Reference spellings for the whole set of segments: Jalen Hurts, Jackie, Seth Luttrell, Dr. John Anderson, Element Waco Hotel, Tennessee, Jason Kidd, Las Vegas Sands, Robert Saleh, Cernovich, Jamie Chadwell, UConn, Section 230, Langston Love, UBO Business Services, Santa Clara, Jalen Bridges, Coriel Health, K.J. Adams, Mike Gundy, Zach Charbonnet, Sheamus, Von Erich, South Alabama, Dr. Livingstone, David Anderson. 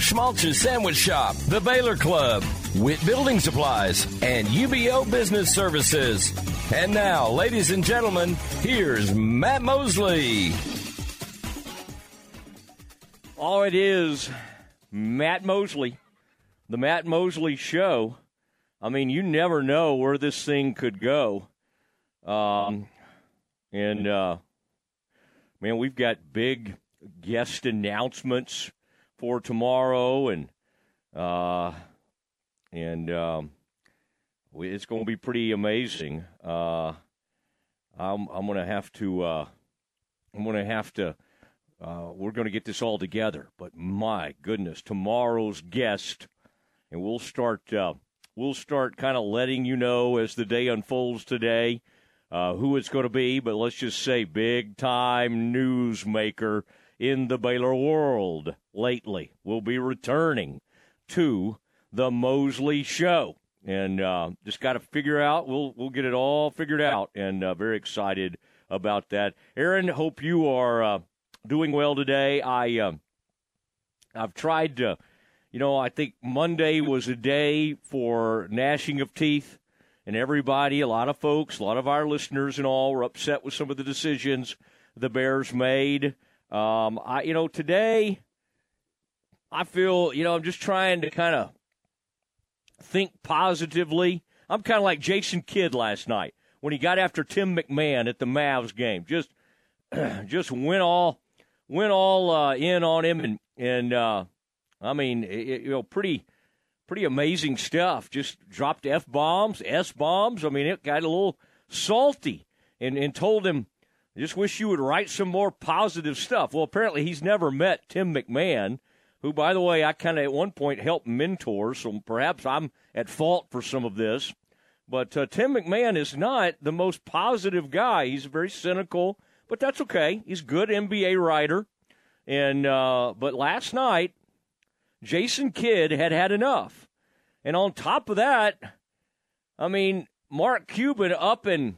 Schmaltz's Sandwich Shop, The Baylor Club, Witt Building Supplies, and UBO Business Services. And now, ladies and gentlemen, here's Matt Mosley. All it is, Matt Mosley. The Matt Mosley Show. I mean, you never know where this thing could go. Man, we've got big guest announcements for tomorrow, and it's going to be pretty amazing. We're going to get this all together. But my goodness, tomorrow's guest. And we'll start kind of letting you know as the day unfolds today who it's going to be. But let's just say big-time newsmaker in the Baylor world lately will be returning to the Mosley Show. And just got to figure out. We'll get it all figured out, and very excited about that. Aaron, hope you are doing well today. I've tried to. You know, I think Monday was a day for gnashing of teeth, and everybody, a lot of folks, a lot of our listeners and all were upset with some of the decisions the Bears made. Today I feel, I'm just trying to kind of think positively. I'm kind of like Jason Kidd last night when he got after Tim McMahon at the Mavs game. Just went all in on him and I mean, pretty amazing stuff. Just dropped F-bombs, S-bombs. I mean, it got a little salty and told him, I just wish you would write some more positive stuff. Well, apparently he's never met Tim McMahon, who, by the way, I kind of at one point helped mentor, so perhaps I'm at fault for some of this. But Tim McMahon is not the most positive guy. He's very cynical, but that's okay. He's a good NBA writer. But last night, Jason Kidd had enough. And on top of that, I mean, Mark Cuban up and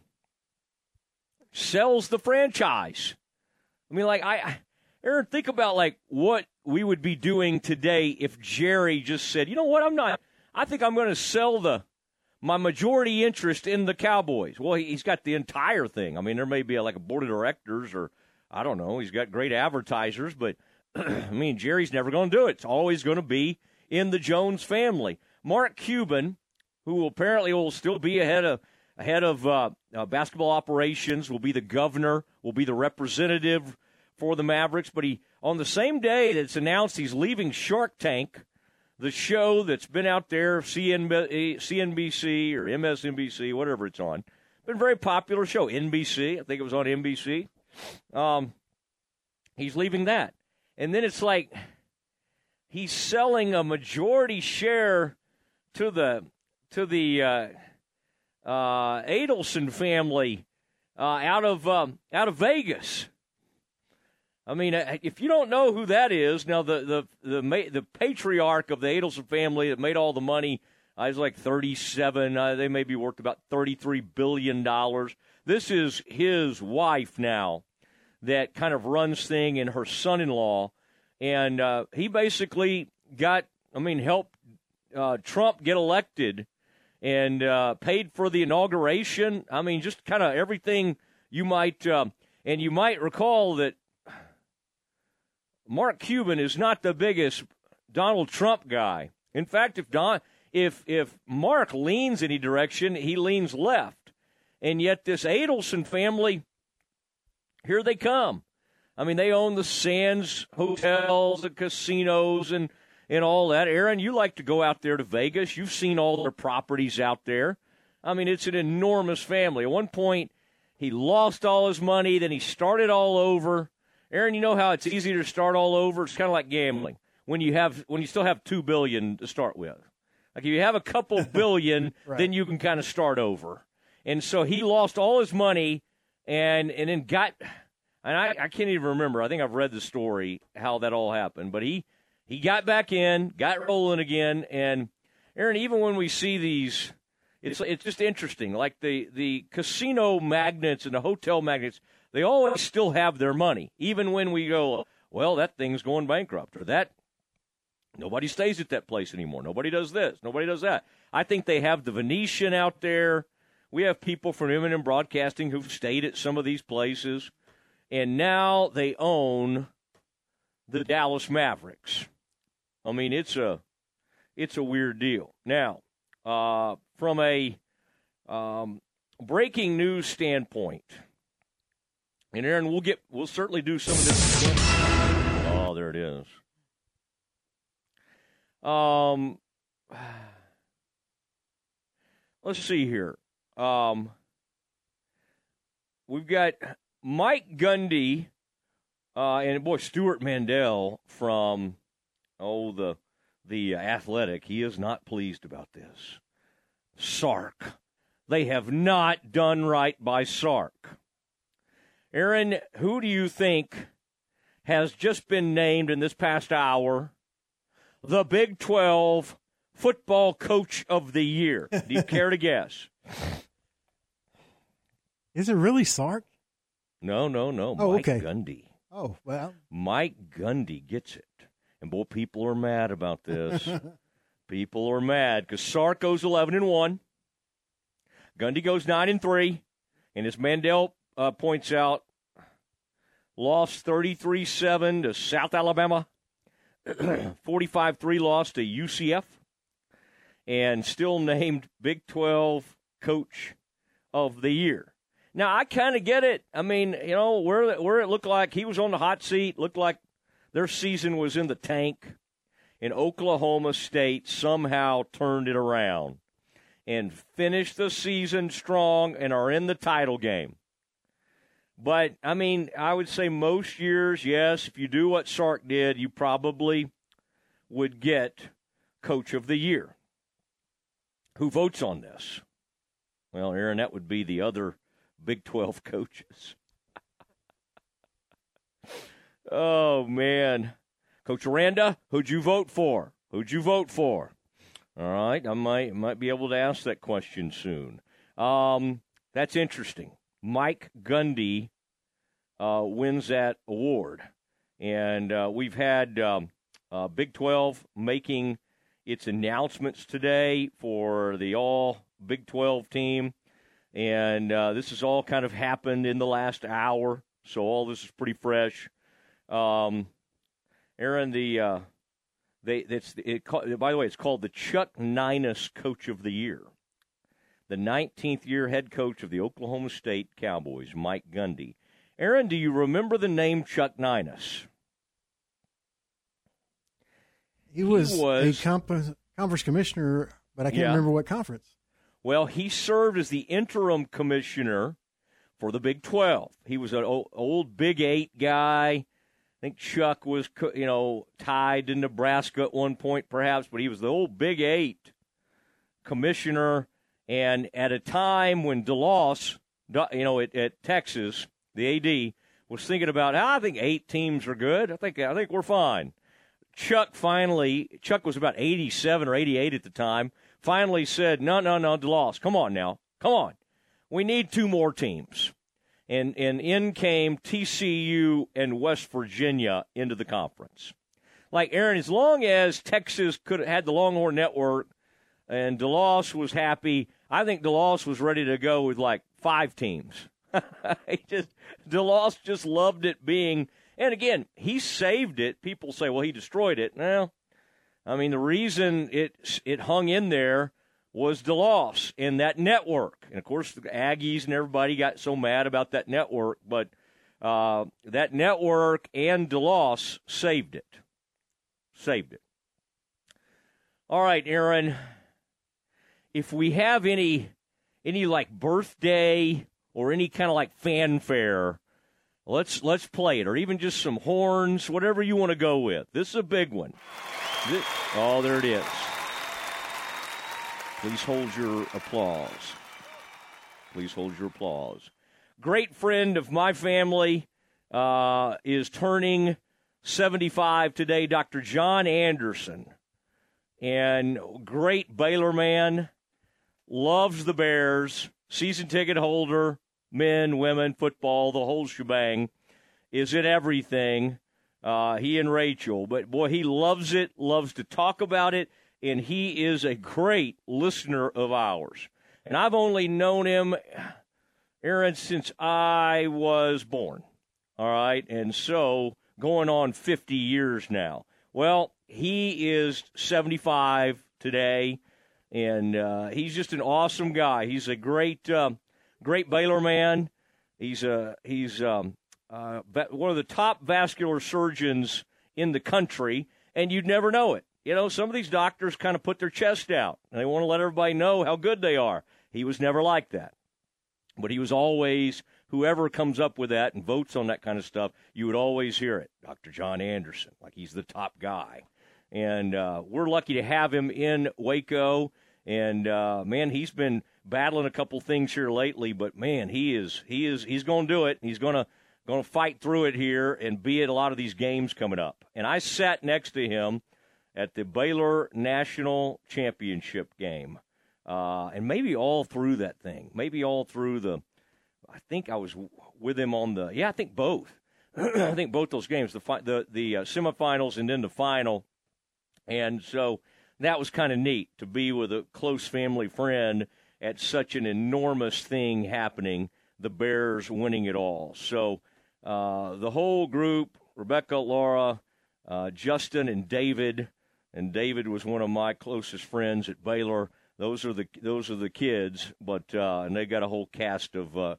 sells the franchise. I mean, Aaron, think about, what we would be doing today if Jerry just said, you know what, I think I'm going to sell my majority interest in the Cowboys. Well, he's got the entire thing. I mean, there may be, a board of directors or, I don't know, he's got great advertisers, but I mean, Jerry's never going to do it. It's always going to be in the Jones family. Mark Cuban, who apparently will still be head of basketball operations, will be the governor, will be the representative for the Mavericks. But he, on the same day that it's announced he's leaving Shark Tank, the show that's been out there, CNBC or MSNBC, whatever it's on, been a very popular show. NBC, I think it was on NBC. He's leaving that. And then it's like he's selling a majority share to the Adelson family out of Vegas. I mean, if you don't know who that is, now the patriarch of the Adelson family that made all the money is like 37. They may be worth about $33 billion. This is his wife now. That kind of runs thing, and her son-in-law, and he basically helped Trump get elected, and paid for the inauguration. I mean, just kind of everything you might, and you might recall that Mark Cuban is not the biggest Donald Trump guy. In fact, if Mark leans any direction, he leans left, and yet this Adelson family. Here they come. I mean, they own the Sands hotels and casinos and all that. Aaron, you like to go out there to Vegas. You've seen all their properties out there. I mean, it's an enormous family. At one point, he lost all his money. Then he started all over. Aaron, you know how it's easy to start all over? It's kind of like gambling when you still have $2 billion to start with. Like if you have a couple billion, right. then you can kind of start over. And so he lost all his money and then got – and I can't even remember. I think I've read the story, how that all happened. But he got back in, got rolling again. And, Aaron, even when we see these, it's just interesting. Like the casino magnates and the hotel magnates, they always still have their money, even when we go, well, that thing's going bankrupt or that – nobody stays at that place anymore. Nobody does this. Nobody does that. I think they have the Venetian out there. We have people from M&M Broadcasting who've stayed at some of these places, and now they own the Dallas Mavericks. I mean, it's a weird deal. Now, from a breaking news standpoint, and Aaron, we'll certainly do some of this again. Oh, there it is. Let's see here. We've got Mike Gundy, and boy, Stuart Mandel from, the Athletic. He is not pleased about this. Sark. They have not done right by Sark. Aaron, who do you think has just been named in this past hour the Big 12 Football Coach of the Year? Do you care to guess? Is it really Sark? No. Oh, Mike Gundy. Oh, well. Mike Gundy gets it. And, boy, people are mad about this. People are mad because Sark goes 11-1. Gundy goes 9-3. And as Mandel points out, lost 33-7 to South Alabama. 45-3 loss to UCF, and still named Big 12 Coach of the Year. Now, I kind of get it. I mean, you know, where it looked like he was on the hot seat, looked like their season was in the tank, and Oklahoma State somehow turned it around and finished the season strong and are in the title game. But, I mean, I would say most years, yes, if you do what Sark did, you probably would get Coach of the Year. Who votes on this? Well, Aaron, that would be the other Big 12 coaches. Oh, man. Coach Aranda, who'd you vote for? All right, I might be able to ask that question soon. That's interesting. Mike Gundy wins that award. And we've had Big 12 making its announcements today for the all-Big 12 team. And this has all kind of happened in the last hour, so all this is pretty fresh. Aaron, by the way, it's called the Chuck Neinas Coach of the Year. The 19th-year head coach of the Oklahoma State Cowboys, Mike Gundy. Aaron, do you remember the name Chuck Neinas? He was a conference commissioner, but I can't remember what conference. Well, he served as the interim commissioner for the Big 12. He was an old Big 8 guy. I think Chuck was, tied to Nebraska at one point perhaps, but he was the old Big 8 commissioner. And at a time when DeLoss, at Texas, the AD, was thinking about, I think 8 teams are good. I think we're fine. Chuck was about 87 or 88 at the time, finally said, no, DeLoss, come on now. Come on. We need 2 more teams. And in came TCU and West Virginia into the conference. Like, Aaron, as long as Texas had the Longhorn Network, and DeLoss was happy. I think DeLoss was ready to go with 5 teams. DeLoss just loved it being – and, again, he saved it. People say, well, he destroyed it. Well, I mean, the reason it hung in there was DeLoss and that network. And, of course, the Aggies and everybody got so mad about that network. But that network and DeLoss saved it. All right, Aaron – if we have any birthday or any kind of fanfare, let's play it, or even just some horns, whatever you want to go with. This is a big one. There it is. Please hold your applause. Please hold your applause. Great friend of my family is turning 75 today, Dr. John Anderson. And great Baylor man, loves the Bears, season ticket holder, men, women, football, the whole shebang, is in everything, he and Rachel. But, boy, he loves it, loves to talk about it, and he is a great listener of ours. And I've only known him, Aaron, since I was born, all right? And so going on 50 years now. Well, he is 75 today, and he's just an awesome guy. He's a great great Baylor man. He's one of the top vascular surgeons in the country, and you'd never know it. You know, some of these doctors kind of put their chest out, and they want to let everybody know how good they are. He was never like that. But he was always, whoever comes up with that and votes on that kind of stuff, you would always hear it, Dr. John Anderson, like he's the top guy. And we're lucky to have him in Waco. And, man, he's been battling a couple things here lately. But, man, he's going to do it. He's going to fight through it here and be at a lot of these games coming up. And I sat next to him at the Baylor National Championship game. And maybe all through that thing, maybe all through the, I think I was with him on the, yeah, I think both. I think both those games, the semifinals and then the final. And so that was kind of neat to be with a close family friend at such an enormous thing happening, the Bears winning it all. So the whole group, Rebecca, Laura, Justin, and David. And David was one of my closest friends at Baylor. Those are the kids, but and they got a whole cast of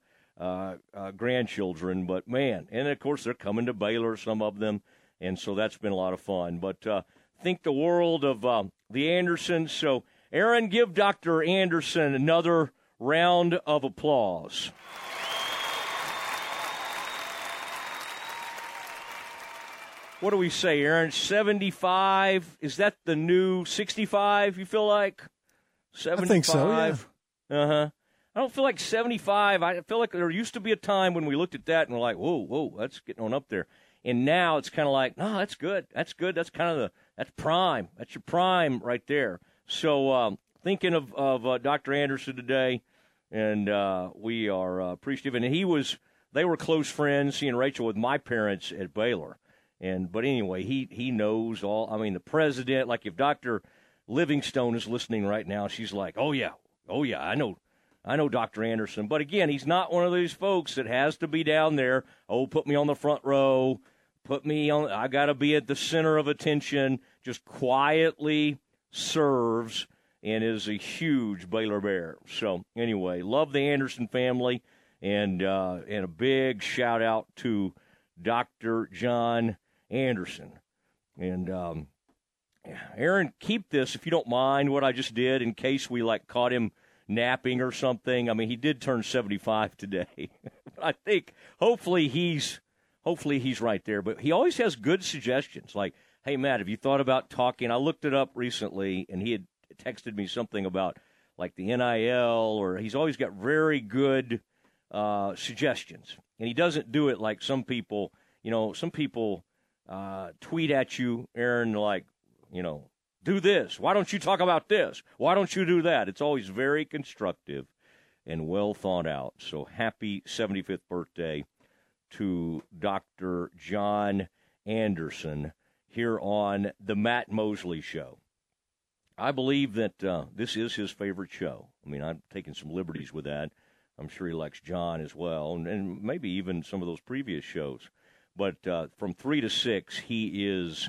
grandchildren. But man, and of course they're coming to Baylor, some of them, and so that's been a lot of fun. But think the world of the Andersons. So Aaron, give Dr. Anderson another round of applause. What do we say, Aaron? 75? Is that the new 65? You feel like? 75. I think so, yeah. Uh-huh. I don't feel like 75. I feel like there used to be a time when we looked at that and we're like, whoa, that's getting on up there. And now it's kind of like, no, that's good. That's good. That's kind of that's prime. That's your prime right there. So thinking of Dr. Anderson today, and we are appreciative. And they were close friends, he and Rachel, with my parents at Baylor. But anyway, he knows all. I mean, the president, like if Dr. Livingstone is listening right now. She's like, oh, yeah, I know Dr. Anderson. But, again, he's not one of those folks that has to be down there. Oh, put me on the front row. I got to be at the center of attention. Just quietly serves and is a huge Baylor Bear. So, anyway, love the Anderson family. And a big shout-out to Dr. John Anderson. And, Aaron, keep this, if you don't mind, what I just did in case we, caught him napping or something. I mean, he did turn 75 today. I think hopefully he's right there. But he always has good suggestions like, hey, Matt, have you thought about talking? I looked it up recently, and he had texted me something about, the NIL. Or he's always got very good suggestions. And he doesn't do it like some people. You know, some people tweet at you, Aaron, do this. Why don't you talk about this? Why don't you do that? It's always very constructive and well thought out. So happy 75th birthday to Dr. John Anderson here on the Matt Mosley Show. I believe that this is his favorite show. I mean, I'm taking some liberties with that. I'm sure he likes John as well, and maybe even some of those previous shows. But from 3 to 6, he is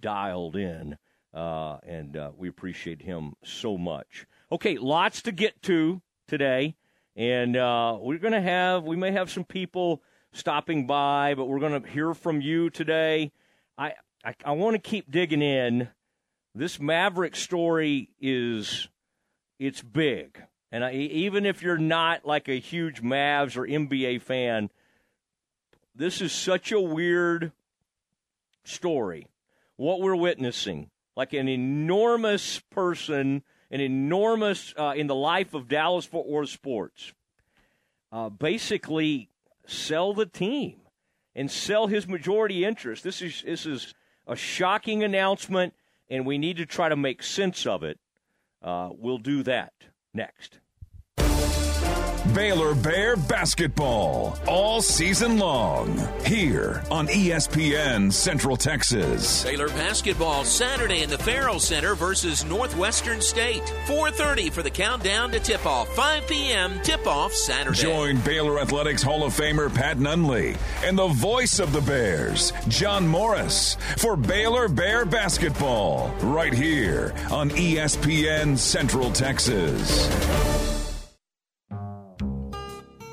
dialed in, and we appreciate him so much. Okay, lots to get to today, and we may have some people stopping by, but we're going to hear from you today. I want to keep digging in. This Maverick story it's big, and even if you're not a huge Mavs or NBA fan, this is such a weird story. What we're witnessing, an enormous person an enormous in the life of Dallas-Fort Worth sports. Basically, sell the team and sell his majority interest. This is a shocking announcement, and we need to try to make sense of it. We'll do that next. Baylor Bear basketball all season long here on ESPN Central Texas. Baylor basketball Saturday in the Farrell Center versus Northwestern State. 4:30 for the countdown to tip-off. 5 p.m. tip-off Saturday. Join Baylor Athletics Hall of Famer Pat Nunley and the voice of the Bears, John Morris, for Baylor Bear basketball right here on ESPN Central Texas.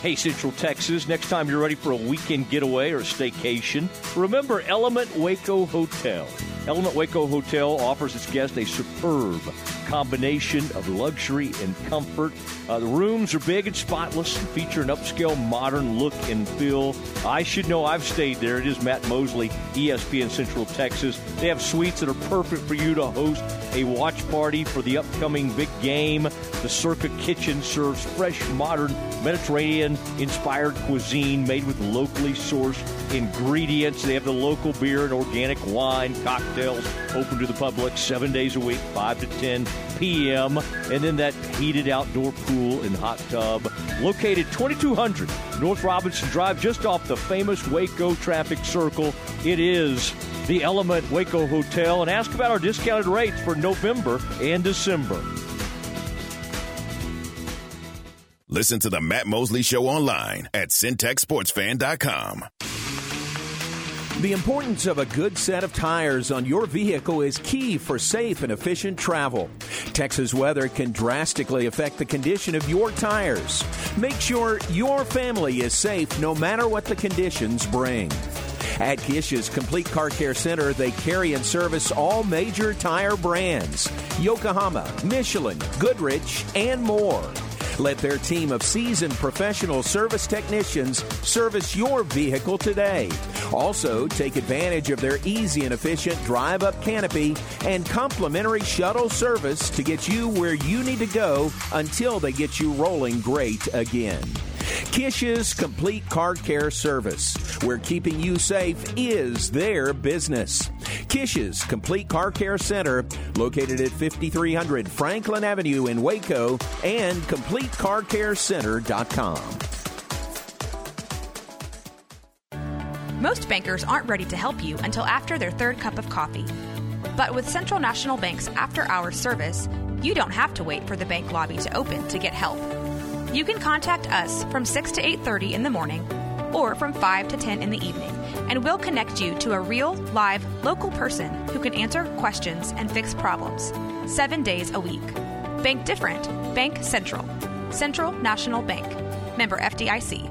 Hey, Central Texas, next time you're ready for a weekend getaway or a staycation, remember Element Waco Hotel. Element Waco Hotel offers its guests a superb combination of luxury and comfort. The rooms are big and spotless and feature an upscale modern look and feel. I should know, I've stayed there. It is Matt Mosley, ESPN Central Texas. They have suites that are perfect for you to host a watch party for the upcoming big game. The Circa Kitchen serves fresh, modern, Mediterranean-inspired cuisine made with locally sourced ingredients. They have the local beer and organic wine, cocktails, open to the public 7 days a week, 5 to 10 p.m., and then that heated outdoor pool and hot tub. Located 2200 North Robinson Drive, just off the famous Waco traffic circle, it is the Element Waco Hotel. And ask about our discounted rates for November and December. Listen to the Matt Mosley Show online at syntechsportsfan.com. The importance of a good set of tires on your vehicle is key for safe and efficient travel. Texas weather can drastically affect the condition of your tires. Make sure your family is safe no matter what the conditions bring. At Gish's Complete Car Care Center, they carry and service all major tire brands, Yokohama, Michelin, Goodrich, and more. Let their team of seasoned professional service technicians service your vehicle today. Also, take advantage of their easy and efficient drive-up canopy and complimentary shuttle service to get you where you need to go until they get you rolling great again. Kish's Complete Car Care Service, where keeping you safe is their business. Kish's Complete Car Care Center, located at 5300 Franklin Avenue in Waco, and CompleteCarCareCenter.com. Most bankers aren't ready to help you until after their third cup of coffee. But with Central National Bank's after-hours service, you don't have to wait for the bank lobby to open to get help. You can contact us from 6 to 8:30 in the morning or from 5 to 10 in the evening, and we'll connect you to a real, live, local person who can answer questions and fix problems 7 days a week. Bank different. Bank Central. Central National Bank. Member FDIC.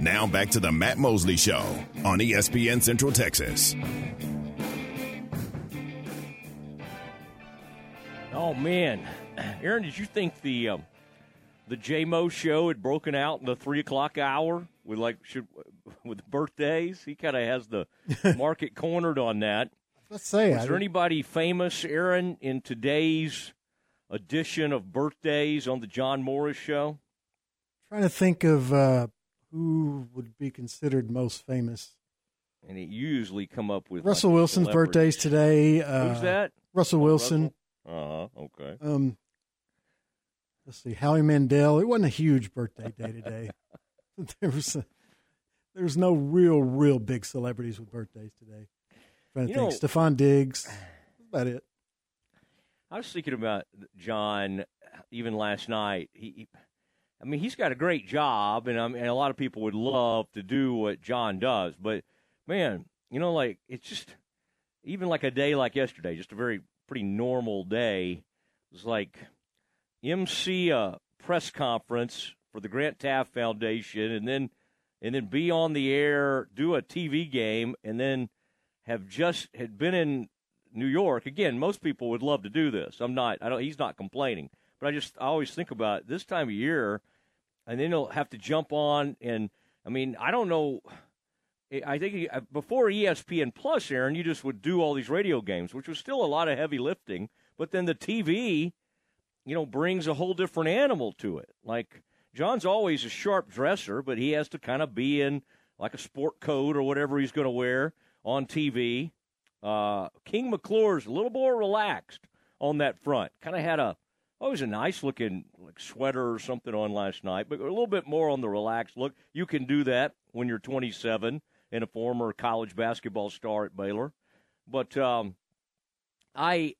Now back to the Matt Mosley Show on ESPN Central Texas. Oh, man. Aaron, did you think the J-Mo show had broken out in the 3 o'clock hour with, with birthdays? He kind of has the market cornered on that. Let's say was there anybody famous, Aaron, in today's edition of birthdays on the John Morris show? Trying to think of who would be considered most famous. And it usually come up with Russell Wilson's birthday's today. Who's that? Russell Wilson. Russell? Okay. Let's see, Howie Mandel. It wasn't a huge birthday day today. There's no real big celebrities with birthdays today. I'm trying to think. Stephon Diggs. That's about it. I was thinking about John even last night. He's got a great job, and and a lot of people would love to do what John does. But, man, it's just even like a day like yesterday, just a pretty normal day. It was like MC a press conference for the Grant Taft Foundation, and then be on the air, do a TV game, and then had been in New York. Again, most people would love to do this. He's not complaining. But I always think about it, this time of year, and then he'll have to jump on. And, I don't know. I think before ESPN Plus, Aaron, you just would do all these radio games, which was still a lot of heavy lifting. But then the TV, brings a whole different animal to it. Like, John's always a sharp dresser, but he has to kind of be in like a sport coat or whatever he's going to wear on TV. King McClure's a little more relaxed on that front. Kind of had a nice looking sweater or something on last night, but a little bit more on the relaxed look. You can do that when you're 27 and a former college basketball star at Baylor. But I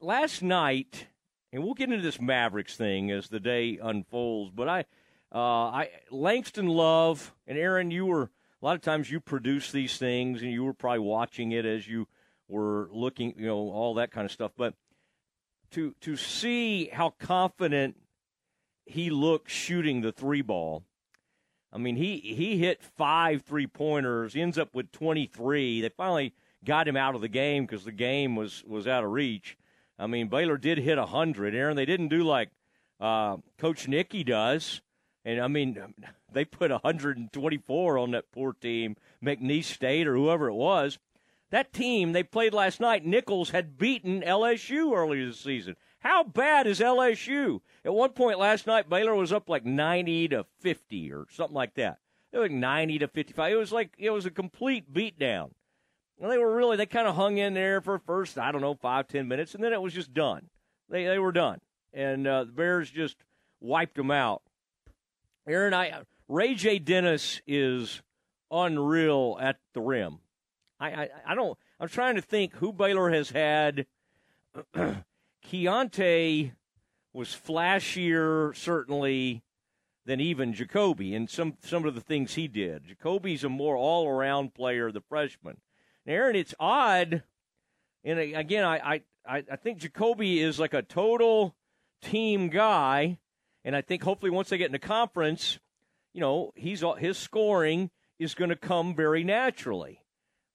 last night, and we'll get into this Mavericks thing as the day unfolds, but I Langston Love, and Aaron, you were a lot of times you produce these things, and you were probably watching it as you were looking, all that kind of stuff. But to see how confident he looked shooting the three ball, he hit 5 3-pointers, ends up with 23. They finally got him out of the game because the game was out of reach. Baylor did hit 100. Aaron, they didn't do like Coach Nicky does. And, they put 124 on that poor team, McNeese State or whoever it was. That team they played last night, Nichols, had beaten LSU earlier this season. How bad is LSU? At one point last night, Baylor was up like 90-50 or something like that. They were like 90-55. It was a complete beatdown. And they kind of hung in there for first, 5-10 minutes, and then it was just done. They were done. And the Bears just wiped them out. Aaron, Ray J Dennis is unreal at the rim. I'm trying to think who Baylor has had. Keontae was flashier, certainly, than even Jacoby, and some of the things he did. Jacoby's a more all-around player, the freshman. And Aaron, it's odd, and again, I think Jacoby is like a total team guy, and I think hopefully once they get in the conference, his scoring is going to come very naturally.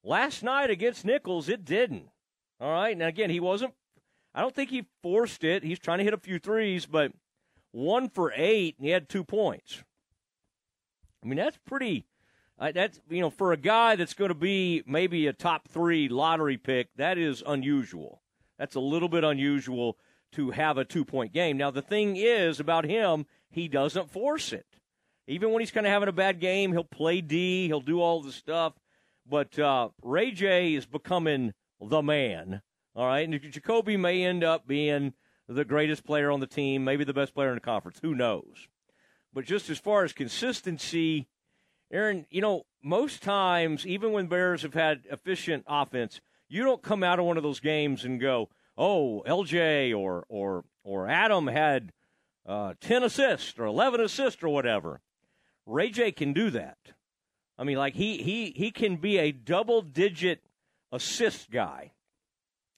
Last night against Nichols, it didn't. All right, now again, he wasn't. I don't think he forced it. He's trying to hit a few threes, but 1 for 8, and he had 2 points. That's pretty. That's for a guy that's going to be maybe a top 3 lottery pick, that is unusual. That's a little bit unusual to have a 2-point game. Now, the thing is about him, he doesn't force it. Even when he's kind of having a bad game, he'll play D, he'll do all the stuff. But Ray J is becoming the man, all right? And Jacoby may end up being the greatest player on the team, maybe the best player in the conference. Who knows? But just as far as consistency, Aaron, most times, even when Bears have had efficient offense, you don't come out of one of those games and go, oh, LJ or Adam had 10 assists or 11 assists or whatever. Ray J can do that. He can be a double-digit assist guy.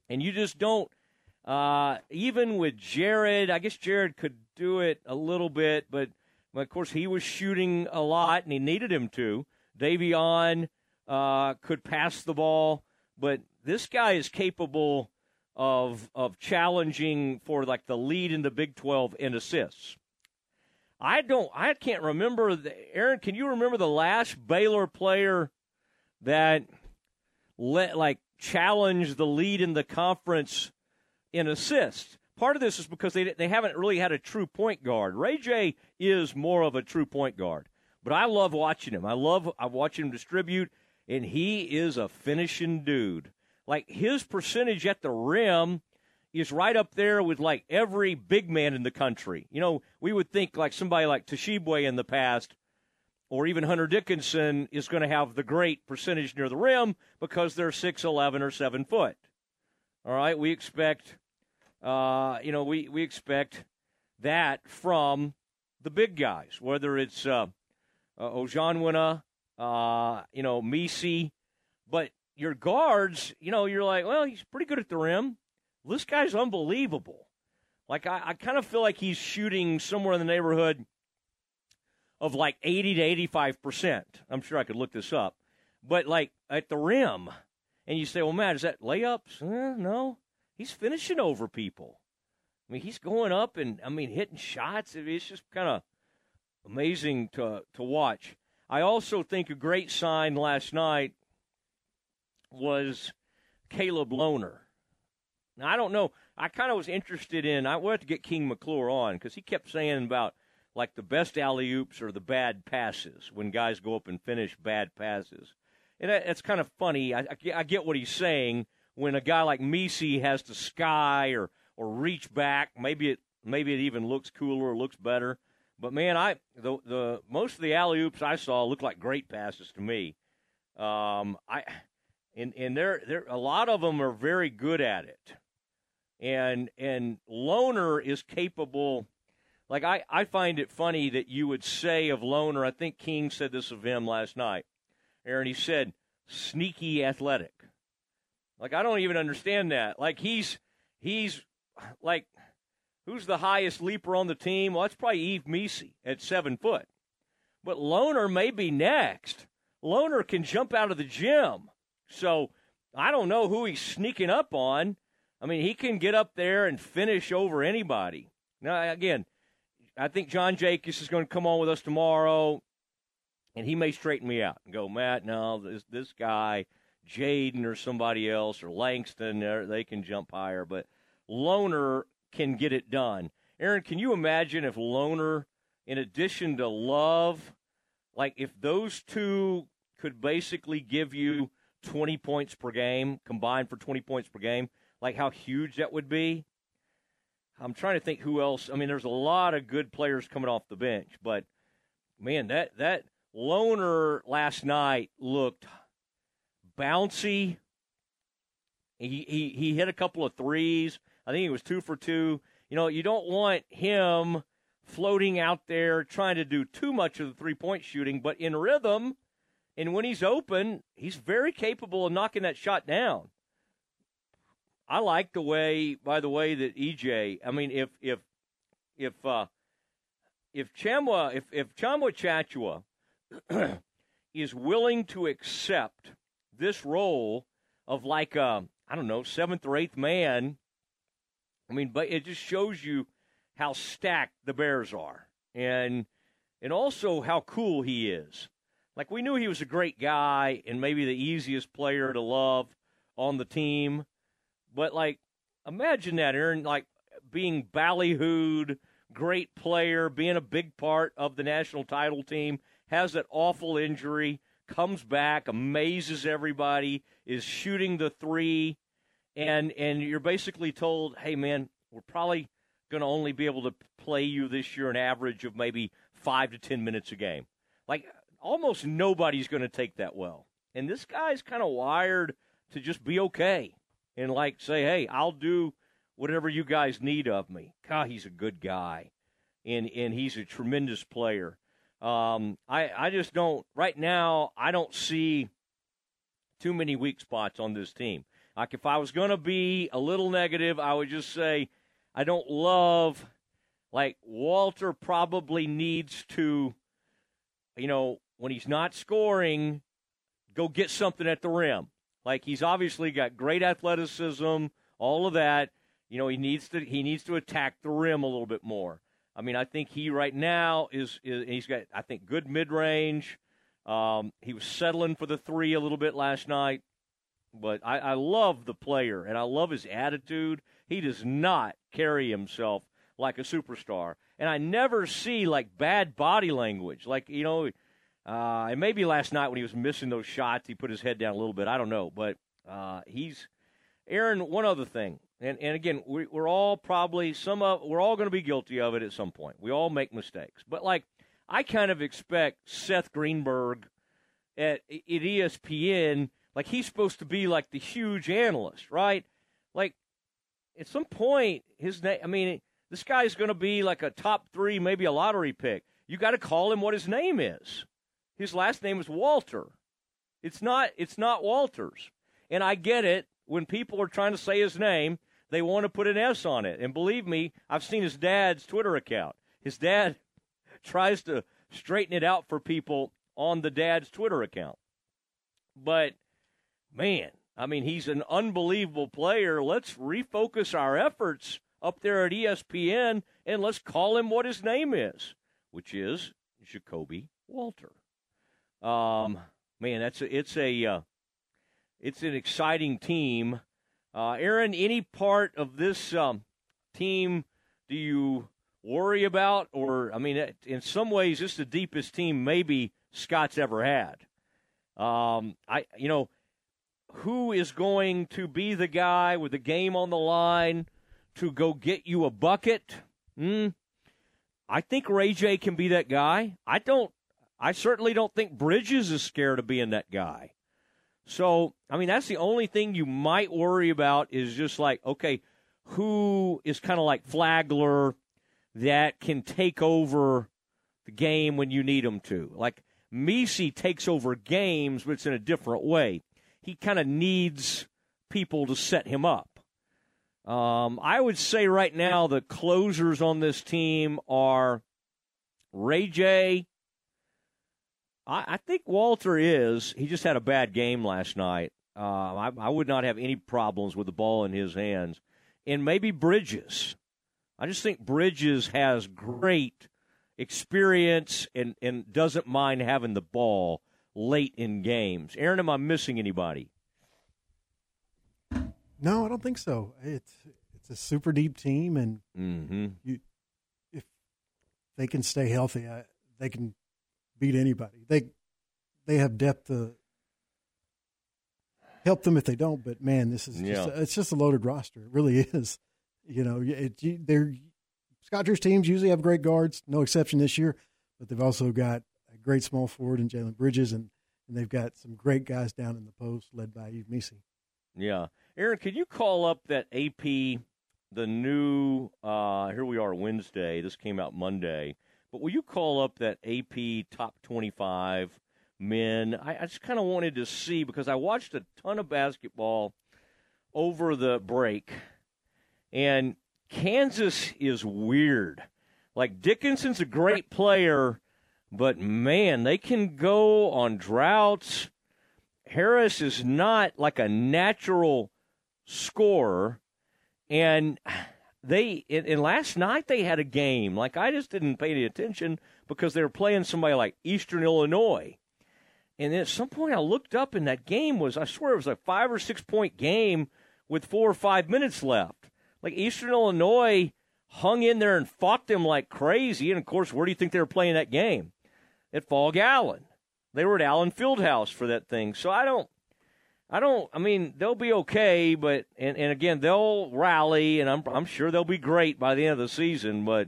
And you just don't, even with Jared, I guess Jared could do it a little bit, but of course he was shooting a lot and he needed him to. Davion could pass the ball, but this guy is capable of challenging for like the lead in the Big 12 in assists. I can't remember. Aaron, can you remember the last Baylor player that challenged the lead in the conference in assists? Part of this is because they haven't really had a true point guard. Ray J is more of a true point guard, but I love watching him. I watch him distribute, and he is a finishing dude. Like, his percentage at the rim is right up there with, like, every big man in the country. You know, we would think, like, somebody like Toshibwe in the past or even Hunter Dickinson is going to have the great percentage near the rim because they're 6'11" or 7 foot. All right, we expect, we expect that from the big guys, whether it's Ojanwina, Misi. But your guards, you're like, well, he's pretty good at the rim. This guy's unbelievable. Like, I kind of feel like he's shooting somewhere in the neighborhood of, 80% to 85%. I'm sure I could look this up. But, at the rim. And you say, well, Matt, is that layups? No. He's finishing over people. I mean, he's going up and, hitting shots. It's just kind of amazing to watch. I also think a great sign last night was Caleb Lohner. Now, I don't know. I kind of was interested in – we'll have to get King McClure on because he kept saying about, the best alley-oops or the bad passes when guys go up and finish bad passes. And that's kind of funny. I get what he's saying when a guy like Misi has to sky or reach back. Maybe it even looks cooler or looks better. But, man, the most of the alley-oops I saw looked like great passes to me. And there a lot of them are very good at it. And Lohner is capable. Like, I find it funny that you would say of Lohner, I think King said this of him last night, Aaron, he said, sneaky athletic. Like, I don't even understand that. Like, he's who's the highest leaper on the team? Well, that's probably Eve Misi at 7 foot. But Lohner may be next. Lohner can jump out of the gym. So I don't know who he's sneaking up on. He can get up there and finish over anybody. Now, again, I think John Jacobs is going to come on with us tomorrow, and he may straighten me out and go, Matt, no, this guy, Jaden or somebody else or Langston, they can jump higher. But Lohner can get it done. Aaron, can you imagine if Lohner, in addition to Love, if those two could basically give you 20 points per game, combined for 20 points per game, how huge that would be? I'm trying to think who else. There's a lot of good players coming off the bench, but, man, that Lohner last night looked bouncy. He hit a couple of threes. I think he was 2 for 2. You don't want him floating out there trying to do too much of the three-point shooting, but in rhythm, and when he's open, he's very capable of knocking that shot down. I like the way, by the way, that EJ. If Chamwa Chachua is willing to accept this role of seventh or eighth man, but it just shows you how stacked the Bears are, and also how cool he is. Like, we knew he was a great guy and maybe the easiest player to love on the team. But, imagine that, Aaron, being ballyhooed, great player, being a big part of the national title team, has that awful injury, comes back, amazes everybody, is shooting the three, and you're basically told, hey, man, we're probably going to only be able to play you this year an average of maybe 5 to 10 minutes a game. Almost nobody's going to take that well. And this guy's kind of wired to just be okay and, say, hey, I'll do whatever you guys need of me. God, he's a good guy, and he's a tremendous player. I just don't – right now I don't see too many weak spots on this team. If I was going to be a little negative, I would just say I don't love – Walter probably needs to, when he's not scoring, go get something at the rim. He's obviously got great athleticism, all of that. You know, he needs to attack the rim a little bit more. I mean, I think he right now is he's got, I think, good mid-range. He was settling for the three a little bit last night. But I love the player, and I love his attitude. He does not carry himself like a superstar. And I never see, like, bad body language. Like, you know, and maybe last night when he was missing those shots, he put his head down a little bit. I don't know. But he's – Aaron, one other thing. And again, we're all probably we're all going to be guilty of it at some point. We all make mistakes. But, like, I kind of expect Seth Greenberg at ESPN, like, he's supposed to be, like, the huge analyst, right? Like, at some point, his name – I mean, this guy's going to be, like, a top three, maybe a lottery pick. You got to call him what his name is. His last name is Walter. It's not Walters. And I get it. When people are trying to say his name, they want to put an S on it. And believe me, I've seen his dad's Twitter account. His dad tries to straighten it out for people on the dad's Twitter account. But, man, I mean, he's an unbelievable player. Let's refocus our efforts up there at ESPN, and let's call him what his name is, which is Jacoby Walter. Man, it's an exciting team. Aaron, any part of this team do you worry about? Or, I mean, in some ways, this is the deepest team maybe Scott's ever had. Who is going to be the guy with the game on the line to go get you a bucket? I think Ray J can be that guy. I certainly don't think Bridges is scared of being that guy. So, I mean, that's the only thing you might worry about is just like, okay, who is kind of like Flagler that can take over the game when you need him to? Like, Messi takes over games, but it's in a different way. He kind of needs people to set him up. I would say right now the closers on this team are Ray J. I think Walter is. He just had a bad game last night. I would not have any problems with the ball in his hands. And maybe Bridges. I just think Bridges has great experience and doesn't mind having the ball late in games. Aaron, am I missing anybody? No, I don't think so. It's a super deep team, and if they can stay healthy, they can – beat anybody. They have depth to help them if they don't. But man, this is it's just a loaded roster. It really is. You know, Scottish teams usually have great guards. No exception this year, but they've also got a great small forward in Jalen Bridges, and they've got some great guys down in the post led by Eve Messi. Yeah, Aaron, can you call up that AP? The new here we are Wednesday. This came out Monday. But will you call up that AP Top 25 men? I just kind of wanted to see, because I watched a ton of basketball over the break, and Kansas is weird. Like, Dickinson's a great player, but, man, they can go on droughts. Harris is not like a natural scorer, and – And last night they had a game. Like, I just didn't pay any attention because they were playing somebody like Eastern Illinois. And then at some point I looked up, and that game was, I swear it was a 5 or 6 point game with 4 or 5 minutes left. Like, Eastern Illinois hung in there and fought them like crazy. And, of course, where do you think they were playing that game? At Fog Allen. They were at Allen Fieldhouse for that thing. So I mean, they'll be okay, but and again, they'll rally, and I'm sure they'll be great by the end of the season. But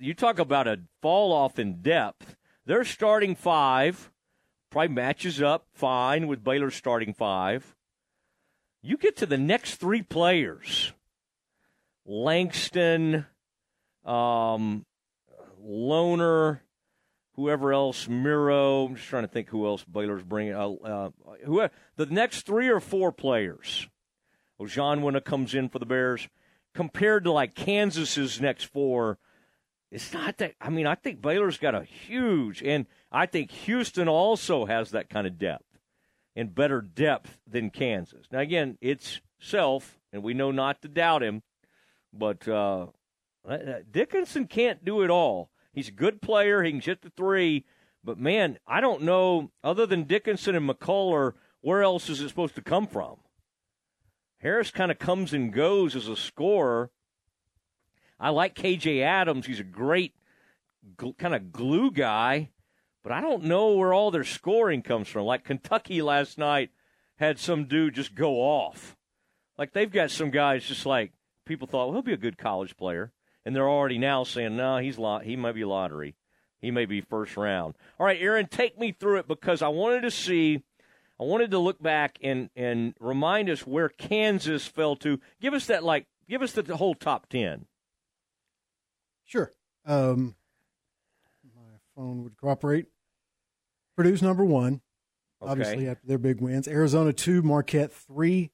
you talk about a fall off in depth. Their starting five probably matches up fine with Baylor's starting five. You get to the next three players: Langston, Lohner, whoever else, Miro. I'm just trying to think who else Baylor's bringing. The next 3 or 4 players. Ojanwina comes in for the Bears. Compared to, like, Kansas's next 4, it's not that. I mean, I think Baylor's got a huge, and I think Houston also has that kind of depth. and better depth than Kansas. Now, again, it's Self, and we know not to doubt him, but Dickinson can't do it all. He's a good player. He can hit the three, but, man, I don't know, other than Dickinson and McCuller, where else is it supposed to come from? Harris kind of comes and goes as a scorer. I like K.J. Adams. He's a great kind of glue guy, but I don't know where all their scoring comes from. Like Kentucky last night had some dude just go off. Like they've got some guys just like people thought, well, he'll be a good college player, and they're already now saying, no, he might be lottery. He may be first round. All right, Aaron, take me through it because I wanted to look back and remind us where Kansas fell to. Give us that, like, give us the whole top 10. Sure. My phone would cooperate. Purdue's number one, okay, obviously, after their big wins. Arizona 2, Marquette 3,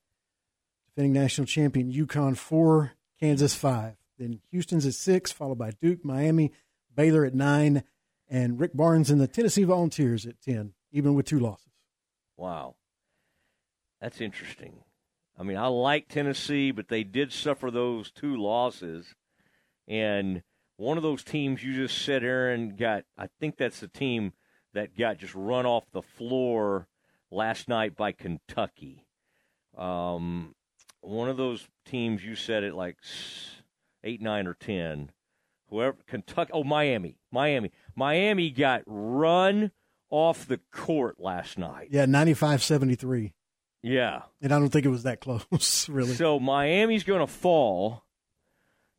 defending national champion UConn 4, Kansas 5. Then Houston's at 6, followed by Duke, Miami, Baylor at 9, and Rick Barnes and the Tennessee Volunteers at 10, even with two losses. Wow. That's interesting. I mean, I like Tennessee, but they did suffer those two losses. And one of those teams you just said, Aaron, got – I think that's the team that got just run off the floor last night by Kentucky. One of those teams you said at like 8, 9, or 10. Whoever – Kentucky – oh, Miami. Miami got run off the court last night. Yeah, 95-73. Yeah. And I don't think it was that close, really. So Miami's going to fall,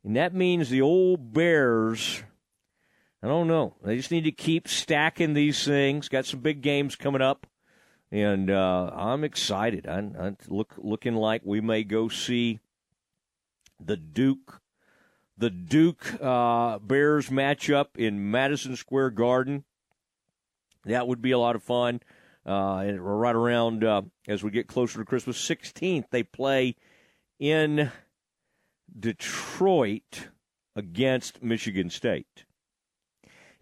and that means the old Bears, I don't know, they just need to keep stacking these things. Got some big games coming up, and I'm excited. I'm looking like we may go see the Duke Bears matchup in Madison Square Garden. That would be a lot of fun. And right around as we get closer to Christmas, 16th, they play in Detroit against Michigan State.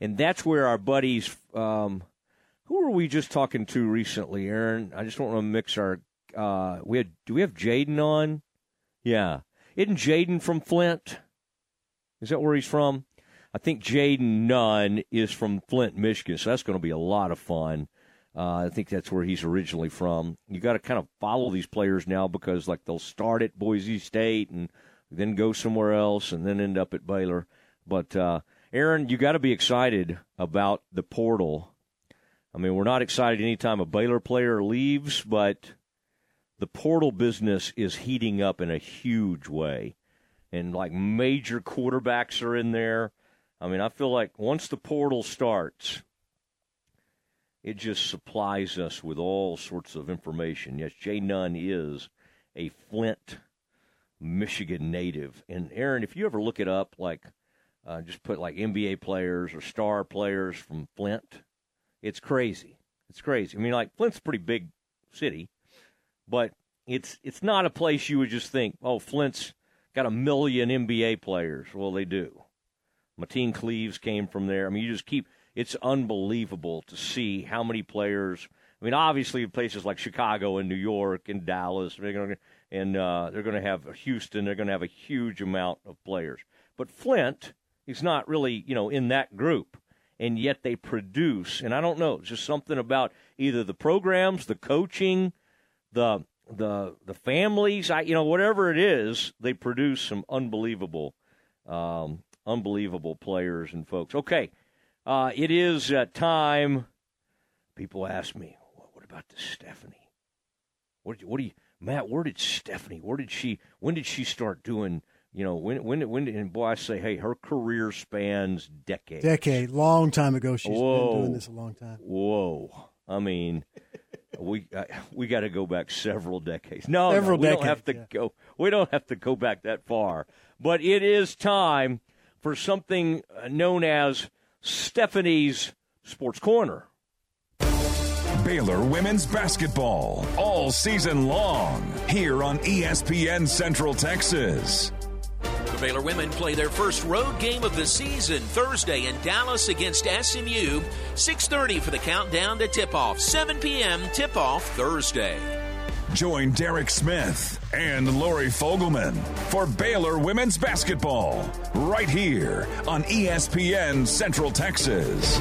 And that's where our buddies, who were we just talking to recently, Aaron? I just don't want to mix our do we have Jaden on? Yeah. Isn't Jaden from Flint? Is that where he's from? I think Jaden Nunn is from Flint, Michigan, so that's going to be a lot of fun. I think that's where he's originally from. You got to kind of follow these players now because, like, they'll start at Boise State and then go somewhere else and then end up at Baylor. But, Aaron, you got to be excited about the portal. I mean, we're not excited any time a Baylor player leaves, but the portal business is heating up in a huge way. And, like, major quarterbacks are in there. I mean, I feel like once the portal starts, it just supplies us with all sorts of information. Yes, Jay Nunn is a Flint, Michigan native. And, Aaron, if you ever look it up, like just put like NBA players or star players from Flint, it's crazy. It's crazy. I mean, like Flint's a pretty big city, but it's not a place you would just think, oh, Flint's got 1 million NBA players. Well, they do. Mateen Cleaves came from there. I mean, you just keep – it's unbelievable to see how many players – I mean, obviously places like Chicago and New York and Dallas, they're going to have Houston. They're going to have a huge amount of players. But Flint is not really, you know, in that group, and yet they produce. And I don't know, it's just something about either the programs, the coaching, the families, whatever it is, they produce some unbelievable unbelievable players and folks. Okay, it is time. People ask me, well, what about this Stephanie? Matt, where did Stephanie, when did she start doing, and boy, I say, hey, her career spans decades. Long time ago. She's been doing this a long time. Whoa. I mean, we got to go back several decades. No, we don't have to go. We don't have to go back that far. But it is time for something known as Stephanie's Sports Corner. Baylor women's basketball all season long here on ESPN Central Texas. Baylor women play their first road game of the season Thursday in Dallas against SMU. 6:30 for the countdown to tip-off. 7 p.m. tip-off Thursday. Join Derek Smith and Lori Fogelman for Baylor women's basketball right here on ESPN Central Texas.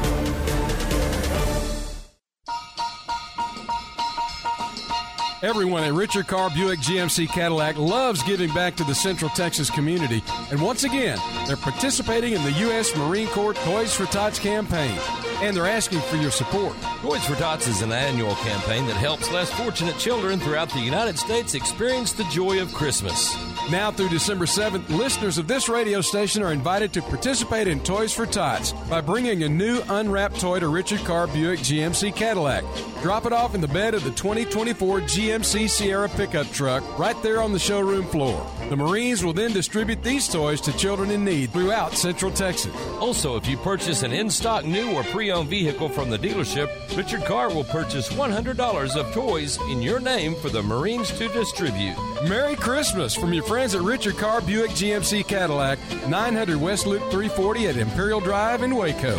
Everyone at Richard Carr Buick GMC Cadillac loves giving back to the Central Texas community. And once again, they're participating in the U.S. Marine Corps Toys for Tots campaign. And they're asking for your support. Toys for Tots is an annual campaign that helps less fortunate children throughout the United States experience the joy of Christmas. Now through December 7th, listeners of this radio station are invited to participate in Toys for Tots by bringing a new unwrapped toy to Richard Carr Buick GMC Cadillac. Drop it off in the bed of the 2024 GMC Sierra pickup truck right there on the showroom floor. The Marines will then distribute these toys to children in need throughout Central Texas. Also, if you purchase an in-stock new or pre-owned vehicle from the dealership, Richard Carr will purchase $100 of toys in your name for the Marines to distribute. Merry Christmas from your friends at Richard Carr Buick GMC Cadillac, 900 West Loop 340 at Imperial Drive in Waco.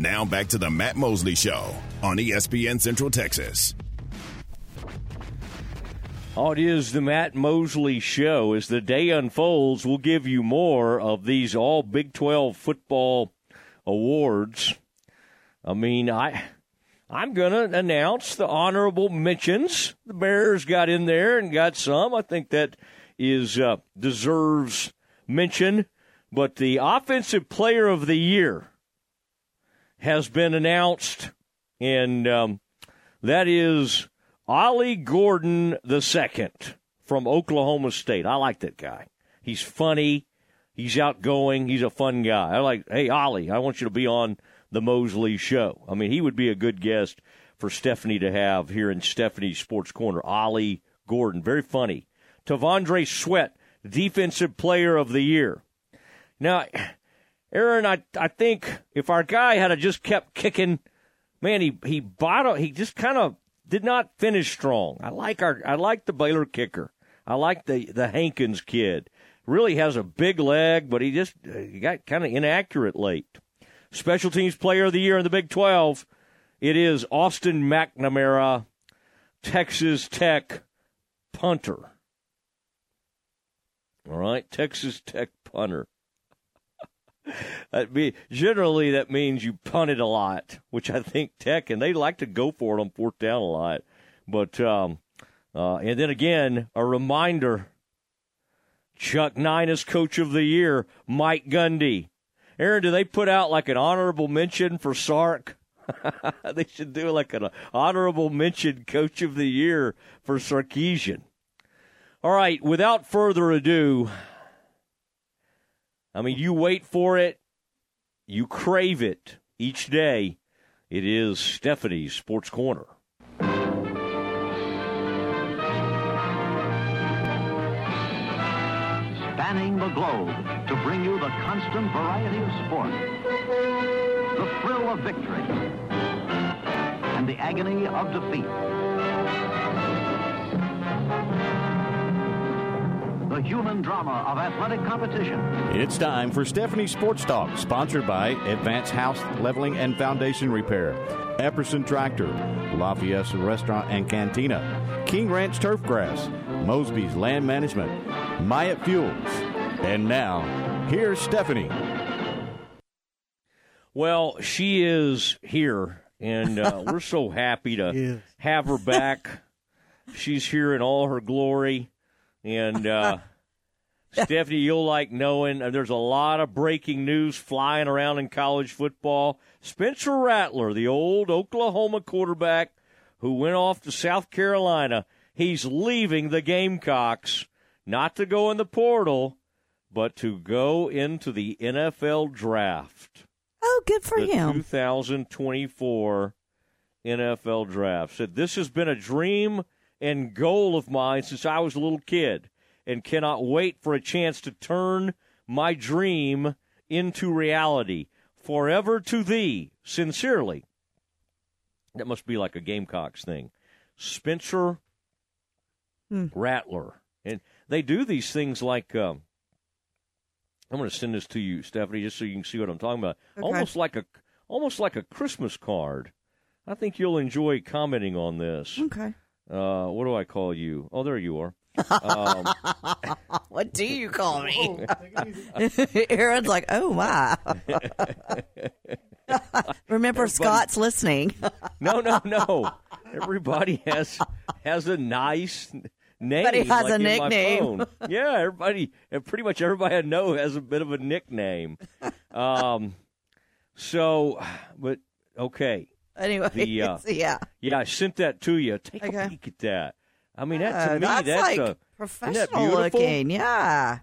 Now back to the Matt Mosley Show on ESPN Central Texas. Oh, it is the Matt Mosley Show. As the day unfolds, we'll give you more of these all Big 12 football awards. I mean, I'm going to announce the honorable mentions. The Bears got in there and got some. I think that is deserves mention. But the Offensive Player of the Year has been announced, and that is Ollie Gordon II from Oklahoma State. I like that guy. He's funny. He's outgoing. He's a fun guy. I like, hey, Ollie, I want you to be on the Mosley Show. I mean, he would be a good guest for Stephanie to have here in Stephanie's Sports Corner. Ollie Gordon, very funny. Tavondre Sweat, Defensive Player of the Year. Now, Aaron, I think if our guy had just kept kicking, man, he just kind of did not finish strong. I like the Baylor kicker. I like the Hankins kid. Really has a big leg, but he got kind of inaccurate late. Special Teams Player of the Year in the Big 12. It is Austin McNamara, Texas Tech punter. All right, Texas Tech punter. Generally, that means you punted a lot, which I think Tech, and they like to go for it on fourth down a lot. But and then again, a reminder, Chuck Neinas, Coach of the Year, Mike Gundy. Aaron, do they put out like an honorable mention for Sark? They should do like an honorable mention Coach of the Year for Sarkisian. All right, without further ado, I mean, you wait for it, you crave it each day. It is Stephanie's Sports Corner. Spanning the globe to bring you the constant variety of sport, the thrill of victory, and the agony of defeat. The human drama of athletic competition. It's time for Stephanie's Sports Talk, sponsored by Advanced House Leveling and Foundation Repair, Epperson Tractor, La Fiesta Restaurant and Cantina, King Ranch Turfgrass, Mosby's Land Management, Myatt Fuels. And now, here's Stephanie. Well, she is here, and we're so happy to have her back. She's here in all her glory. And, Stephanie, you'll like knowing there's a lot of breaking news flying around in college football. Spencer Rattler, the old Oklahoma quarterback who went off to South Carolina, he's leaving the Gamecocks, not to go in the portal, but to go into the NFL draft. Oh, good for him. 2024 NFL draft. Said, this has been a dream and goal of mine since I was a little kid, and cannot wait for a chance to turn my dream into reality. Forever to thee, sincerely. That must be like a Gamecocks thing. Spencer Rattler. And they do these things like, I'm going to send this to you, Stephanie, just so you can see what I'm talking about. Okay. Almost like a Christmas card. I think you'll enjoy commenting on this. Okay. What do I call you? Oh, there you are. What do you call me? Aaron's like, oh, my. Remember, Scott's listening. No. Everybody has a nice name. But he has a nickname. Yeah, pretty much everybody I know has a bit of a nickname. But okay. Anyway, I sent that to you. Take a peek at that. I mean, that to me, that's like professional looking. Yeah,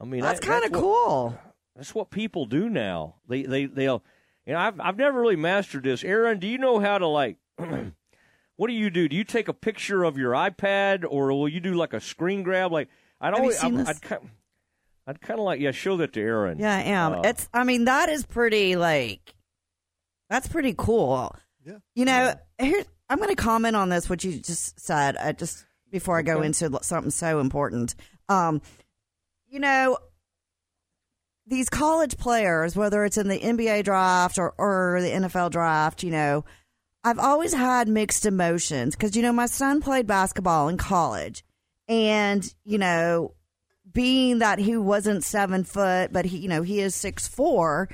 I mean, that's kind of cool. That's what people do now. They'll, you know, I've never really mastered this. Aaron, do you know how to like? What do you do? Do you take a picture of your iPad, or will you do like a screen grab? Like I'd kind of like show that to Aaron. Yeah, I am. That is pretty like. That's pretty cool. Yeah. You know, here I'm going to comment on this, what you just said, just before I go into something so important. You know, these college players, whether it's in the NBA draft or the NFL draft, you know, I've always had mixed emotions because, you know, my son played basketball in college. And, you know, being that he wasn't 7 foot, but, he is 6'4",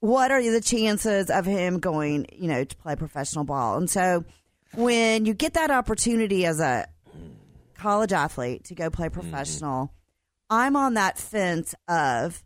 what are the chances of him going, you know, to play professional ball? And so when you get that opportunity as a college athlete to go play professional, I'm on that fence of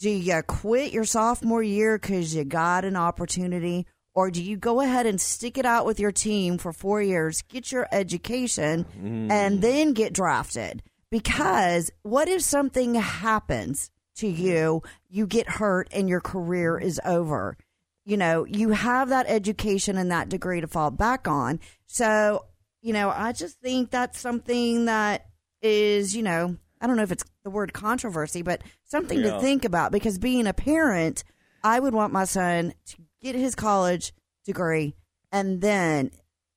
Do you quit your sophomore year because you got an opportunity, or do you go ahead and stick it out with your team for 4 years, get your education, and then get drafted? Because what if something happens to you, you get hurt, and your career is over? You know, you have that education and that degree to fall back on. So, you know, I just think that's something that is, you know, I don't know if it's the word controversy, but something to think about, because being a parent, I would want my son to get his college degree and then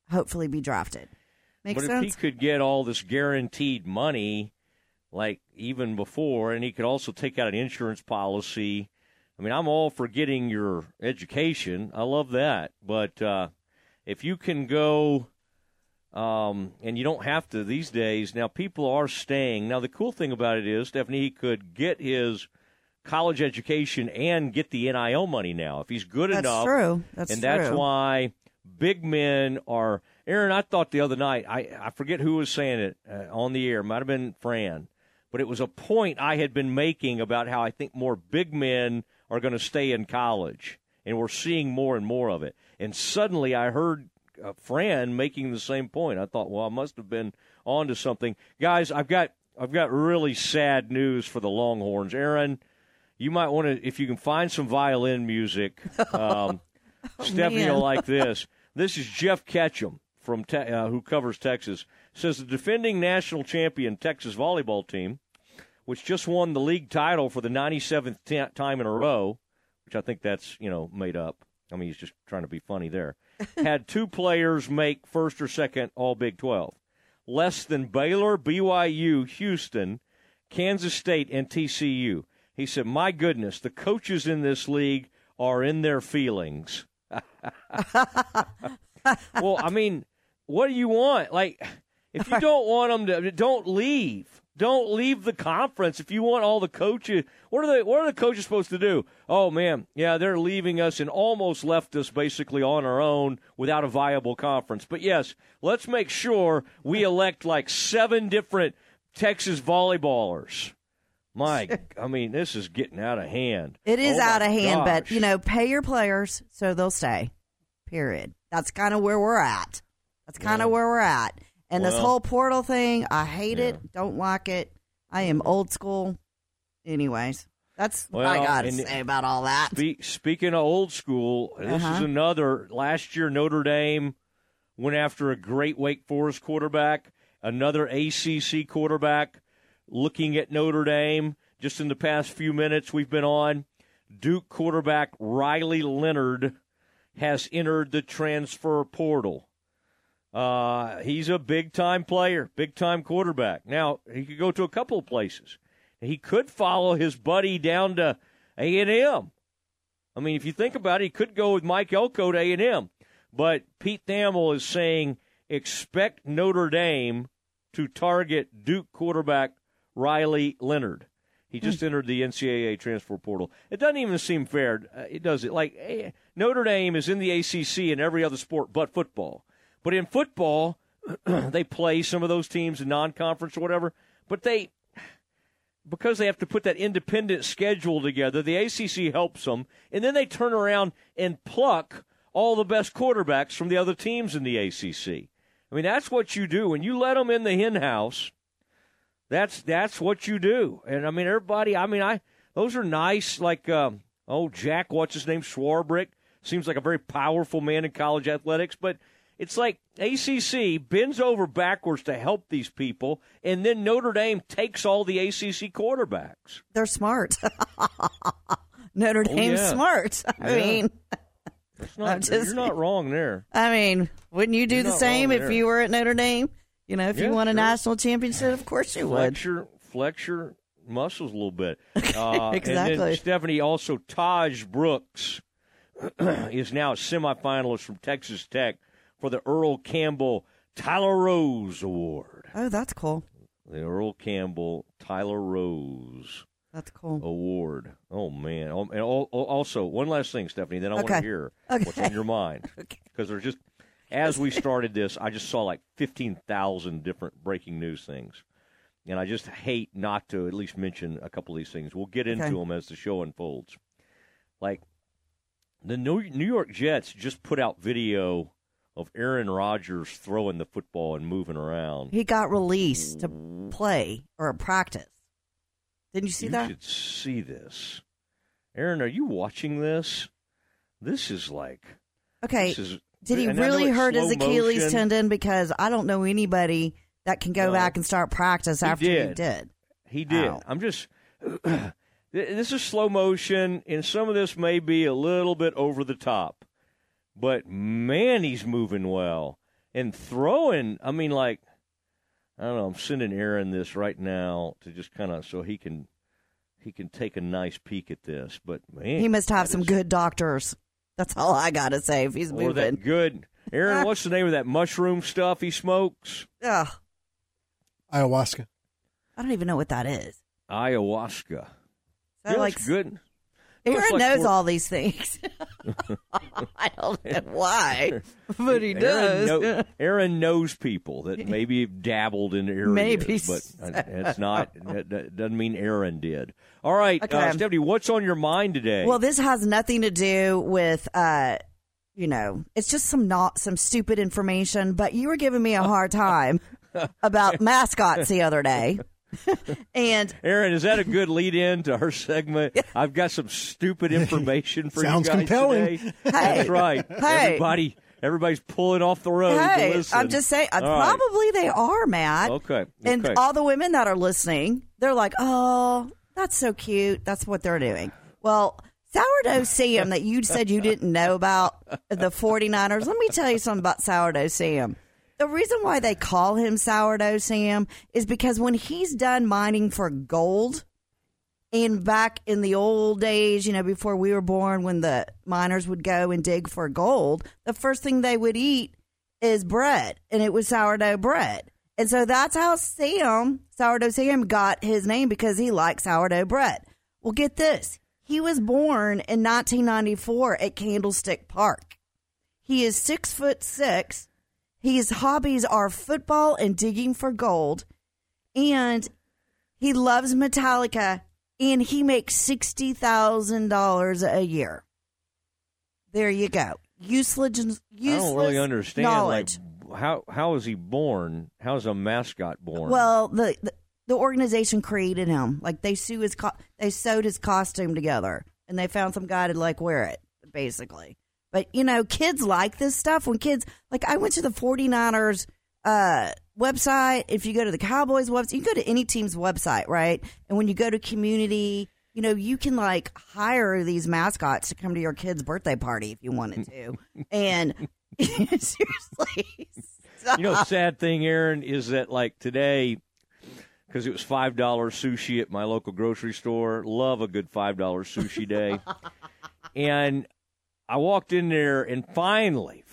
hopefully be drafted. Makes sense? But if he could get all this guaranteed money, like even before, and he could also take out an insurance policy. I mean, I'm all for getting your education. I love that. But if you can go, and you don't have to these days. Now, people are staying. Now, the cool thing about it is, Stephanie, he could get his college education and get the NIL money now. If he's good enough. That's true. That's why big men are – Aaron, I thought the other night, I forget who was saying it on the air. Might have been Fran. But it was a point I had been making about how I think more big men – are going to stay in college, and we're seeing more and more of it. And suddenly I heard Fran making the same point. I thought, well, I must have been on to something. Guys, I've got really sad news for the Longhorns. Aaron, you might want to, if you can find some violin music, Stephanie will like this. This is Jeff Ketchum from who covers Texas. Says the defending national champion Texas volleyball team, which just won the league title for the 97th time in a row, which I think that's, you know, made up. I mean, he's just trying to be funny there. Had two players make first or second all Big 12. Less than Baylor, BYU, Houston, Kansas State, and TCU. He said, my goodness, the coaches in this league are in their feelings. Well, I mean, what do you want? Like, if you don't want them to, don't leave. Don't leave the conference if you want all the coaches. What are the coaches supposed to do? Oh, man, yeah, they're leaving us and almost left us basically on our own without a viable conference. But, yes, let's make sure we elect like 7 different Texas volleyballers. Mike, I mean, this is getting out of hand. It is out of hand, but, you know, pay your players so they'll stay, period. That's kind of where we're at. And this whole portal thing, I hate it, don't like it. I am old school. Anyways, that's what I got to say about all that. Speaking of old school, this is another. Last year, Notre Dame went after a great Wake Forest quarterback, another ACC quarterback. Looking at Notre Dame, just in the past few minutes we've been on, Duke quarterback Riley Leonard has entered the transfer portal. He's a big-time player, big-time quarterback. Now, he could go to a couple of places. He could follow his buddy down to A&M. I mean, if you think about it, he could go with Mike Elko to A&M. But Pete Thamel is saying expect Notre Dame to target Duke quarterback Riley Leonard. He just entered the NCAA transfer portal. It doesn't even seem fair. It does it. Like, Notre Dame is in the ACC in every other sport but football. But in football, they play some of those teams in non-conference or whatever. But because they have to put that independent schedule together, the ACC helps them. And then they turn around and pluck all the best quarterbacks from the other teams in the ACC. I mean, that's what you do. When you let them in the hen house, that's what you do. And, I mean, everybody, those are nice. Like, Jack, what's his name, Swarbrick. Seems like a very powerful man in college athletics, but – it's like ACC bends over backwards to help these people, and then Notre Dame takes all the ACC quarterbacks. They're smart. Notre Dame's smart. I mean, you're not wrong there. I mean, wouldn't you do the same if you were at Notre Dame? You know, if you won a national championship, of course you would. Flex your muscles a little bit. Exactly. And then Stephanie, also Taj Brooks is now a semifinalist from Texas Tech for the Earl Campbell Tyler Rose Award. Oh, that's cool. The Earl Campbell Tyler Rose Award. Oh, man. And also, one last thing, Stephanie, then I want to hear what's on your mind. Because there's just, as we started this, I just saw like 15,000 different breaking news things. And I just hate not to at least mention a couple of these things. We'll get into them as the show unfolds. Like, the New York Jets just put out video of Aaron Rodgers throwing the football and moving around. He got released to play or practice. Didn't you see that? You should see this. Aaron, are you watching this? This is like... Okay, did he really hurt his Achilles tendon? Because I don't know anybody that can go back and start practice after he did. He did. Ow. I'm just... This is slow motion, and some of this may be a little bit over the top. But, man, he's moving well. And throwing, I mean, like, I don't know, I'm sending Aaron this right now to just kind of so he can take a nice peek at this. But, man. He must have some good doctors. That's all I got to say if he's moving. Or that good. Aaron, what's the name of that mushroom stuff he smokes? Ugh. Ayahuasca. I don't even know what that is. Ayahuasca. That like good. Aaron like knows all these things. I don't know why, but he does. Aaron knows people that maybe have dabbled in areas, but it's not. That doesn't mean Aaron did. All right, okay. Stephanie, what's on your mind today? Well, this has nothing to do with, it's just some stupid information. But you were giving me a hard time about mascots the other day. And Aaron, is that a good lead-in to her segment? I've got some stupid information for you guys compelling. Today. Hey, that's right. Hey. Everybody's pulling off the road to listen. I'm just saying, probably they are, Matt. Okay. And all the women that are listening, they're like, oh, that's so cute. That's what they're doing. Well, Sourdough Sam that you said you didn't know about, the 49ers, let me tell you something about Sourdough Sam. The reason why they call him Sourdough Sam is because when he's done mining for gold, and back in the old days, before we were born, when the miners would go and dig for gold, the first thing they would eat is bread, and it was sourdough bread. And so that's how Sourdough Sam got his name, because he liked sourdough bread. Well, get this. He was born in 1994 at Candlestick Park. He is 6'6". His hobbies are football and digging for gold, and he loves Metallica, and he makes $60,000 a year. There you go. Useless I don't really understand knowledge. Like, how is he born? How is a mascot born? Well, the organization created him. Like, they sewed his costume together, and they found some guy to like wear it, basically. But, kids like this stuff. When kids, like, I went to the 49ers website. If you go to the Cowboys website, you can go to any team's website, right? And when you go to community, you can, like, hire these mascots to come to your kid's birthday party if you wanted to. And seriously, stop. The sad thing, Aaron, is that, like, today, because it was $5 sushi at my local grocery store. Love a good $5 sushi day. And I walked in there, and finally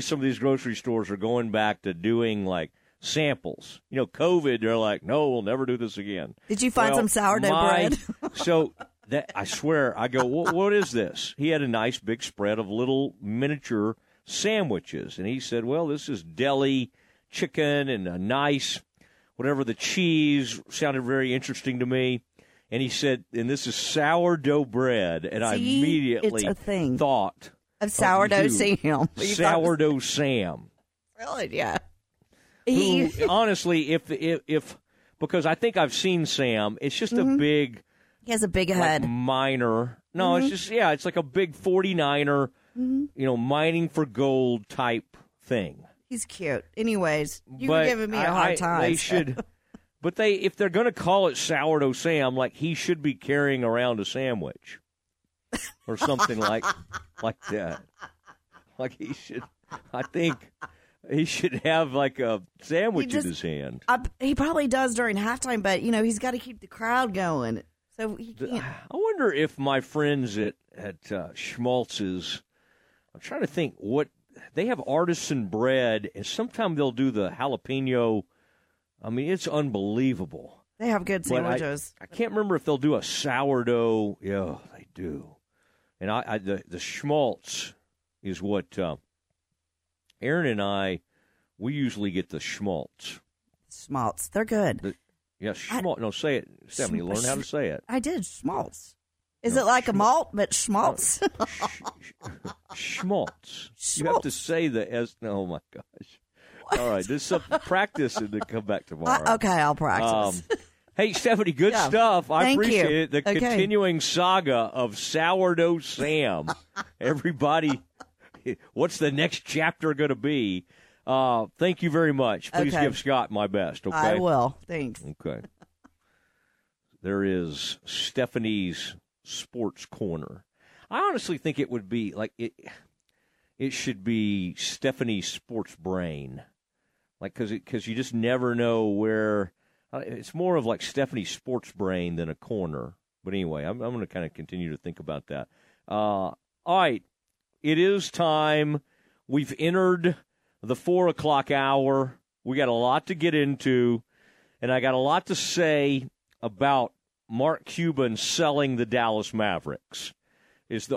some of these grocery stores are going back to doing, like, samples. COVID, they're like, no, we'll never do this again. Did you find some sourdough bread? So that, I swear, I go, what is this? He had a nice big spread of little miniature sandwiches, and he said, well, this is deli chicken and a nice whatever the cheese. Sounded very interesting to me. And he said, and this is sourdough bread. And I immediately thought of Sourdough Sam. Sourdough Sam. Really? Yeah. Who, honestly, if because I think I've seen Sam, it's just a big. He has a big head. Miner. No, it's just, it's like a big 49er, mining for gold type thing. He's cute. Anyways, you're giving me a hard time. They should. But if they're going to call it Sourdough Sam, like, he should be carrying around a sandwich or something like that. Like, he should, I think he should have, like, a sandwich in his hand. He probably does during halftime, but, he's got to keep the crowd going. So he can't. I wonder if my friends at Schmaltz's, I'm trying to think what, they have artisan bread, and sometimes they'll do the jalapeno. I mean, it's unbelievable. They have good sandwiches. I can't remember if they'll do a sourdough. Yeah, they do. And the Schmaltz is what Aaron and I, we usually get the Schmaltz. They're good. Yeah, Schmaltz. No, say it, Stephanie. Learn how to say it. I did. Schmaltz. Is it like a malt, but Schmaltz? Schmaltz. You have to say the S. Oh, my gosh. What? All right. This is something practice and then come back tomorrow. Okay, I'll practice. Hey, Stephanie, good stuff. I appreciate it. The continuing saga of Sourdough Sam. Everybody, what's the next chapter going to be? Thank you very much. Please give Scott my best, okay? I will. Thanks. Okay. There is Stephanie's Sports Corner. I honestly think it would be like it should be Stephanie's Sports Brain. Like cuz you just never know where it's more of like Stephanie's Sports Brain than a corner. But anyway, I'm going to kind of continue to think about that. All right. It is time. We've entered the 4 o'clock hour. We got a lot to get into, and I got a lot to say about Mark Cuban selling the Dallas Mavericks.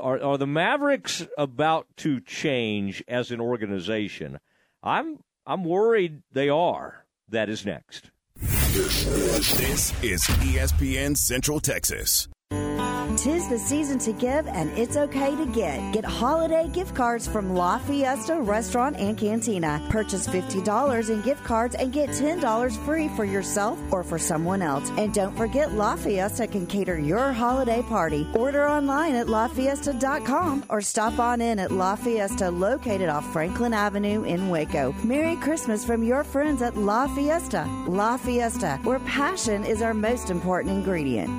Are the Mavericks about to change as an organization? I'm worried they are. That is next. This is ESPN Central Texas. Tis the season to give, and it's okay to get. Get holiday gift cards from La Fiesta Restaurant and Cantina. Purchase $50 in gift cards and get $10 free for yourself or for someone else. And don't forget, La Fiesta can cater your holiday party. Order online at LaFiesta.com or stop on in at La Fiesta, located off Franklin Avenue in Waco. Merry Christmas from your friends at La Fiesta. La Fiesta, where passion is our most important ingredient.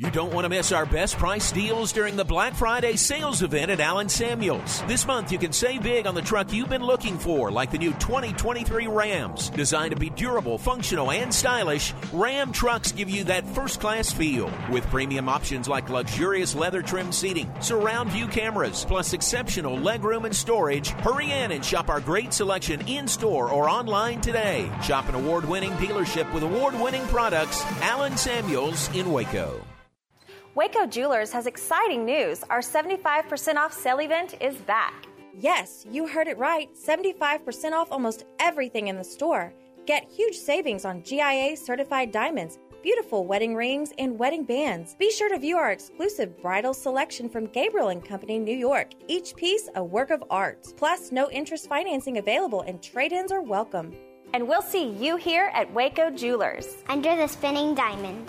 You don't want to miss our best price deals during the Black Friday sales event at Alan Samuels. This month, you can save big on the truck you've been looking for, like the new 2023 Rams. Designed to be durable, functional, and stylish, Ram trucks give you that first-class feel. With premium options like luxurious leather-trimmed seating, surround view cameras, plus exceptional legroom and storage, hurry in and shop our great selection in-store or online today. Shop an award-winning dealership with award-winning products, Alan Samuels in Waco. Waco Jewelers has exciting news. Our 75% off sale event is back. Yes, you heard it right. 75% off almost everything in the store. Get huge savings on GIA certified diamonds, beautiful wedding rings, and wedding bands. Be sure to view our exclusive bridal selection from Gabriel & Company, New York. Each piece a work of art. Plus, no interest financing available and trade-ins are welcome. And we'll see you here at Waco Jewelers. Under the spinning diamond.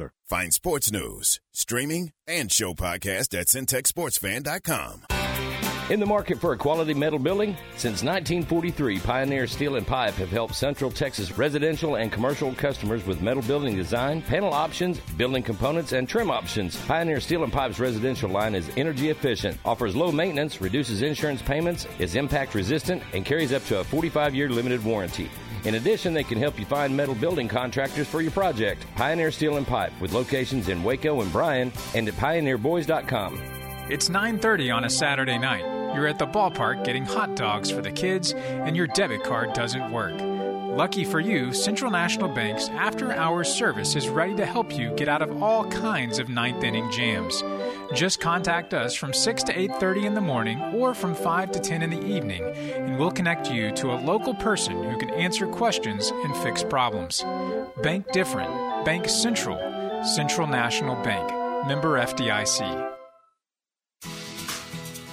Find sports news, streaming, and show podcast at CentexSportsFan.com. In the market for a quality metal building? Since 1943, Pioneer Steel and Pipe have helped Central Texas residential and commercial customers with metal building design, panel options, building components, and trim options. Pioneer Steel and Pipe's residential line is energy efficient, offers low maintenance, reduces insurance payments, is impact resistant, and carries up to a 45-year limited warranty. In addition, they can help you find metal building contractors for your project. Pioneer Steel and Pipe, with locations in Waco and Bryan and at pioneerboys.com. It's 9:30 on a Saturday night. You're at the ballpark getting hot dogs for the kids, and your debit card doesn't work. Lucky for you, Central National Bank's after-hours service is ready to help you get out of all kinds of ninth-inning jams. Just contact us from 6 to 8:30 in the morning or from 5 to 10 in the evening, and we'll connect you to a local person who can answer questions and fix problems. Bank different. Bank Central. Central National Bank. Member FDIC.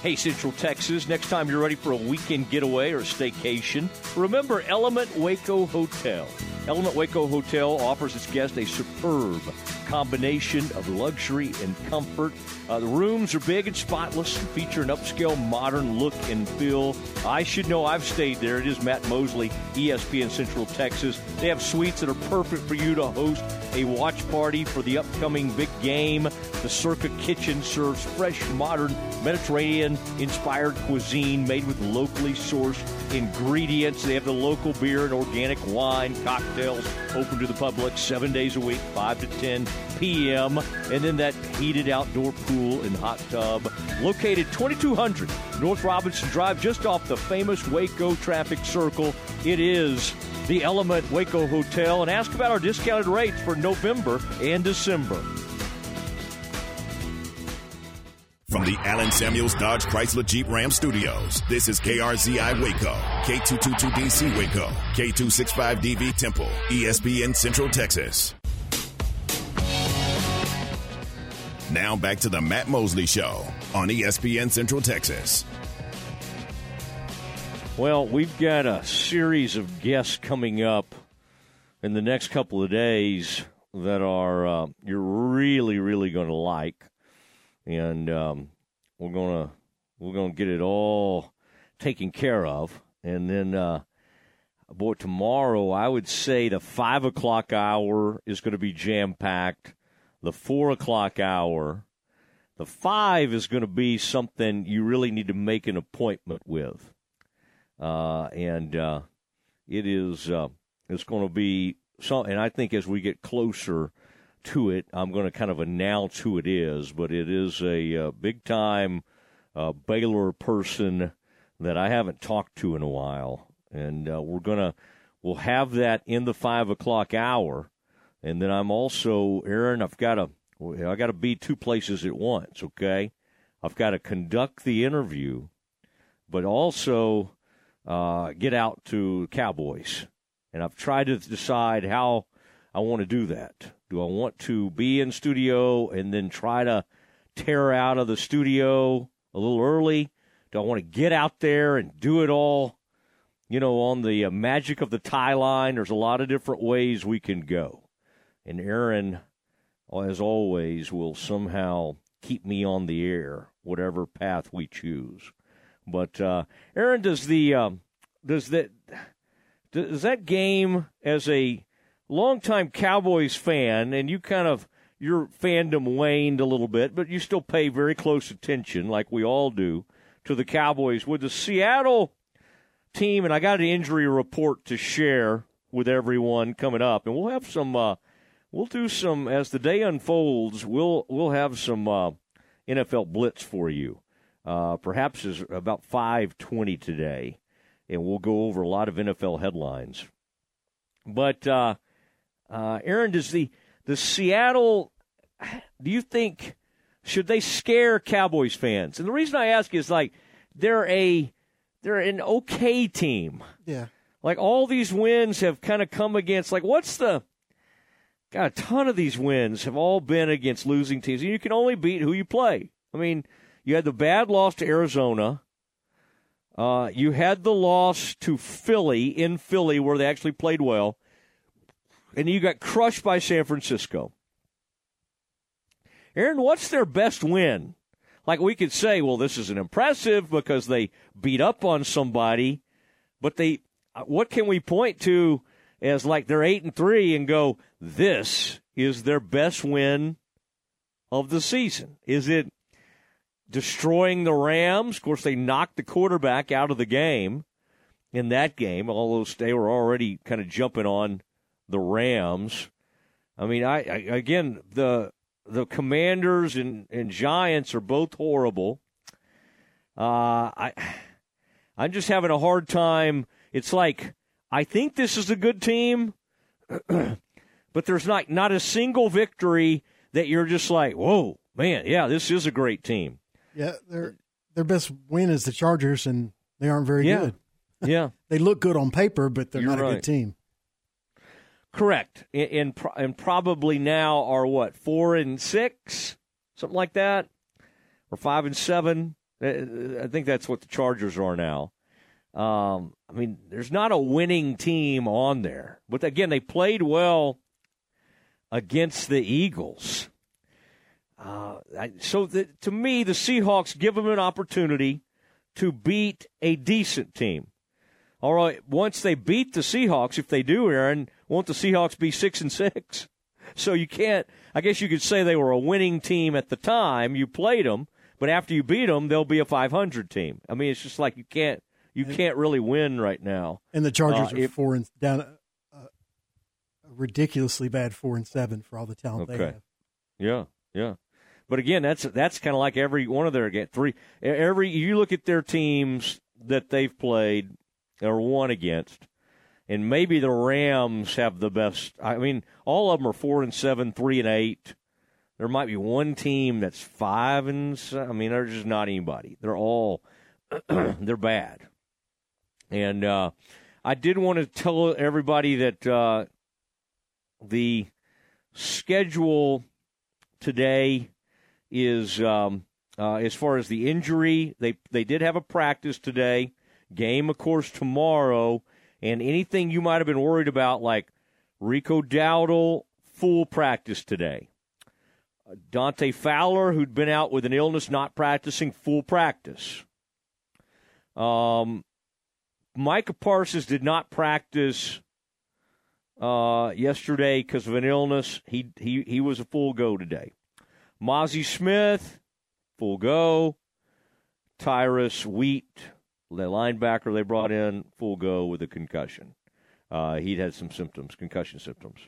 Hey, Central Texas, next time you're ready for a weekend getaway or a staycation, remember Element Waco Hotel. Element Waco Hotel offers its guests a superb combination of luxury and comfort. The rooms are big and spotless, feature an upscale modern look and feel. I should know, I've stayed there. It is Matt Mosley, ESPN Central Texas. They have suites that are perfect for you to host a watch party for the upcoming big game. The Circa Kitchen serves fresh, modern, Mediterranean-inspired cuisine made with local locally sourced ingredients. They have the local beer and organic wine, cocktails, open to the public 7 days a week, 5 to 10 p.m. And then that heated outdoor pool and hot tub located 2200 North Robinson Drive, just off the famous Waco traffic circle. It is the Element Waco Hotel. And ask about our discounted rates for November and December. From the Alan Samuels Dodge Chrysler Jeep Ram Studios, this is KRZI Waco, K222DC Waco, K265DV Temple, ESPN Central Texas. Now back to the Matt Mosley Show on ESPN Central Texas. Well, we've got a series of guests coming up in the next couple of days that are you're really, really going to like. And we're gonna get it all taken care of, and then boy, tomorrow I would say the 5 o'clock hour is going to be jam packed. The 4 o'clock hour, the 5 is going to be something you really need to make an appointment with, and it is it's going to be so. And I think as we get closer to it, I'm going to kind of announce who it is, but it is a big-time Baylor person that I haven't talked to in a while, and we'll have that in the 5 o'clock hour, and then I'm also, Aaron, I got to be two places at once. Okay, I've got to conduct the interview, but also get out to Cowboys, and I've tried to decide how I want to do that. Do I want to be in studio and then try to tear out of the studio a little early? Do I want to get out there and do it all, you know, on the magic of the tie line? There's a lot of different ways we can go. And Aaron, as always, will somehow keep me on the air, whatever path we choose. But, Aaron, does that game as a longtime Cowboys fan, and you kind of, your fandom waned a little bit, but you still pay very close attention, like we all do, to the Cowboys. With the Seattle team, and I got an injury report to share with everyone coming up, and we'll have some, we'll do some, as the day unfolds, we'll have some NFL Blitz for you. Perhaps it's about 5:20 today, and we'll go over a lot of NFL headlines. But, Aaron, does the Seattle, do you think, should they scare Cowboys fans? And the reason I ask is, like, they're an okay team. Yeah. Like, all these wins have kind of come against, like, a ton of these wins have all been against losing teams. And you can only beat who you play. I mean, you had the bad loss to Arizona. You had the loss to Philly, in Philly, where they actually played well. And you got crushed by San Francisco. Aaron, what's their best win? Like, we could say, well, this isn't impressive because they beat up on somebody, but what can we point to as, like, they're 8-3 and go, this is their best win of the season? Is it destroying the Rams? Of course, they knocked the quarterback out of the game in that game, although they were already kind of jumping on the Rams. I mean, I again, the Commanders and Giants are both horrible. I'm just having a hard time. It's like, I think this is a good team, but there's not a single victory that you're just like, whoa, man, yeah, this is a great team. Yeah, their best win is the Chargers, and they aren't very good. Yeah, they look good on paper, but they're not a good team. Correct, and probably now are what, 4-6, something like that, or 5-7. I think that's what the Chargers are now. I mean, there's not a winning team on there, but again, they played well against the Eagles. To me, the Seahawks give them an opportunity to beat a decent team. All right, once they beat the Seahawks, if they do, Aaron, won't the Seahawks be 6-6? So you can't – I guess you could say they were a winning team at the time. You played them, but after you beat them, they'll be a .500 team. I mean, it's just like you can't – You can't really win right now. And the Chargers are a ridiculously bad 4-7 for all the talent they have. Yeah, yeah. But again, that's kind of like every one of their you look at their teams that they've played or won against, and maybe the Rams have the best. I mean, all of them are 4-7, 3-8. There might be one team that's 5-7. I mean, they're just not anybody. They're all they're bad. And I did want to tell everybody that the schedule today is as far as the injury, they did have a practice today, game, of course, tomorrow, and anything you might have been worried about, like Rico Dowdle, full practice today. Dante Fowler, who'd been out with an illness, not practicing, full practice. Micah Parsons did not practice yesterday because of an illness. He was a full go today. Mozzie Smith, full go. Tyrus Wheat, the linebacker they brought in, full go with a concussion. He'd had some symptoms, concussion symptoms.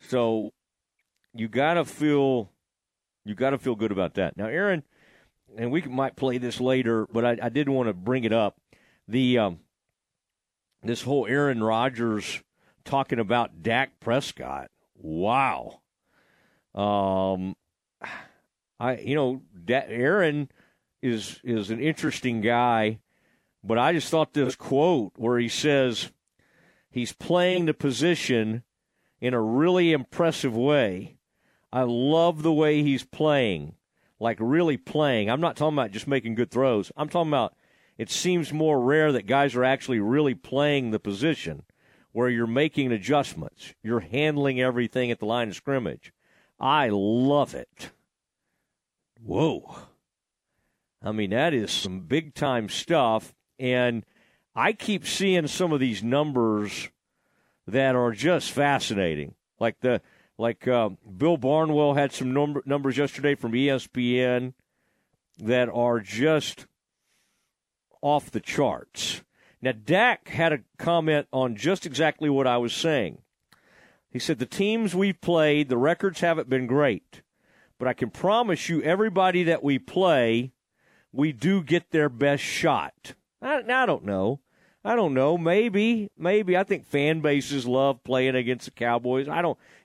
So you gotta feel good about that. Now, Aaron, and we might play this later, but I did want to bring it up. The this whole Aaron Rodgers talking about Dak Prescott. Wow. Aaron is an interesting guy, but I just thought this quote where he says he's playing the position in a really impressive way. I love the way he's playing, like really playing. I'm not talking about just making good throws. I'm talking about it seems more rare that guys are actually really playing the position where you're making adjustments. You're handling everything at the line of scrimmage. I love it. Whoa. I mean, that is some big-time stuff. And I keep seeing some of these numbers that are just fascinating. Like Bill Barnwell had some numbers yesterday from ESPN that are just off the charts. Now, Dak had a comment on just exactly what I was saying. He said, the teams we've played, the records haven't been great, but I can promise you everybody that we play, we do get their best shot. I don't know. Maybe. I think fan bases love playing against the Cowboys.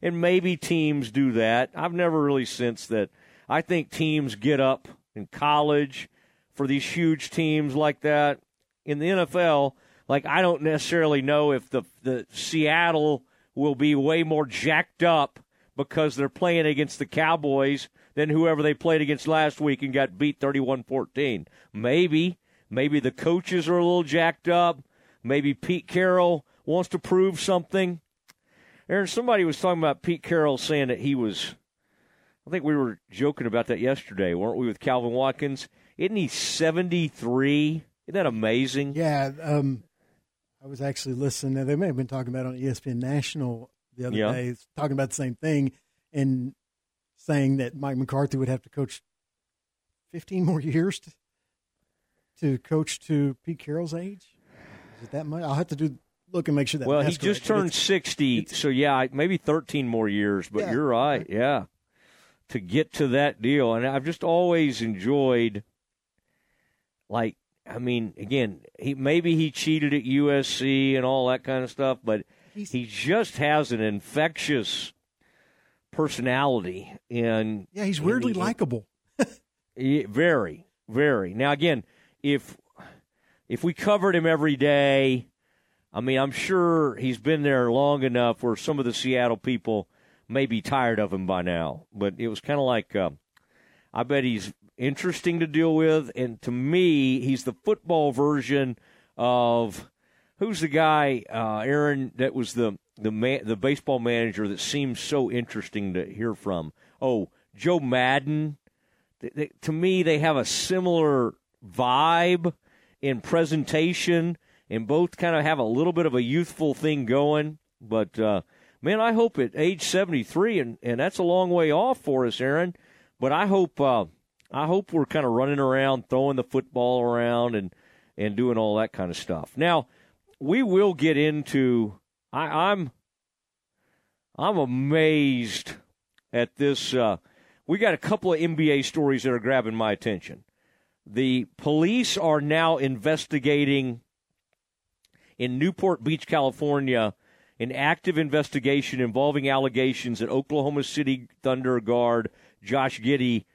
And maybe teams do that. I've never really sensed that. I think teams get up in college for these huge teams like that. In the NFL, like, I don't necessarily know if the Seattle will be way more jacked up because they're playing against the Cowboys than whoever they played against last week and got beat 31-14. Maybe the coaches are a little jacked up. Maybe Pete Carroll wants to prove something. Aaron, somebody was talking about Pete Carroll saying that he was, I think we were joking about that yesterday, weren't we, with Calvin Watkins? Isn't he 73? Isn't that amazing? Yeah, I was actually listening. They may have been talking about it on ESPN National the other day, talking about the same thing and saying that Mike McCarthy would have to coach 15 more years to coach to Pete Carroll's age? Is it that much? I'll have to look and make sure that. Well, he just turned 60, so yeah, maybe 13 more years, but you're right, yeah, to get to that deal. And I've just always enjoyed, like, I mean, again, he cheated at USC and all that kind of stuff, but he just has an infectious personality. And yeah, he's weirdly likable. Very, very. Now, again, if we covered him every day, I mean, I'm sure he's been there long enough where some of the Seattle people may be tired of him by now. But it was kind of like, I bet he's interesting to deal with, and to me, he's the football version of who's the guy, Aaron, that was the baseball manager that seems so interesting to hear from. Oh, Joe Madden. To me, they have a similar vibe in presentation, and both kind of have a little bit of a youthful thing going. But man, I hope at age 73, and that's a long way off for us, Aaron. But I hope we're kind of running around, throwing the football around, and and doing all that kind of stuff. Now, we will get into I'm amazed at this. We got a couple of NBA stories that are grabbing my attention. The police are now investigating in Newport Beach, California, an active investigation involving allegations that Oklahoma City Thunder guard Josh Giddey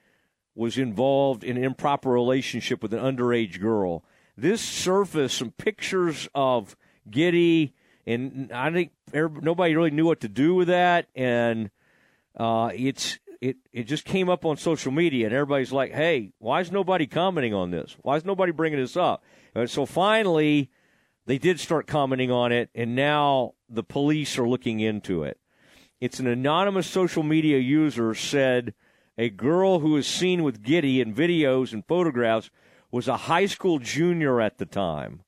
was involved in an improper relationship with an underage girl. This surfaced some pictures of Giddey, and I think nobody really knew what to do with that. And it just came up on social media, and everybody's like, hey, why is nobody commenting on this? Why is nobody bringing this up? And so finally, they did start commenting on it, and now the police are looking into it. It's an anonymous social media user said a girl who was seen with Giddey in videos and photographs was a high school junior at the time.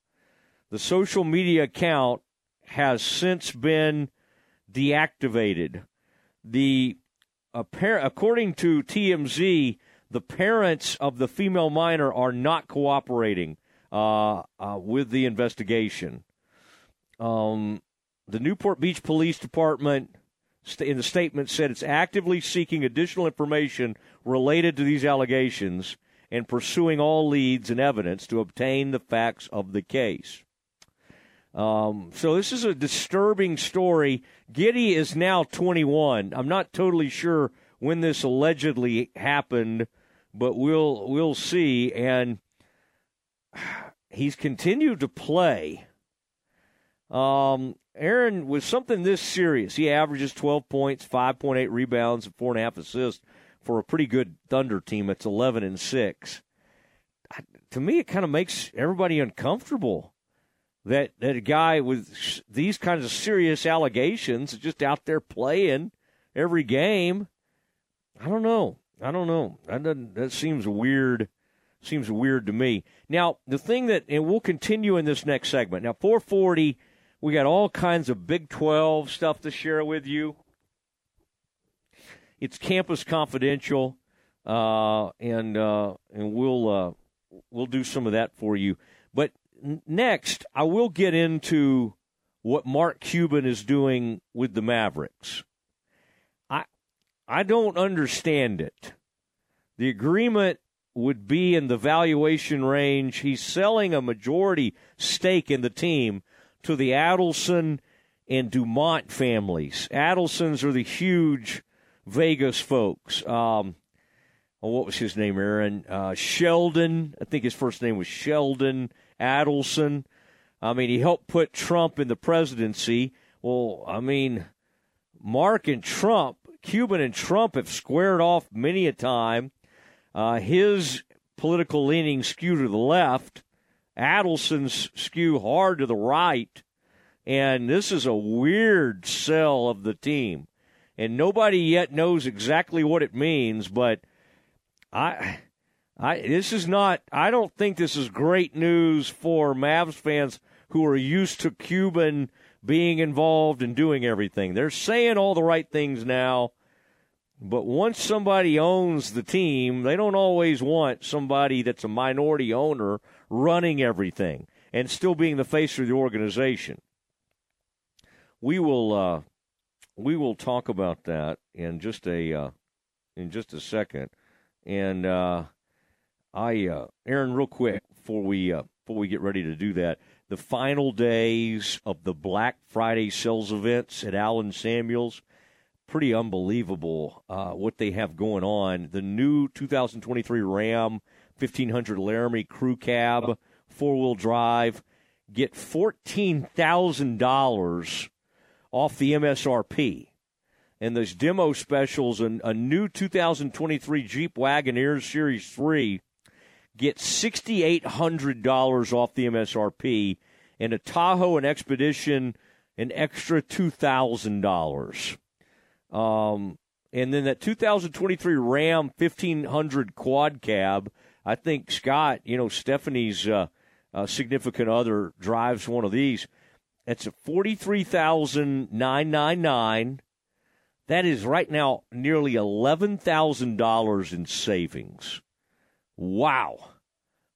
The social media account has since been deactivated. According to TMZ, the parents of the female minor are not cooperating with the investigation. The Newport Beach Police Department, in the statement, said it's actively seeking additional information related to these allegations and pursuing all leads and evidence to obtain the facts of the case. So this is a disturbing story. Giddey is now 21. I'm not totally sure when this allegedly happened, but we'll see. And he's continued to play. Aaron, with something this serious, he averages 12 points, 5.8 rebounds, and 4.5 assists for a pretty good Thunder team. It's 11-6. To me, it kind of makes everybody uncomfortable that a guy with these kinds of serious allegations is just out there playing every game. I don't know. That seems weird. Seems weird to me. Now, the thing that, and we'll continue in this next segment. Now, 440, we got all kinds of Big 12 stuff to share with you. It's Campus Confidential, and we'll do some of that for you. But next, I will get into what Mark Cuban is doing with the Mavericks. I don't understand it. The agreement would be in the valuation range. He's selling a majority stake in the team to the Adelson and Dumont families. Adelsons are the huge Vegas folks. What was his name, Aaron? Sheldon. I think his first name was Sheldon Adelson. I mean, he helped put Trump in the presidency. Well, I mean, Mark and Trump, Cuban and Trump have squared off many a time. His political leanings skew to the left. Adelson's skew hard to the right. And this is a weird sell of the team. And nobody yet knows exactly what it means, but I don't think this is great news for Mavs fans who are used to Cuban being involved and doing everything. They're saying all the right things now. But once somebody owns the team, they don't always want somebody that's a minority owner running everything and still being the face of the organization. We will talk about that in just a second. And Aaron, real quick before we get ready to do that, the final days of the Black Friday sales events at Alan Samuels. Pretty unbelievable what they have going on. The new 2023 Ram 1500 Laramie Crew Cab, four-wheel drive. Get $14,000 off the MSRP. And there's demo specials, and a new 2023 Jeep Wagoneer Series 3. Get $6,800 off the MSRP. And a Tahoe and Expedition, an extra $2,000. And then that 2023 Ram 1500 quad cab, I think Scott, Stephanie's significant other drives one of these. That's a $43,999. That is right now nearly $11,000 in savings. Wow.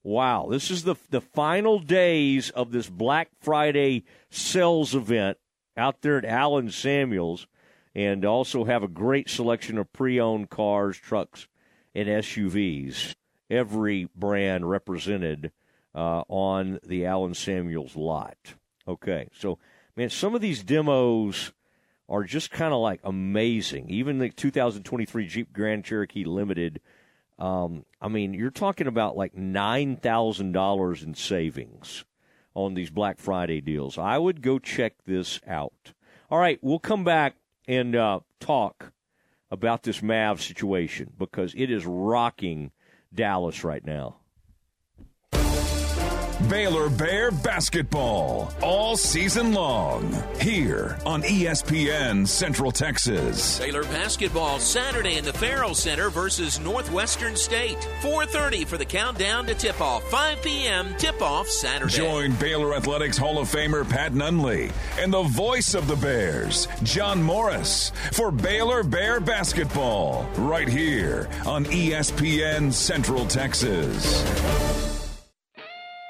Wow, this is the final days of this Black Friday sales event out there at Alan Samuels, and also have a great selection of pre-owned cars, trucks, and SUVs, every brand represented on the Alan Samuels lot. Okay, so, man, some of these demos are just kind of like amazing. Even the 2023 Jeep Grand Cherokee Limited, I mean, you're talking about like $9,000 in savings on these Black Friday deals. I would go check this out. All right, we'll come back and talk about this Mavs situation because it is rocking Dallas right now. Baylor Bear basketball all season long here on ESPN Central Texas. Baylor basketball Saturday in the Farrell Center versus Northwestern State. 4:30 for the countdown to tip-off. 5 p.m. tip-off Saturday. Join Baylor Athletics Hall of Famer Pat Nunley and the voice of the Bears, John Morris, for Baylor Bear basketball right here on ESPN Central Texas.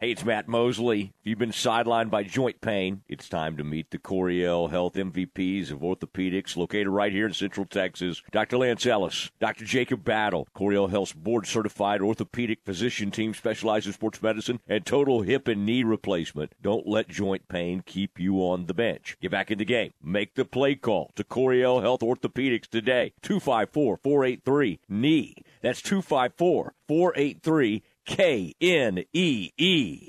Hey, it's Matt Mosley. If you've been sidelined by joint pain, it's time to meet the Coriel Health MVPs of orthopedics located right here in Central Texas. Dr. Lance Ellis, Dr. Jacob Battle. Coriel Health's board-certified orthopedic physician team specializes in sports medicine and total hip and knee replacement. Don't let joint pain keep you on the bench. Get back in the game. Make the play call to Coriel Health Orthopedics today. 254-483-KNEE. That's 254-483-KNEE. K-N-E-E.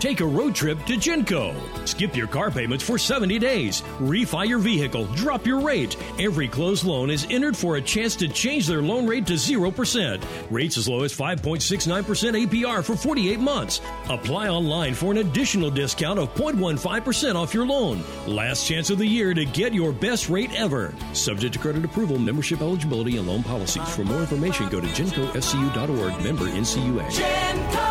Take a road trip to Genco. Skip your car payments for 70 days. Refi your vehicle. Drop your rate. Every closed loan is entered for a chance to change their loan rate to 0%. Rates as low as 5.69% APR for 48 months. Apply online for an additional discount of 0.15% off your loan. Last chance of the year to get your best rate ever. Subject to credit approval, membership eligibility, and loan policies. For more information, go to GencoFCU.org. Member NCUA. Genco!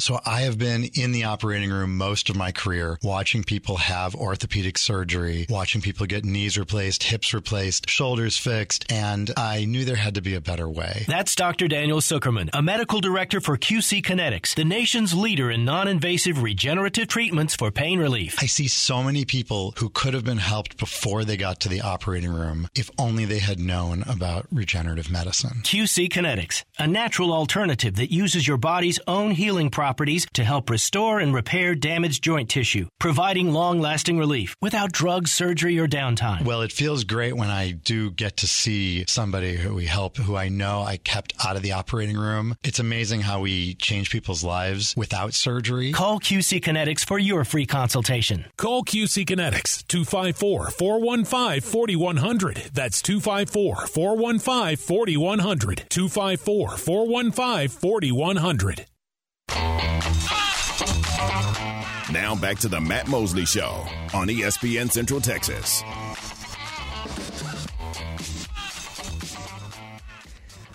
So I have been in the operating room most of my career, watching people have orthopedic surgery, watching people get knees replaced, hips replaced, shoulders fixed, and I knew there had to be a better way. That's Dr. Daniel Zuckerman, a medical director for QC Kinetics, the nation's leader in non-invasive regenerative treatments for pain relief. I see so many people who could have been helped before they got to the operating room if only they had known about regenerative medicine. QC Kinetics, a natural alternative that uses your body's own healing properties to help restore and repair damaged joint tissue, providing long-lasting relief without drugs, surgery, or downtime. Well, it feels great when I do get to see somebody who we help, who I know I kept out of the operating room. It's amazing how we change people's lives without surgery. Call QC Kinetics for your free consultation. Call QC Kinetics, 254-415-4100. That's 254-415-4100. 254-415-4100. Now back to the Matt Mosley Show on ESPN Central Texas.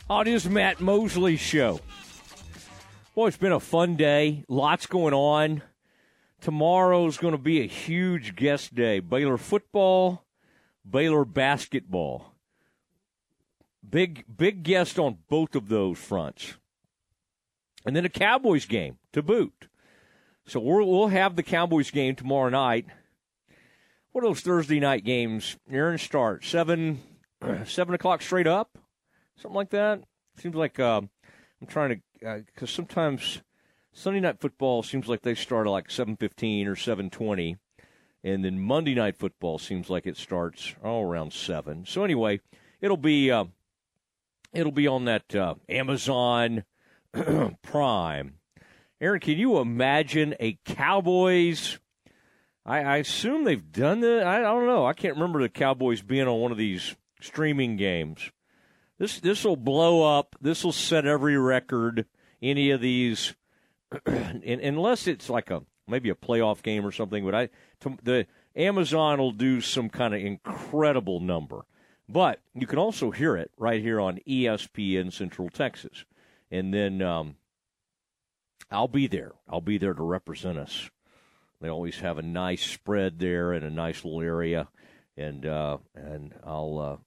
On this Matt Mosley Show. Well, it's been a fun day. Lots going on. Tomorrow's going to be a huge guest day. Baylor football, Baylor basketball. Big guest on both of those fronts. And then a Cowboys game to boot. So we'll have the Cowboys game tomorrow night. What are those Thursday night games? Aaron, start 7 o'clock straight up, something like that. Seems like I'm trying to, because sometimes Sunday night football seems like they start at like 7:15 or 7:20, and then Monday night football seems like it starts all around 7. So anyway, it'll be on that Amazon. Prime. Aaron, can you imagine a Cowboys? I assume they've done that. I don't know. I can't remember the Cowboys being on one of these streaming games. This will blow up. This will set every record. Any of these, unless it's like maybe a playoff game or something. But the Amazon will do some kind of incredible number. But you can also hear it right here on ESPN Central Texas. And then I'll be there. I'll be there to represent us. They always have a nice spread there and a nice little area, and I'll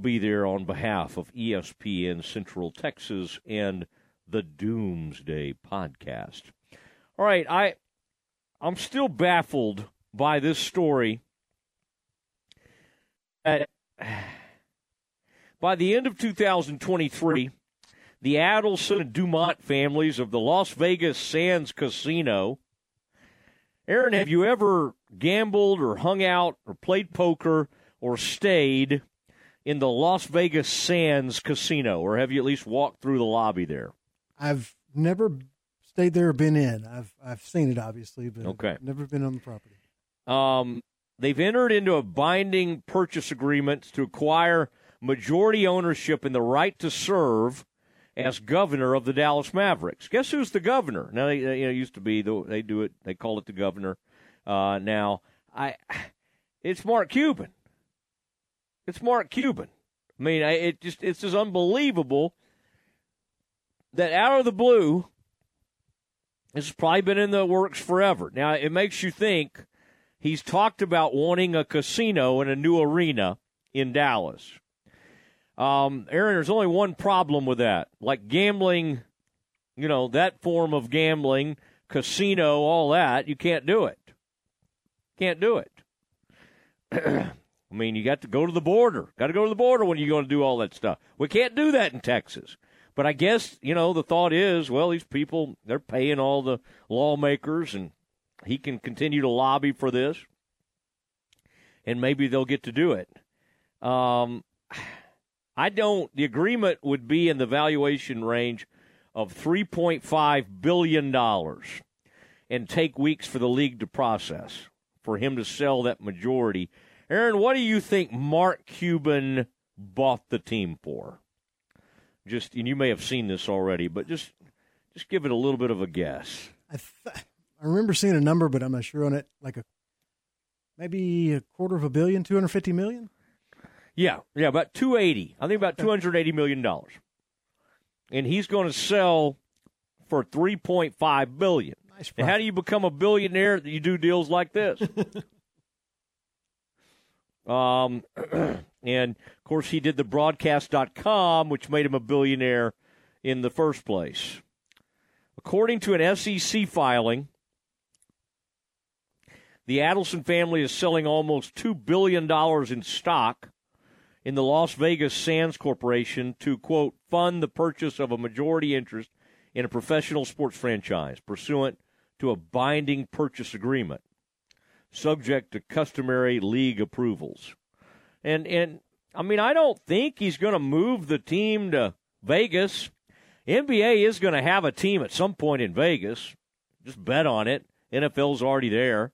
be there on behalf of ESPN Central Texas and the Doomsday Podcast. All right, I'm still baffled by this story. By the end of 2023, the Adelson and Dumont families of the Las Vegas Sands Casino. Aaron, have you ever gambled or hung out or played poker or stayed in the Las Vegas Sands Casino, or have you at least walked through the lobby there? I've never stayed there or been in. I've seen it, obviously, but okay. I've never been on the property. They've entered into a binding purchase agreement to acquire majority ownership and the right to serve as governor of the Dallas Mavericks. Guess who's the governor? Now they used to be they do it. They call it the governor. Now it's Mark Cuban. It's Mark Cuban. I mean, it's just unbelievable that out of the blue, this has probably been in the works forever. Now it makes you think he's talked about wanting a casino and a new arena in Dallas. Aaron, there's only one problem with that. Like gambling, that form of gambling, casino, all that, you can't do it. Can't do it. I mean, you got to go to the border. Got to go to the border when you're going to do all that stuff. We can't do that in Texas. But I guess, the thought is, well, these people, they're paying all the lawmakers, and he can continue to lobby for this, and maybe they'll get to do it. The agreement would be in the valuation range of $3.5 billion and take weeks for the league to process, for him to sell that majority. Aaron, what do you think Mark Cuban bought the team for? Just, and you may have seen this already, but just give it a little bit of a guess. I remember seeing a number, but I'm not sure on it. Like maybe a quarter of a billion, $250 million? Yeah, about $280. I think about $280 million. And he's going to sell for $3.5 billion. Nice. And how do you become a billionaire? You do deals like this. And, of course, he did the broadcast.com, which made him a billionaire in the first place. According to an SEC filing, the Adelson family is selling almost $2 billion in stock in the Las Vegas Sands Corporation to, quote, fund the purchase of a majority interest in a professional sports franchise pursuant to a binding purchase agreement, subject to customary league approvals. And I mean, I don't think he's going to move the team to Vegas. NBA is going to have a team at some point in Vegas. Just bet on it. NFL's already there.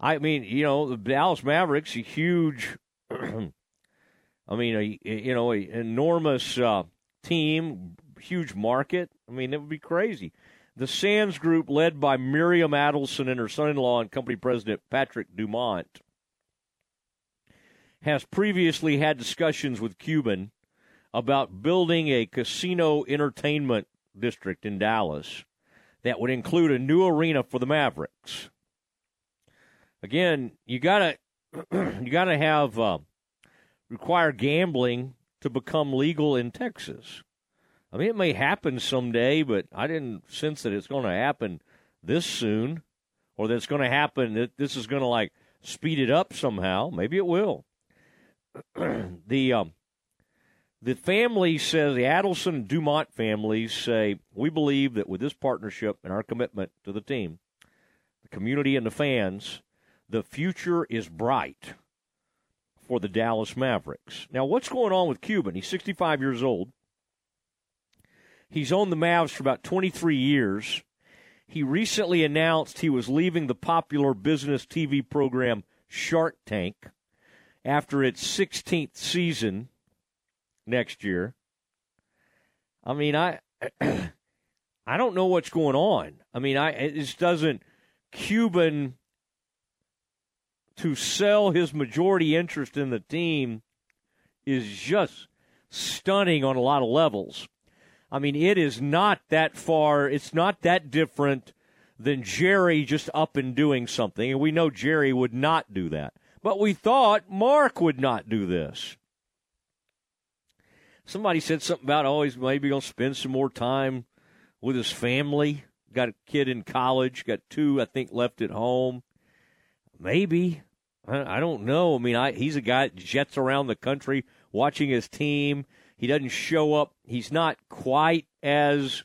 I mean, you know, the Dallas Mavericks, a huge, enormous team, huge market. I mean, it would be crazy. The Sands Group, led by Miriam Adelson and her son-in-law and company president Patrick Dumont, has previously had discussions with Cuban about building a casino entertainment district in Dallas that would include a new arena for the Mavericks. Again, you gotta have require gambling to become legal in Texas. I mean, it may happen someday, but I didn't sense that it's going to happen this soon, or that it's going to happen, that this is going to, like, speed it up somehow. Maybe it will. The family says, the Adelson Dumont families say, we believe that with this partnership and our commitment to the team, the community, and the fans, the future is bright for the Dallas Mavericks. Now, what's going on with Cuban? He's 65 years old. He's owned the Mavs for about 23 years. He recently announced he was leaving the popular business TV program Shark Tank after its 16th season next year. I mean, I don't know what's going on. I mean, it just doesn't. Cuban, to sell his majority interest in the team, is just stunning on a lot of levels. I mean, it is not that far. It's not that different than Jerry just up and doing something. And we know Jerry would not do that. But we thought Mark would not do this. Somebody said something about, he's maybe going to spend some more time with his family. Got a kid in college. Got two, I think, left at home. Maybe. I don't know. I mean, he's a guy that jets around the country watching his team. He doesn't show up. He's not quite as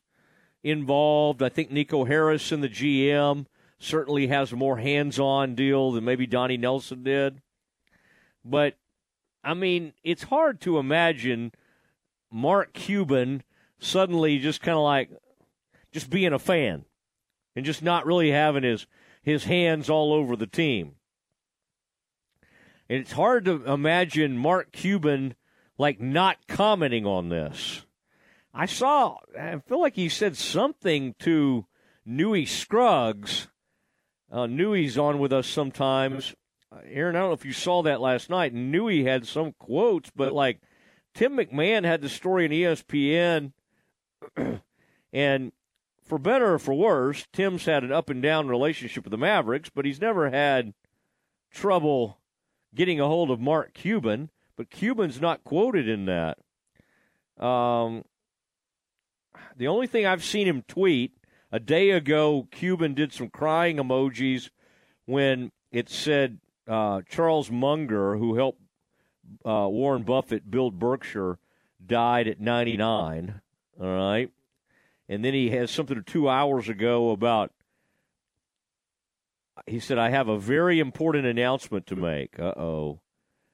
involved. I think Nico Harris and the GM certainly has a more hands-on deal than maybe Donnie Nelson did. But, I mean, it's hard to imagine Mark Cuban suddenly just kind of like just being a fan and just not really having his hands all over the team. And it's hard to imagine Mark Cuban like not commenting on this. I feel like he said something to Newey Scruggs. Newey's on with us sometimes. Aaron, I don't know if you saw that last night. Newey had some quotes, but like Tim McMahon had the story in ESPN. And for better or for worse, Tim's had an up-and-down relationship with the Mavericks, but he's never had trouble getting a hold of Mark Cuban. But Cuban's not quoted in that. The only thing I've seen him tweet, a day ago, Cuban did some crying emojis when it said Charles Munger, who helped Warren Buffett build Berkshire, died at 99. All right. And then he has something 2 hours ago about, he said, I have a very important announcement to make. Uh-oh.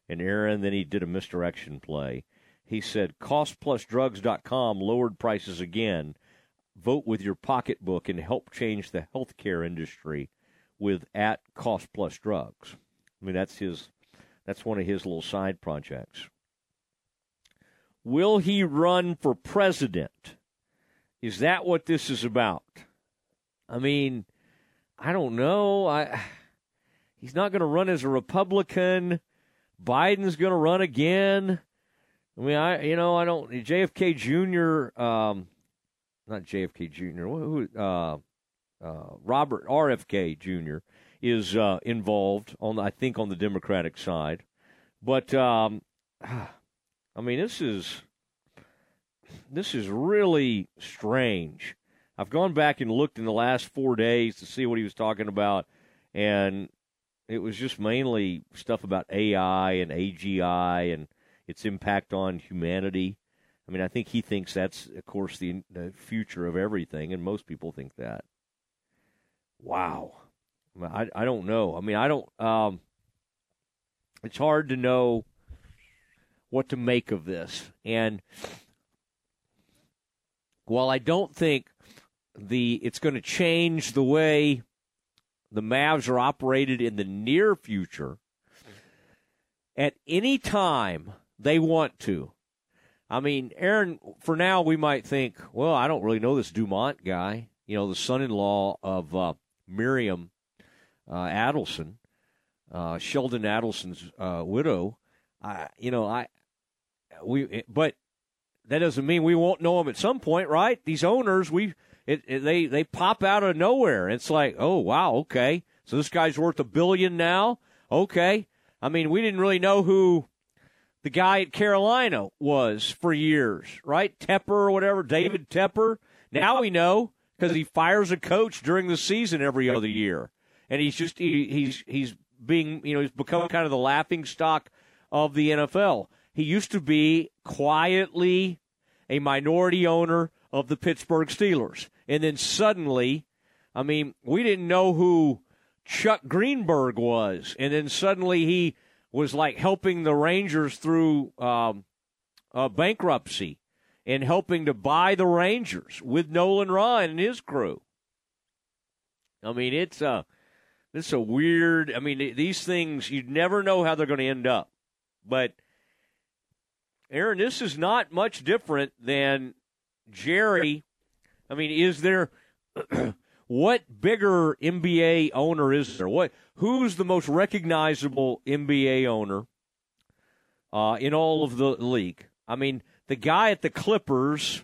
And Aaron, then he did a misdirection play. He said, costplusdrugs.com lowered prices again. Vote with your pocketbook and help change the healthcare industry with @costplusdrugs. I mean, that's his That's one of his little side projects. Will he run for president? Is that what this is about? I mean, I don't know. He's not going to run as a Republican. Biden's going to run again. I mean, I don't. JFK Jr. Not JFK Jr. Robert RFK Jr. is involved on the Democratic side, but I mean, this is really strange. I've gone back and looked in the last 4 days to see what he was talking about, and it was just mainly stuff about AI and AGI and its impact on humanity. I mean, I think he thinks that's, of course, the future of everything, and most people think that. Wow. I don't know. I mean, I don't it's hard to know what to make of this. And while I don't think it's going to change the way the Mavs are operated in the near future, at any time they want to. I mean, Aaron, for now we might think, well, I don't really know this Dumont guy, the son-in-law of Miriam Adelson, Sheldon Adelson's widow. But that doesn't mean we won't know him at some point, right? These owners, they pop out of nowhere. It's like, oh wow, okay, so this guy's worth $1 billion now. Okay, I mean, we didn't really know who the guy at Carolina was for years, right? Tepper or whatever, David Tepper. Now we know because he fires a coach during the season every other year. And he's just he's become kind of the laughing stock of the NFL. He used to be quietly a minority owner of the Pittsburgh Steelers, and then suddenly, I mean, we didn't know who Chuck Greenberg was, and then suddenly he was like helping the Rangers through bankruptcy and helping to buy the Rangers with Nolan Ryan and his crew. I mean, it's It's a weird, I mean, these things, you never know how they're going to end up. But, Aaron, this is not much different than Jerry. I mean, is there, what bigger NBA owner is there? Who's the most recognizable NBA owner in all of the league? I mean, the guy at the Clippers,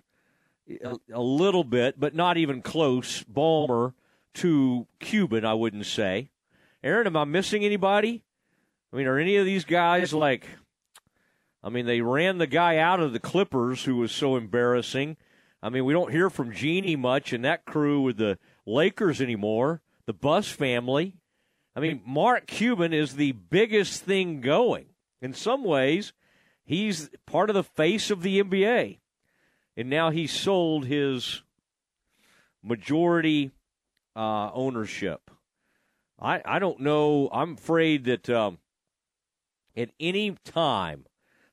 a little bit, but not even close, Ballmer, to Cuban, I wouldn't say. Aaron, am I missing anybody? I mean, are any of these guys like, I mean, they ran the guy out of the Clippers who was so embarrassing. I mean, we don't hear from Genie much and that crew with the Lakers anymore, the Buss family. I mean, Mark Cuban is the biggest thing going. In some ways, he's part of the face of the NBA. And now he sold his majority ownership. I don't know. I'm afraid that at any time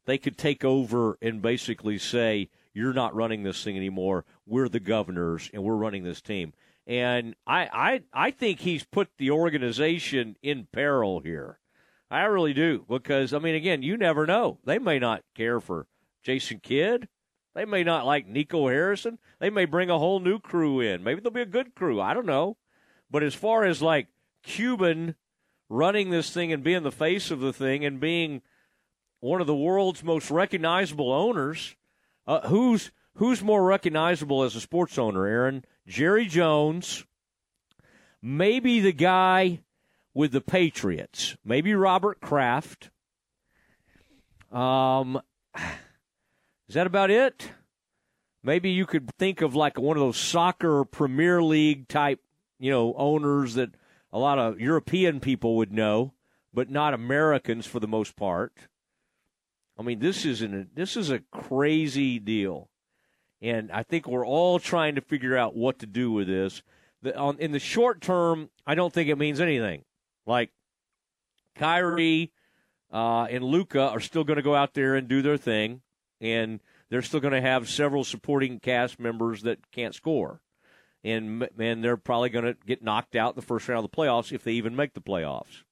they could take over and basically say, you're not running this thing anymore. We're the governors, and we're running this team. And I think he's put the organization in peril here. I really do, because, I mean, again, you never know. They may not care for Jason Kidd. They may not like Nico Harrison. They may bring a whole new crew in. Maybe they'll be a good crew. I don't know. But as far as, like, Cuban running this thing and being the face of the thing and being one of the world's most recognizable owners, who's more recognizable as a sports owner, Aaron? Jerry Jones, maybe the guy with the Patriots, maybe Robert Kraft. Is that about it? Maybe you could think of like one of those soccer Premier League type, owners that a lot of European people would know, but not Americans for the most part. I mean, this is a crazy deal, and I think we're all trying to figure out what to do with this. In the short term, I don't think it means anything. Like Kyrie and Luka are still going to go out there and do their thing. And they're still going to have several supporting cast members that can't score. And they're probably going to get knocked out in the first round of the playoffs if they even make the playoffs.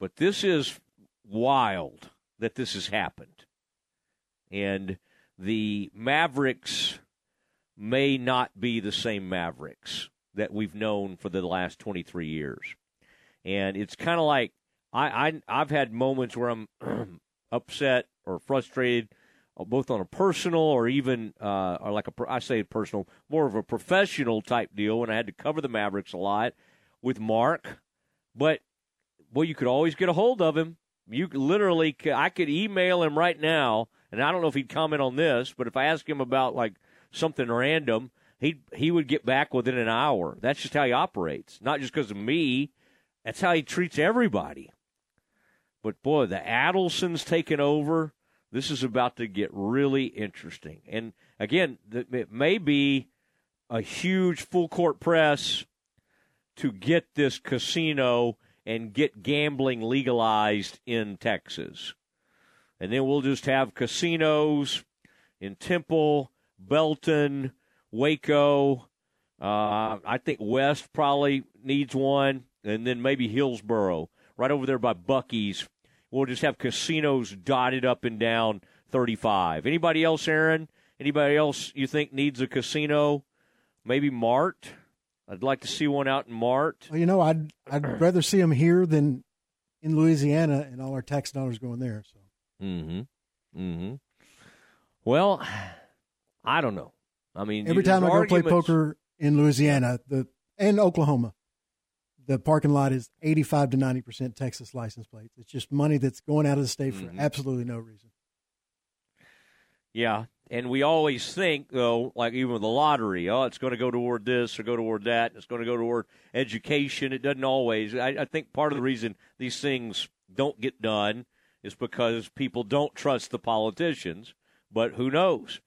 But this is wild that this has happened. And the Mavericks may not be the same Mavericks that we've known for the last 23 years. And it's kind of like I've had moments where I'm upset or frustrated, both on a personal or even or like a, I say personal, more of a professional type deal when I had to cover the Mavericks a lot with Mark. But, well, you could always get a hold of him. You literally – I could email him right now, and I don't know if he'd comment on this, but if I ask him about, like, something random, he would get back within an hour. That's just how he operates, not just because of me. That's how he treats everybody. But, boy, the Adelson's taken over. This is about to get really interesting. And, again, it may be a huge full-court press to get this casino and get gambling legalized in Texas. And then we'll just have casinos in Temple, Belton, Waco. I think West probably needs one, and then maybe Hillsboro, right over there by Buc-ee's. We'll just have casinos dotted up and down 35. Anybody else, Aaron? Anybody else you think needs a casino? Maybe Mart? I'd like to see one out in Mart. Well, you know, I'd rather see them here than in Louisiana and all our tax dollars going there. So. Well, I don't know. I mean, every time I go play poker in Louisiana and Oklahoma, the parking lot is 85 to 90% Texas license plates. It's just money that's going out of the state for absolutely no reason. Yeah. And we always think, though, like even with the lottery, oh, it's going to go toward this or go toward that. It's going to go toward education. It doesn't always. I think part of the reason these things don't get done is because people don't trust the politicians. But who knows?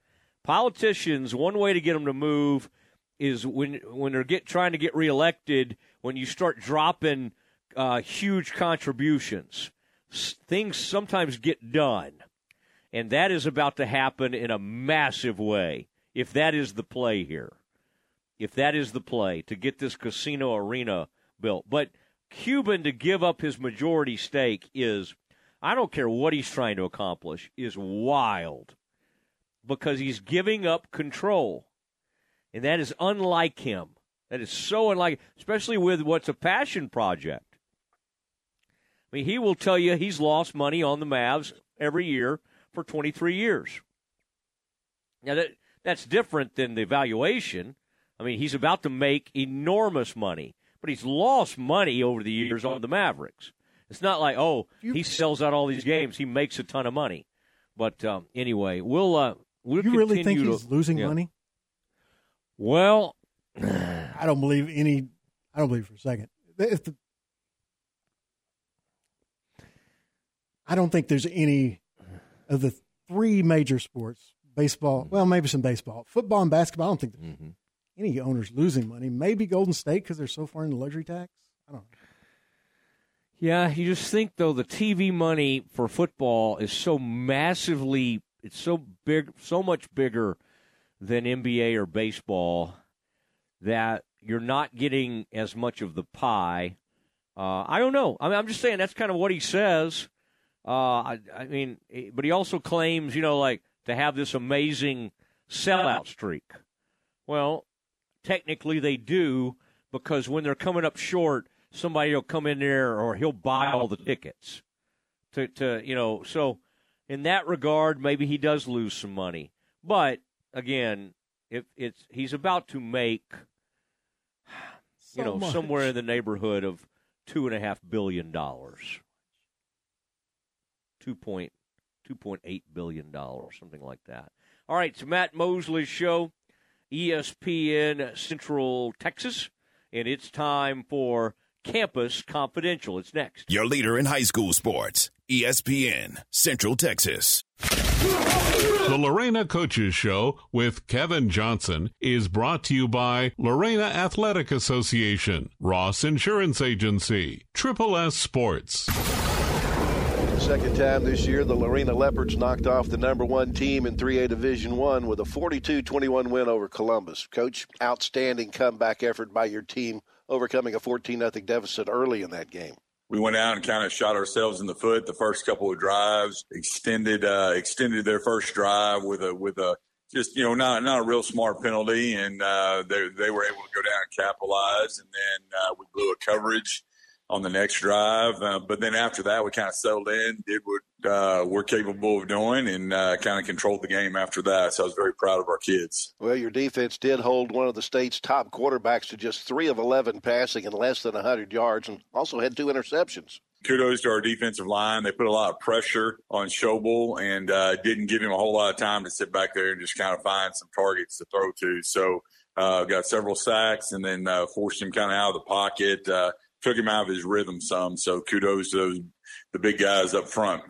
Politicians, one way to get them to move is when they're trying to get reelected, when you start dropping huge contributions, things sometimes get done. And that is about to happen in a massive way, if that is the play here, if that is the play, to get this casino arena built. But Cuban to give up his majority stake is, I don't care what he's trying to accomplish, is wild because he's giving up control. And that is unlike him. That is so unlike, especially with what's a passion project. I mean, he will tell you he's lost money on the Mavs every year for 23 years. Now, that's different than the valuation. I mean, he's about to make enormous money, but he's lost money over the years on the Mavericks. It's not like, oh, he sells out all these games, he makes a ton of money. But anyway, we'll continue. You really think he's losing money? Well, I don't believe for a second. I don't think there's any of the three major sports, baseball, well, maybe some baseball, football and basketball, I don't think there's any owners losing money. Maybe Golden State because they're so far in the luxury tax. I don't know. Yeah, you just think, though, the TV money for football is so massively, it's so big, so much bigger than NBA or baseball that you're not getting as much of the pie. I don't know. I mean, I'm just saying that's kind of what he says. I mean, but he also claims, you know, like to have this amazing sellout streak. Well, technically they do because when they're coming up short, somebody will come in there or he'll buy all the tickets to you know. So in that regard, maybe he does lose some money. But, again, he's about to make, so much. Somewhere in the neighborhood of $2.5 billion. $2.8 billion, something like that. All right, it's Matt Mosley's show, ESPN Central Texas, and it's time for Campus Confidential. It's next. Your leader in high school sports, ESPN Central Texas. The Lorena Coaches Show with Kevin Johnson is brought to you by Lorena Athletic Association, Ross Insurance Agency, Triple S Sports. Second time this year, the Lorena Leopards knocked off the number one team in 3A Division I with a 42-21 win over Columbus. Coach, outstanding comeback effort by your team, overcoming a 14-0 deficit early in that game. we went out and kind of shot ourselves in the foot the first couple of drives, extended their first drive with a just, you know, not a real smart penalty, and they were able to go down and capitalize, and then we blew a coverage on the next drive. But then after that, we kind of settled in, did what we're capable of doing, and kind of controlled the game after that. So I was very proud of our kids. Well, your defense did hold one of the state's top quarterbacks to just 3 of 11 passing and less than 100 yards, and also had 2 interceptions. Kudos to our defensive line. They put a lot of pressure on Schobel and didn't give him a whole lot of time to sit back there and just kind of find some targets to throw to. So got several sacks and then forced him kind of out of the pocket, took him out of his rhythm some. So kudos to the big guys up front.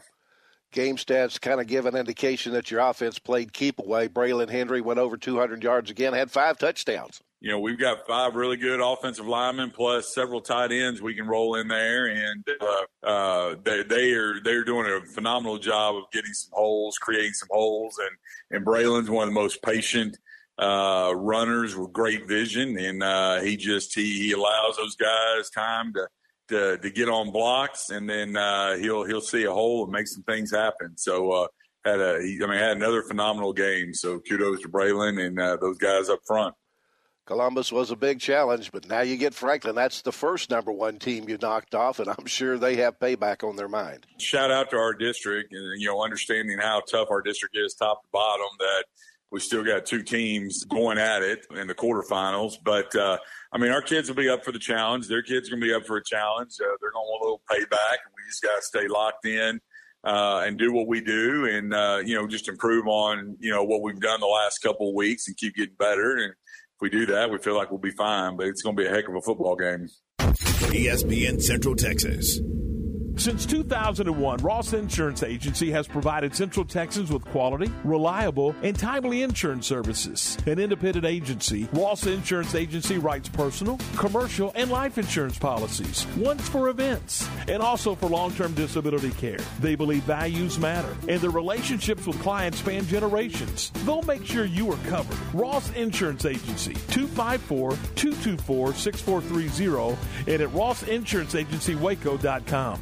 Game stats kind of give an indication that your offense played keep away. Braylon Henry went over 200 yards again, had 5 touchdowns. You know, we've got 5 really good offensive linemen plus several tight ends we can roll in there, and they're doing a phenomenal job of getting some holes, creating some holes, and Braylon's one of the most patient runners with great vision, and he allows those guys time to get on blocks, and then he'll see a hole and make some things happen. So had another phenomenal game. So kudos to Braylon and those guys up front. Columbus was a big challenge, but now you get Franklin. That's the first number 1 team you knocked off, and I'm sure they have payback on their mind. Shout out to our district, and you know, understanding how tough our district is top to bottom, that we still got 2 teams going at it in the quarterfinals. But, our kids will be up for the challenge. Their kids are going to be up for a challenge. They're going to want a little payback, and we just got to stay locked in and do what we do and, just improve on, what we've done the last couple of weeks and keep getting better. And we do that, we feel like we'll be fine, but it's going to be a heck of a football game. ESPN Central Texas. Since 2001, Ross Insurance Agency has provided Central Texans with quality, reliable, and timely insurance services. An independent agency, Ross Insurance Agency writes personal, commercial, and life insurance policies, once for events, and also for long-term disability care. They believe values matter, and their relationships with clients span generations. They'll make sure you are covered. Ross Insurance Agency, 254-224-6430, and at rossinsuranceagencywaco.com.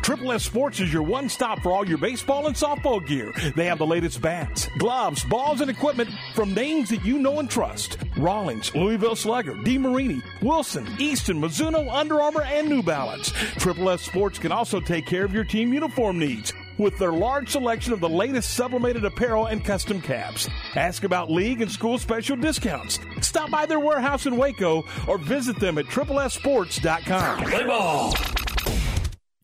Triple S Sports is your one-stop for all your baseball and softball gear. They have the latest bats, gloves, balls, and equipment from names that you know and trust. Rawlings, Louisville Slugger, DeMarini, Wilson, Easton, Mizuno, Under Armour, and New Balance. Triple S Sports can also take care of your team uniform needs with their large selection of the latest sublimated apparel and custom caps. Ask about league and school special discounts. Stop by their warehouse in Waco or visit them at triplessports.com. Play ball!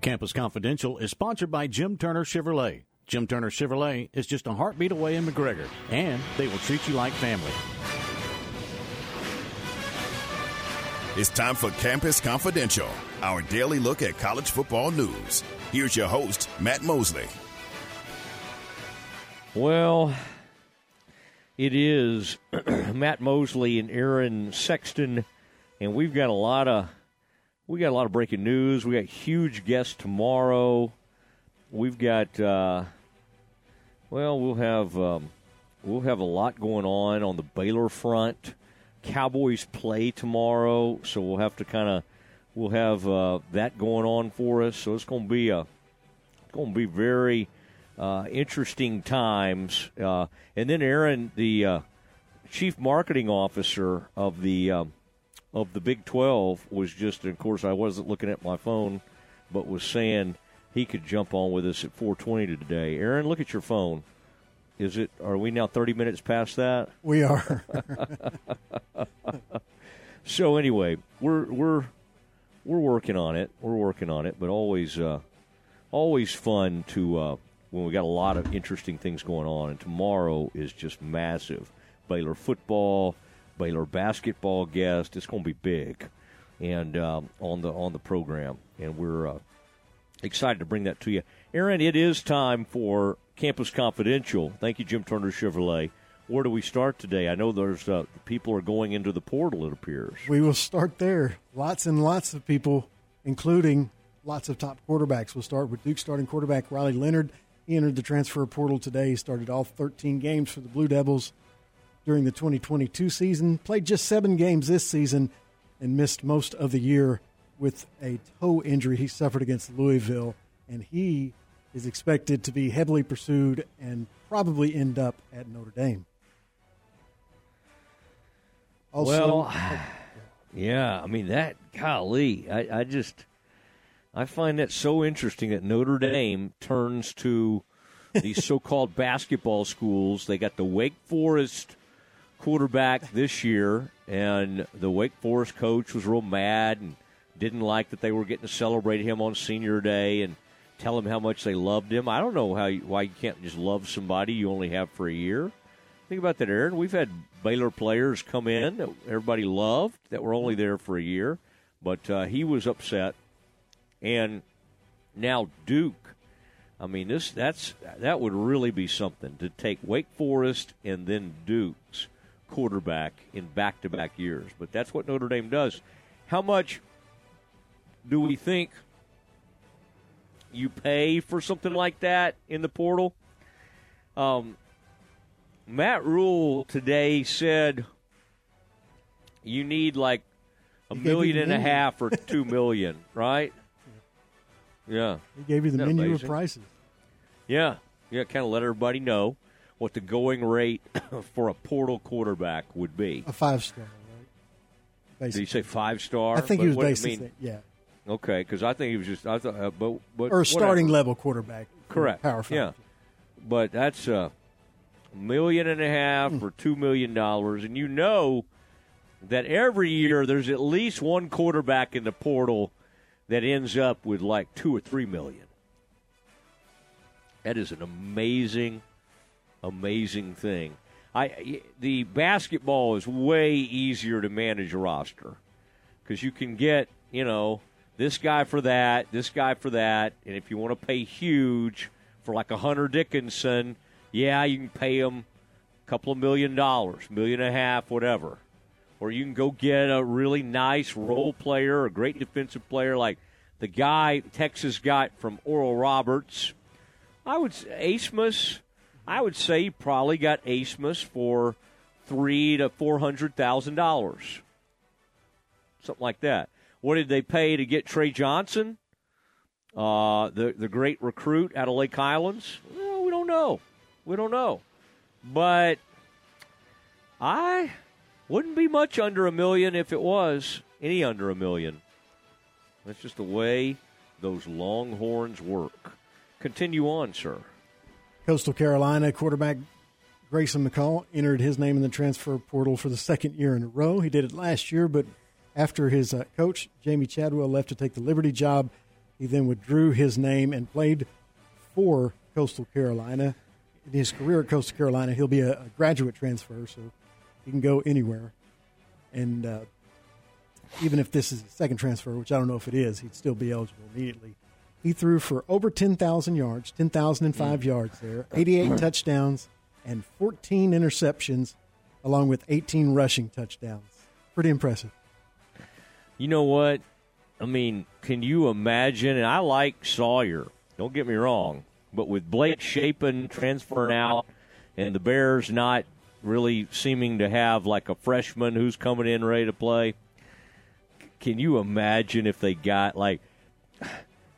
Campus Confidential is sponsored by Jim Turner Chevrolet. Jim Turner Chevrolet is just a heartbeat away in McGregor, and they will treat you like family. It's time for Campus Confidential, our daily look at college football news. Here's your host, Matt Mosley. Well, It is Matt Mosley and Aaron Sexton, and we've got a lot of breaking news. We got huge guests tomorrow. We've got we'll have a lot going on the Baylor front. Cowboys play tomorrow, so we'll have to we'll have that going on for us. So it's going to be it's going to be very interesting times. And then Aaron, the chief marketing officer of the Big 12, was just, of course, I wasn't looking at my phone, but was saying he could jump on with us at 4:20 today. Aaron, look at your phone. Are we now 30 minutes past that? We are. So anyway, we're working on it. We're working on it, but always fun to when we got a lot of interesting things going on. And tomorrow is just massive. Baylor football, Baylor basketball guest. It's going to be big, and on the program, and we're excited to bring that to you, Aaron. It is time for Campus Confidential. Thank you, Jim Turner Chevrolet. Where do we start today? I know there's people are going into the portal, it appears. We will start there. Lots and lots of people, including lots of top quarterbacks. We'll start with Duke starting quarterback Riley Leonard. He entered the transfer portal today. He started all 13 games for the Blue Devils during the 2022 season, played just 7 games this season, and missed most of the year with a toe injury he suffered against Louisville, and he is expected to be heavily pursued and probably end up at Notre Dame. Also, well, yeah, I mean that, golly, I find that so interesting that Notre Dame turns to these so-called basketball schools. They got the Wake Forest quarterback this year, and the Wake Forest coach was real mad and didn't like that they were getting to celebrate him on senior day and tell them how much they loved him. I don't know why you can't just love somebody you only have for a year. Think about that, Aaron. We've had Baylor players come in that everybody loved, that were only there for a year. But he was upset. And now Duke. I mean, that would really be something, to take Wake Forest and then Duke's quarterback in back-to-back years. But that's what Notre Dame does. How much do we think you pay for something like that in the portal? Matt Rule today said you need like $1.5 million or $2 million, right? Yeah. He gave you the menu amazing? Of prices. Yeah. Yeah, kind of let everybody know what the going rate for a portal quarterback would be. A 5-star, right? Basically. Did he say 5-star? I think he was basically, yeah. Okay, because I think he was just, I thought, but or a starting whatever. Level quarterback, correct? Power five, yeah. But that's $1.5 million or $2 million, and you know that every year there's at least one quarterback in the portal that ends up with like $2 or $3 million. That is an amazing, amazing thing. The basketball is way easier to manage a roster because you can get, you know, this guy for that, and if you want to pay huge for like a Hunter Dickinson, yeah, you can pay him a couple of $1 million, $1.5 million, whatever. Or you can go get a really nice role player, a great defensive player like the guy Texas got from Oral Roberts. I would say he probably got Asmus for $300,000 to $400,000, something like that. What did they pay to get Trey Johnson, the great recruit out of Lake Highlands? Well, we don't know. But I wouldn't be much under $1 million if it was any under $1 million. That's just the way those Longhorns work. Continue on, sir. Coastal Carolina quarterback Grayson McCall entered his name in the transfer portal for the second year in a row. He did it last year, but after his coach, Jamie Chadwell, left to take the Liberty job, he then withdrew his name and played for Coastal Carolina. In his career at Coastal Carolina, he'll be a graduate transfer, so he can go anywhere. And even if this is his second transfer, which I don't know if it is, he'd still be eligible immediately. He threw for over 10,000 yards, 10,005 yards there, 88 touchdowns, and 14 interceptions, along with 18 rushing touchdowns. Pretty impressive. You know what? I mean, can you imagine? And I like Sawyer, don't get me wrong, but with Blake Shapen transferring out and the Bears not really seeming to have like a freshman who's coming in ready to play, can you imagine if they got like,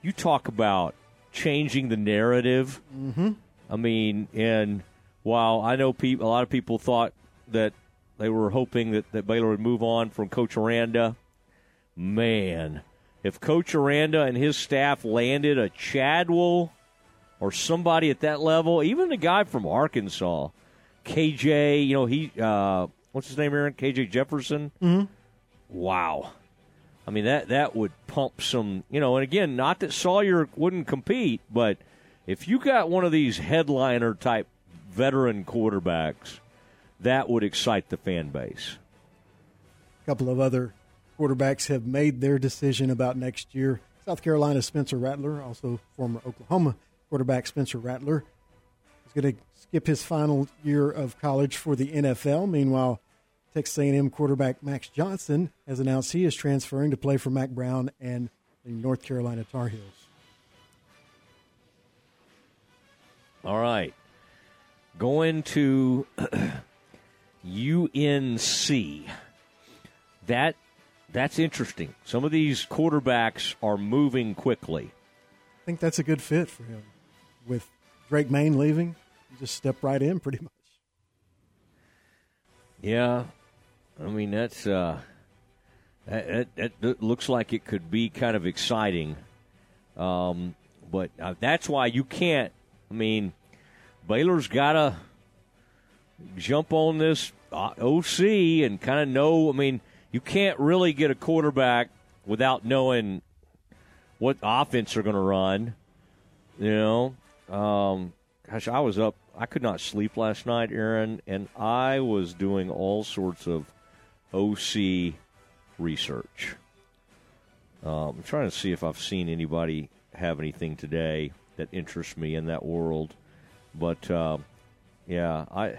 you talk about changing the narrative. Mm-hmm. I mean, and while I know a lot of people thought that they were hoping that Baylor would move on from Coach Aranda, man, if Coach Aranda and his staff landed a Chadwell or somebody at that level, even a guy from Arkansas, KJ, you know, he what's his name, Aaron? KJ Jefferson? Mm-hmm. Wow. I mean, that would pump some, you know, and again, not that Sawyer wouldn't compete, but if you got one of these headliner-type veteran quarterbacks, that would excite the fan base. A couple of other quarterbacks have made their decision about next year. South Carolina's Spencer Rattler, also former Oklahoma quarterback Spencer Rattler, is going to skip his final year of college for the NFL. Meanwhile, Texas A&M quarterback Max Johnson has announced he is transferring to play for Mack Brown and the North Carolina Tar Heels. All right. Going to UNC. That's interesting. Some of these quarterbacks are moving quickly. I think that's a good fit for him. With Drake Maine leaving, you just step right in pretty much. Yeah, I mean, that's that looks like it could be kind of exciting. But that's why you can't, I mean, Baylor's got to jump on this OC and kind of know, I mean, you can't really get a quarterback without knowing what offense they're going to run, you know. Gosh, I was up. I could not sleep last night, Aaron, and I was doing all sorts of OC research. I'm trying to see if I've seen anybody have anything today that interests me in that world. But, yeah, I'm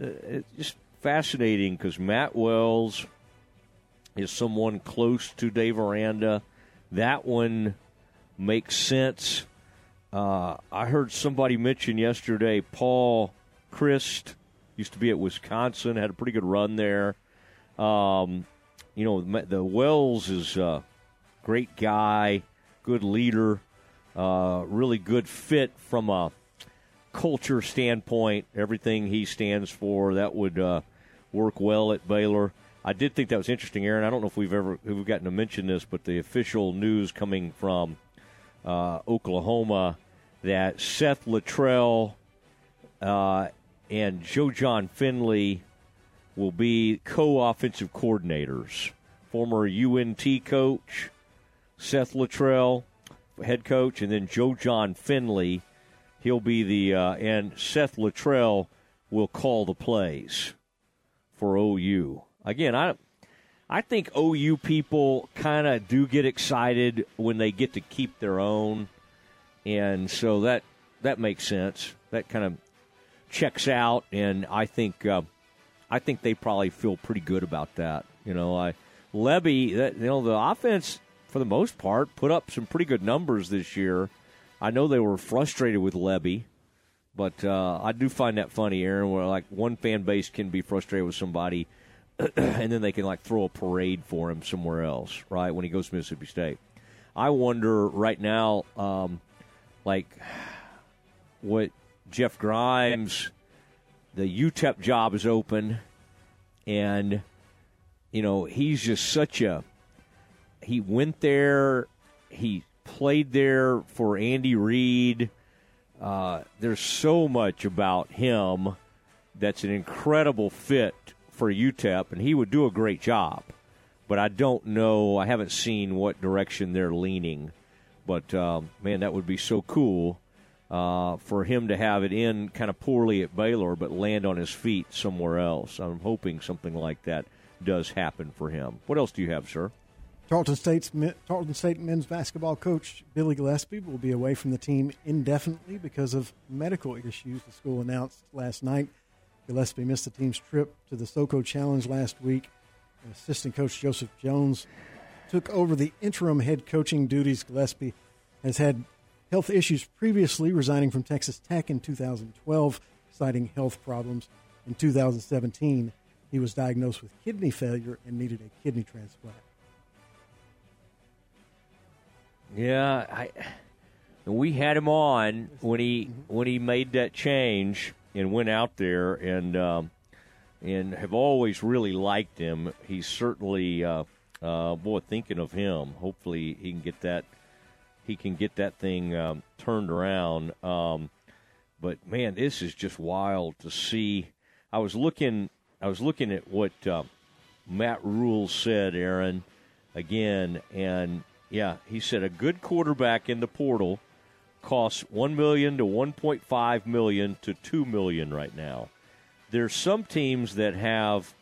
it's just fascinating because Matt Wells is someone close to Dave Aranda. That one makes sense. I heard somebody mention yesterday Paul Christ used to be at Wisconsin, had a pretty good run there. You know, the Wells is a great guy, good leader, really good fit from a culture standpoint, everything he stands for. That would work well at Baylor. I did think that was interesting, Aaron. I don't know if we've gotten to mention this, but the official news coming from Oklahoma that Seth Luttrell and Joe John Finley will be co-offensive coordinators. Former UNT coach Seth Luttrell, head coach, and then Joe John Finley. He'll be and Seth Luttrell will call the plays for OU. Again, I think OU people kind of do get excited when they get to keep their own, and so that makes sense. That kind of checks out, and I think they probably feel pretty good about that. You know, the offense for the most part put up some pretty good numbers this year. I know they were frustrated with Lebby, but I do find that funny, Aaron, where like one fan base can be frustrated with somebody. And then they can, like, throw a parade for him somewhere else, right, when he goes to Mississippi State. I wonder right now, like, what Jeff Grimes, the UTEP job is open, and, you know, he's just he went there, he played there for Andy Reid. There's so much about him that's an incredible fit for UTEP, and he would do a great job. But I don't know. I haven't seen what direction they're leaning. But, man, that would be so cool for him to have it in kind of poorly at Baylor but land on his feet somewhere else. I'm hoping something like that does happen for him. What else do you have, sir? Tarleton State men's basketball coach Billy Gillespie will be away from the team indefinitely because of medical issues, the school announced last night. Gillespie missed the team's trip to the SoCo Challenge last week. Assistant coach Joseph Jones took over the interim head coaching duties. Gillespie has had health issues previously, resigning from Texas Tech in 2012, citing health problems. In 2017, he was diagnosed with kidney failure and needed a kidney transplant. Yeah, we had him on when he made that change and went out there, and have always really liked him. He's certainly thinking of him. Hopefully he can get that thing turned around. But man, this is just wild to see. I was looking at what Matt Rhule said, Aaron, again, and. Yeah, he said a good quarterback in the portal costs $1 million to $1.5 million to $2 million right now. There's some teams that have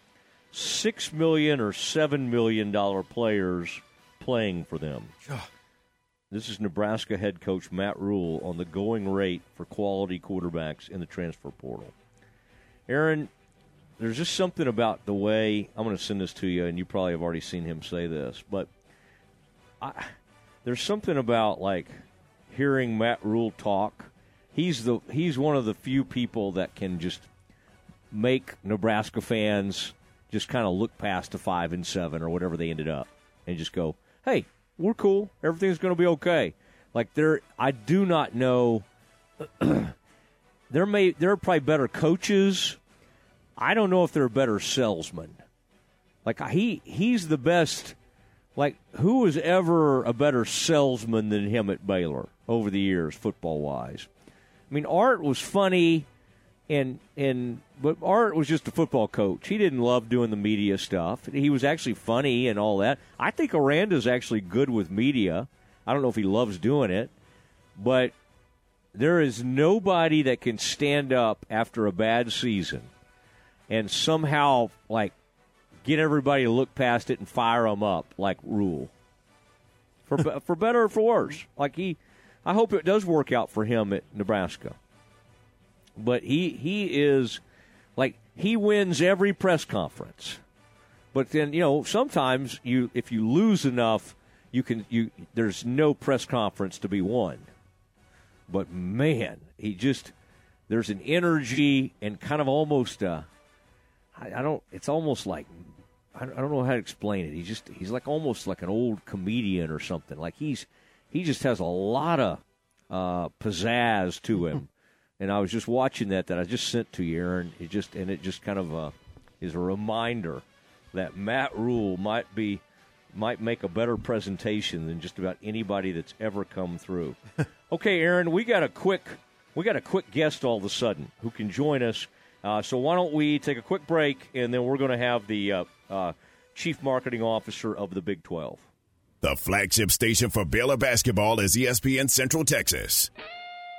$6 million or $7 million players playing for them. This is Nebraska head coach Matt Rhule on the going rate for quality quarterbacks in the transfer portal. Aaron, there's just something about the way – I'm going to send this to you, and you probably have already seen him say this, but – there's something about like hearing Matt Rhule talk. He's one of the few people that can just make Nebraska fans just kind of look past the 5-7 or whatever they ended up and just go, "Hey, we're cool. Everything's going to be okay." Like I do not know. there are probably better coaches. I don't know if they're better salesmen. Like he's the best. Like, who was ever a better salesman than him at Baylor over the years, football-wise? I mean, Art was funny, but Art was just a football coach. He didn't love doing the media stuff. He was actually funny and all that. I think Aranda's actually good with media. I don't know if he loves doing it, but there is nobody that can stand up after a bad season and somehow, like, get everybody to look past it and fire them up like Rhule, for better or for worse. Like I hope it does work out for him at Nebraska. But he is like he wins every press conference. But then sometimes if you lose enough, there's no press conference to be won. But man, there's an energy and kind of almost it's almost like. I don't know how to explain it. He's like almost like an old comedian or something. Like he just has a lot of pizzazz to him. And I was just watching that I just sent to you, Aaron. It just kind of is a reminder that Matt Rhule might make a better presentation than just about anybody that's ever come through. Okay, Aaron, we got a quick guest all of a sudden who can join us. So why don't we take a quick break, and then we're going to have the Chief Marketing Officer of the Big 12. The flagship station for Baylor basketball is ESPN Central Texas.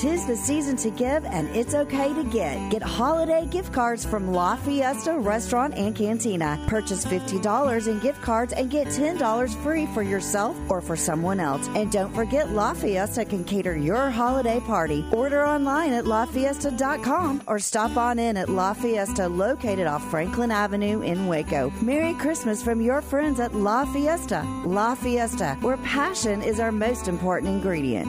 Tis the season to give, and it's okay to get. Get holiday gift cards from La Fiesta Restaurant and Cantina. Purchase $50 in gift cards and get $10 free for yourself or for someone else. And don't forget, La Fiesta can cater your holiday party. Order online at LaFiesta.com or stop on in at La Fiesta, located off Franklin Avenue in Waco. Merry Christmas from your friends at La Fiesta. La Fiesta, where passion is our most important ingredient.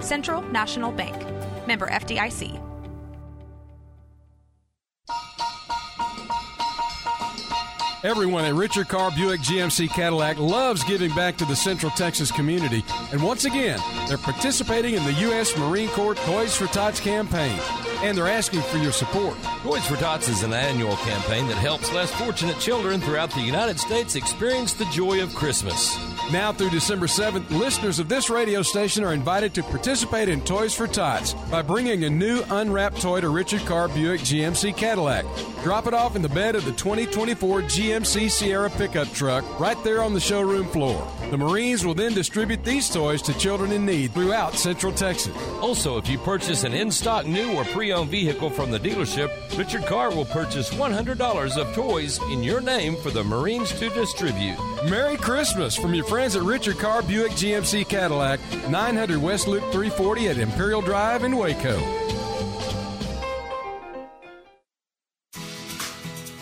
Central National Bank. Member FDIC. Everyone at Richard Carr Buick GMC Cadillac loves giving back to the Central Texas community. And once again, they're participating in the U.S. Marine Corps Toys for Tots campaign. And they're asking for your support. Toys for Tots is an annual campaign that helps less fortunate children throughout the United States experience the joy of Christmas. Now through December 7th, listeners of this radio station are invited to participate in Toys for Tots by bringing a new unwrapped toy to Richard Carr Buick GMC Cadillac. Drop it off in the bed of the 2024 GMC Sierra pickup truck right there on the showroom floor. The Marines will then distribute these toys to children in need throughout Central Texas. Also, if you purchase an in-stock new or pre-owned vehicle from the dealership, Richard Carr will purchase $100 of toys in your name for the Marines to distribute. Merry Christmas from your friends at Richard Carr Buick GMC Cadillac, 900 West Loop 340 at Imperial Drive in Waco.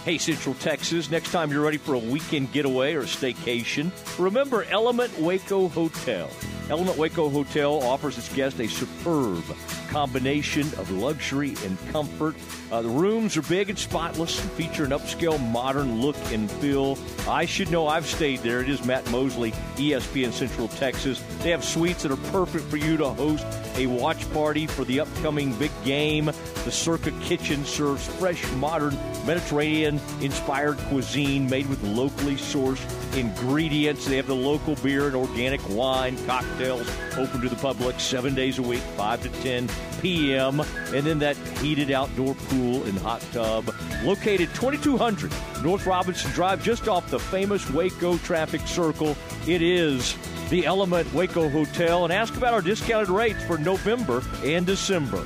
Hey, Central Texas, next time you're ready for a weekend getaway or a staycation, remember Element Waco Hotel. Element Waco Hotel offers its guests a superb combination of luxury and comfort. The rooms are big and spotless and feature an upscale modern look and feel. I should know, I've stayed there. It is Matt Mosley, ESPN Central Texas. They have suites that are perfect for you to host a watch party for the upcoming big game. The Circa Kitchen serves fresh, modern, Mediterranean-inspired cuisine made with locally sourced ingredients. They have the local beer and organic wine, cocktails open to the public 7 days a week, 5 to 10 p.m., and then that heated outdoor pool and hot tub. Located 2200 North Robinson Drive, just off the famous Waco traffic circle, it is the Element Waco Hotel. And ask about our discounted rates for November and December.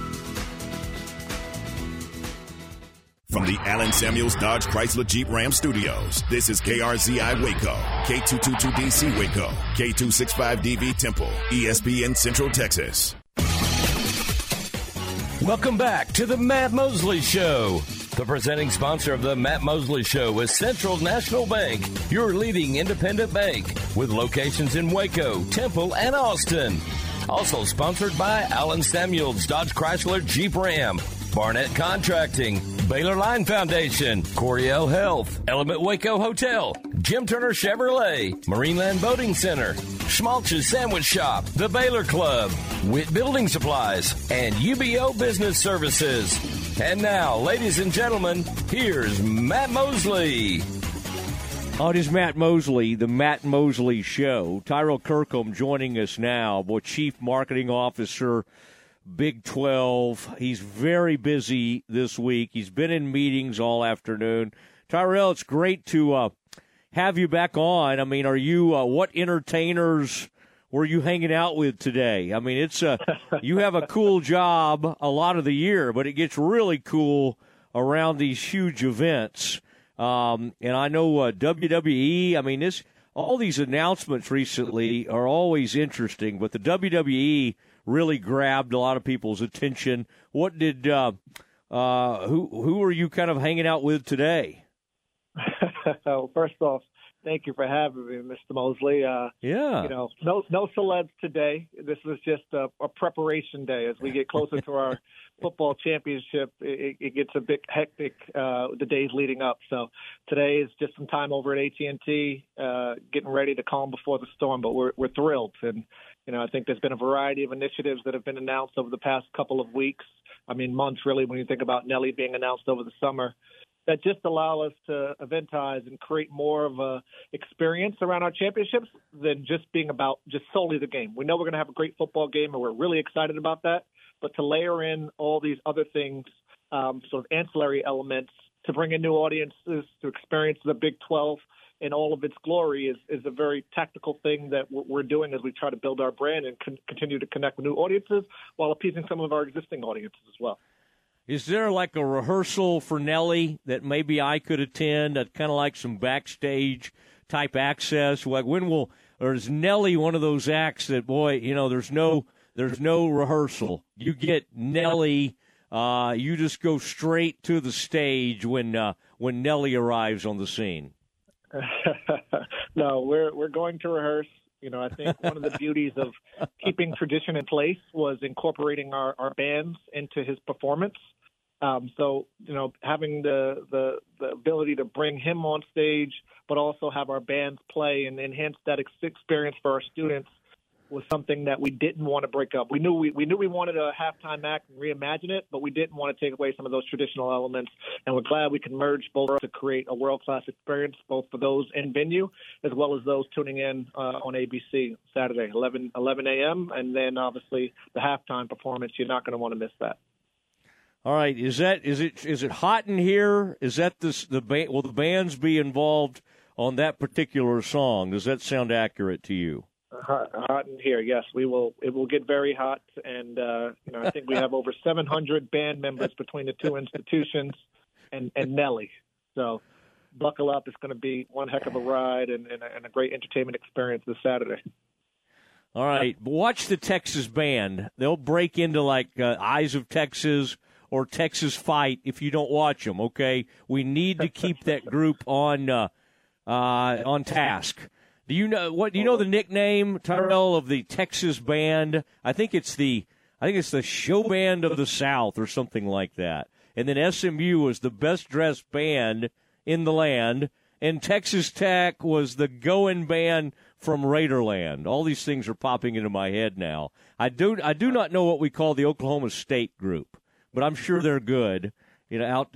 From the Alan Samuels Dodge Chrysler Jeep Ram Studios, this is KRZI Waco, K222DC Waco, K265DV Temple, ESPN Central Texas. Welcome back to the Matt Mosley Show. The presenting sponsor of the Matt Mosley Show is Central National Bank, your leading independent bank, with locations in Waco, Temple, and Austin. Also sponsored by Alan Samuels Dodge Chrysler Jeep Ram, Barnett Contracting, Baylor Line Foundation, Coriel Health, Element Waco Hotel, Jim Turner Chevrolet, Marineland Boating Center, Schmaltz's Sandwich Shop, The Baylor Club, Witt Building Supplies, and UBO Business Services. And now, ladies and gentlemen, here's Matt Mosley. Oh, it is Matt Mosley, the Matt Mosley Show. Tyrell Kirkham joining us now, boy, Chief Marketing Officer, Big 12. He's very busy this week. He's been in meetings all afternoon. Tyrell, it's great to have you back on. I mean, are you what entertainers were you hanging out with today? I mean, it's you have a cool job a lot of the year, but it gets really cool around these huge events. And I know WWE. I mean, all these announcements recently are always interesting, but the WWE really grabbed a lot of people's attention. What did who are you kind of hanging out with today? Well, first off, Thank you for having me, Mr. Mosley. Yeah. You know, no celebs today. This was just a preparation day. As we get closer to our football championship, it gets a bit hectic the days leading up. So today is just some time over at AT&T, getting ready to calm before the storm. But we're thrilled, and you know, I think there's been a variety of initiatives that have been announced over the past couple of weeks. I mean, months really. When you think about Nelly being announced over the summer. That just allow us to eventize and create more of a experience around our championships than just being about just solely the game. We know we're going to have a great football game, and we're really excited about that. But to layer in all these other things, sort of ancillary elements, to bring in new audiences, to experience the Big 12 in all of its glory is a very tactical thing that we're doing as we try to build our brand and continue to connect with new audiences while appeasing some of our existing audiences as well. Is there like a rehearsal for Nelly that maybe I could attend, that kind of like some backstage type access? Like when will, or is Nelly one of those acts that, boy, you know, there's no rehearsal. You get Nelly, you just go straight to the stage when Nelly arrives on the scene. No, we're going to rehearse. You know, I think one of the beauties of keeping tradition in place was incorporating our bands into his performance. So, you know, having the ability to bring him on stage, but also have our bands play and enhance that experience for our students was something that we didn't want to break up. We knew we wanted a halftime act and reimagine it, but we didn't want to take away some of those traditional elements. And we're glad we can merge both to create a world-class experience, both for those in venue as well as those tuning in on ABC Saturday, 11 a.m. And then obviously the halftime performance. You're not going to want to miss that. All right, is it hot in here? Is that will the bands be involved on that particular song? Does that sound accurate to you? Hot in here, yes. We will. It will get very hot, and you know, I think we have over 700 band members between the two institutions, and Nelly. So, buckle up. It's going to be one heck of a ride, and a great entertainment experience this Saturday. All right, watch the Texas band. They'll break into like Eyes of Texas or Texas Fight if you don't watch them. Okay, we need to keep that group on task. Do you know the nickname, Tyrell, of the Texas band? I think it's the show band of the South or something like that. And then SMU was the best dressed band in the land, and Texas Tech was the going band from Raiderland. All these things are popping into my head now. I do not know what we call the Oklahoma State group, but I'm sure they're good. You know, out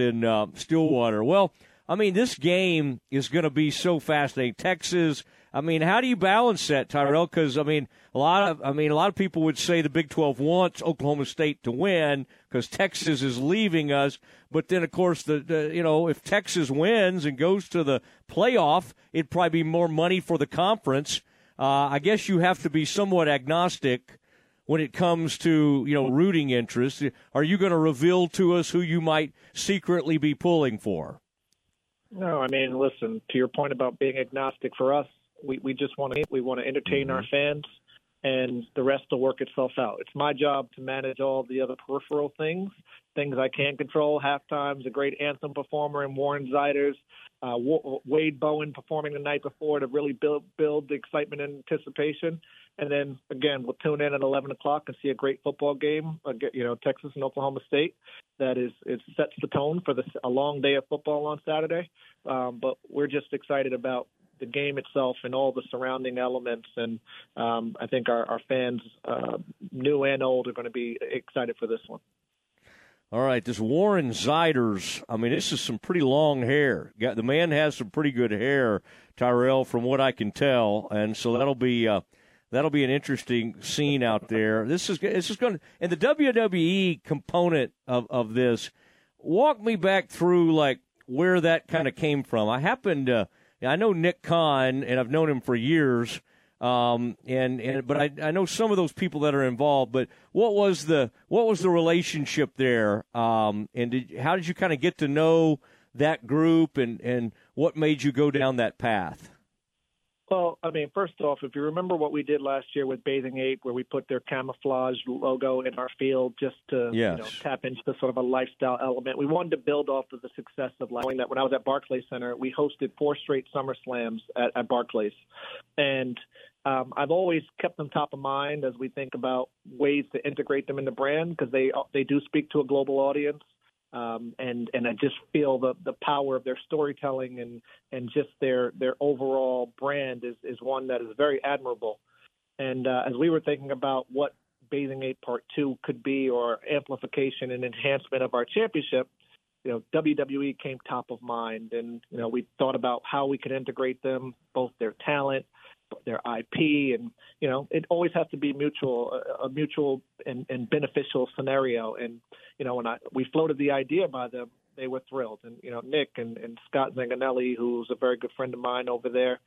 in Stillwater. Well, I mean, this game is going to be so fascinating. Texas, I mean, how do you balance that, Tyrell? Because, a lot of people would say the Big 12 wants Oklahoma State to win because Texas is leaving us. But then, of course, if Texas wins and goes to the playoff, it'd probably be more money for the conference. I guess you have to be somewhat agnostic when it comes to, you know, rooting interests. Are you going to reveal to us who you might secretly be pulling for? No, I mean, listen, to your point about being agnostic, for us, we just want to entertain our fans, and the rest will work itself out. It's my job to manage all the other peripheral things I can control. Halftime's a great anthem performer in Warren Zeiders, Wade Bowen performing the night before to really build the excitement and anticipation. And then, again, we'll tune in at 11 o'clock and see a great football game, you know, Texas and Oklahoma State. That it sets the tone for a long day of football on Saturday. But we're just excited about the game itself and all the surrounding elements. And I think our fans, new and old, are going to be excited for this one. All right, this Warren Zeiders, I mean, this is some pretty long hair. The man has some pretty good hair, Tyrell, from what I can tell. And so that'll be an interesting scene out there. This is going to, and the WWE component of this. Walk me back through like where that kind of came from. I know Nick Khan, and I've known him for years. But I know some of those people that are involved. But what was the relationship there? How did you kind of get to know that group, and what made you go down that path? Well, I mean, first off, if you remember what we did last year with Bathing Ape, where we put their camouflage logo in our field just to tap into sort of a lifestyle element. We wanted to build off of the success of knowing that when I was at Barclays Center, we hosted 4 straight Summer Slams at Barclays. And I've always kept them top of mind as we think about ways to integrate them in the brand, because they do speak to a global audience. And I just feel the power of their storytelling and just their overall brand is one that is very admirable. And as we were thinking about what Bathing Ape Part 2 could be, or amplification and enhancement of our championship, WWE came top of mind. And, we thought about how we could integrate them, both their talent, their IP, and, it always has to be mutual and beneficial scenario. And, when we floated the idea by them, they were thrilled. And, Nick and Scott Zanganelli, who's a very good friend of mine over there,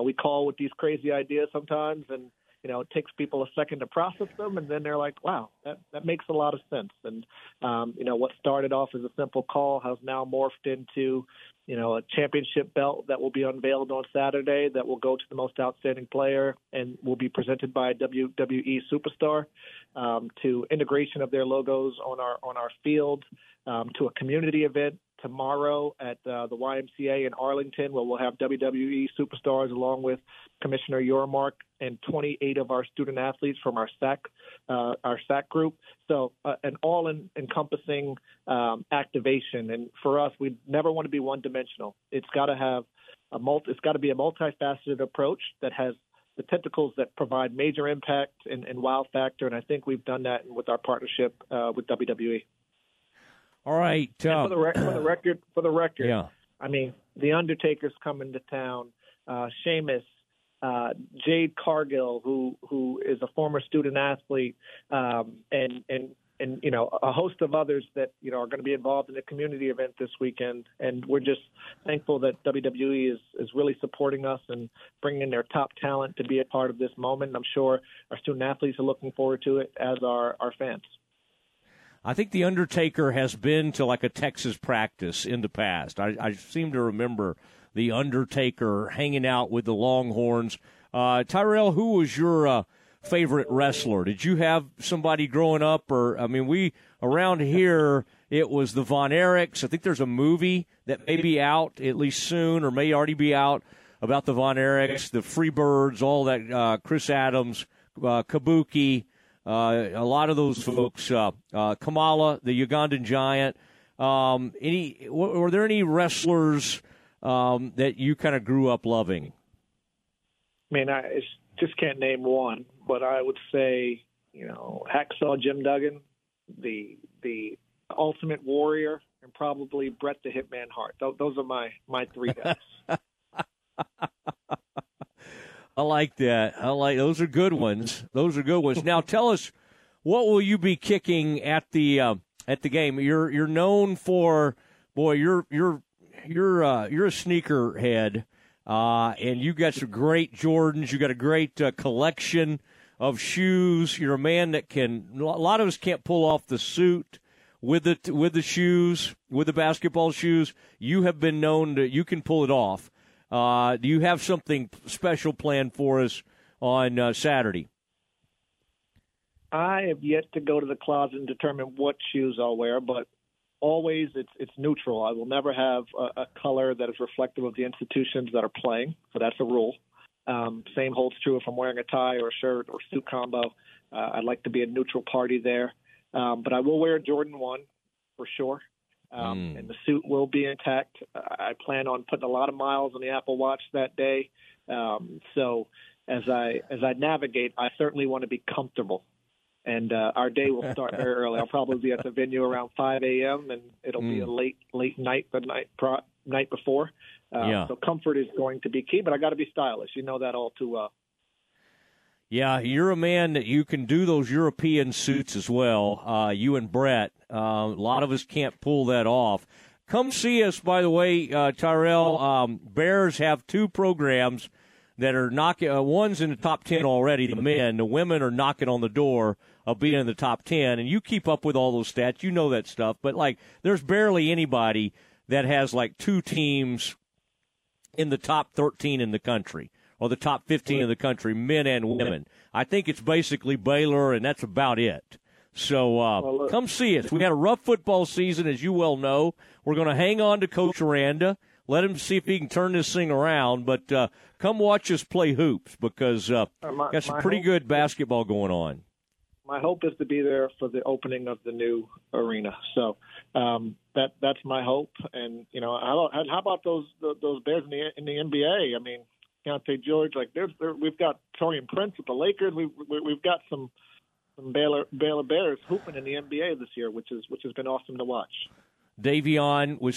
we call with these crazy ideas sometimes, and, it takes people a second to process them, and then they're like, wow, that makes a lot of sense. And, what started off as a simple call has now morphed into, a championship belt that will be unveiled on Saturday that will go to the most outstanding player and will be presented by a WWE superstar, to integration of their logos on our field, to a community event tomorrow at the YMCA in Arlington, where we'll have WWE superstars along with Commissioner Yormark and 28 of our student athletes from our SAC group. So an all-encompassing activation. And for us, we never want to be one-dimensional. It's got to have it's got to be a multifaceted approach that has the tentacles that provide major impact and wow factor. And I think we've done that with our partnership with WWE. All right. For the record, yeah. I mean, The Undertaker's coming to town. Sheamus, Jade Cargill, who is a former student athlete, and a host of others that are going to be involved in the community event this weekend. And we're just thankful that WWE is really supporting us and bringing their top talent to be a part of this moment. And I'm sure our student athletes are looking forward to it, as are our fans. I think The Undertaker has been to like a Texas practice in the past. I seem to remember The Undertaker hanging out with the Longhorns. Tyrell, who was your favorite wrestler? Did you have somebody growing up? Or, I mean, we around here, it was the Von Erichs. I think there's a movie that may be out at least soon, or may already be out, about the Von Erichs, the Freebirds, all that, Chris Adams, Kabuki. A lot of those folks, Kamala, the Ugandan Giant. Were there any wrestlers that you kind of grew up loving? I mean, I just can't name one, but I would say, Hacksaw Jim Duggan, the Ultimate Warrior, and probably Bret the Hitman Hart. Those are my three guys. I like that. Those are good ones. Now, tell us, what will you be kicking at the game? You're known for, boy, you're a sneakerhead, and you got some great Jordans. You got a great collection of shoes. You're a man that a lot of us can't pull off the suit with the shoes, with the basketball shoes. You have been known that you can pull it off. Do you have something special planned for us on Saturday? I have yet to go to the closet and determine what shoes I'll wear, but always it's neutral. I will never have a color that is reflective of the institutions that are playing, so that's a rule. Same holds true if I'm wearing a tie or a shirt or suit combo. I'd like to be a neutral party there, but I will wear a Jordan 1 for sure. And the suit will be intact. I plan on putting a lot of miles on the Apple Watch that day. So as I navigate, I certainly want to be comfortable. And our day will start very early. I'll probably be at the venue around 5 a.m. and it'll be a late night the night before. So comfort is going to be key, but I got to be stylish. You know that all too well. Yeah, you're a man that you can do those European suits as well, you and Brett. A lot of us can't pull that off. Come see us, by the way, Tyrell. Bears have 2 programs that are knocking. One's in the top 10 already, the men. The women are knocking on the door of being in the top 10. And you keep up with all those stats. You know that stuff. But, there's barely anybody that has, 2 teams in the top 13 in the country. or the top 15 of the country, men and women. I think it's basically Baylor, and that's about it. So well, come see us. We've had a rough football season, as you well know. We're going to hang on to Coach Aranda, let him see if he can turn this thing around. But come watch us play hoops, because got some pretty good basketball going on. My hope is to be there for the opening of the new arena. So that's my hope. And, you know, how about those Bears in the NBA? I mean, Keontae George, like we've got Taurean Prince with the Lakers. We've got some Baylor Bears hooping in the NBA this year, which has been awesome to watch. Davion was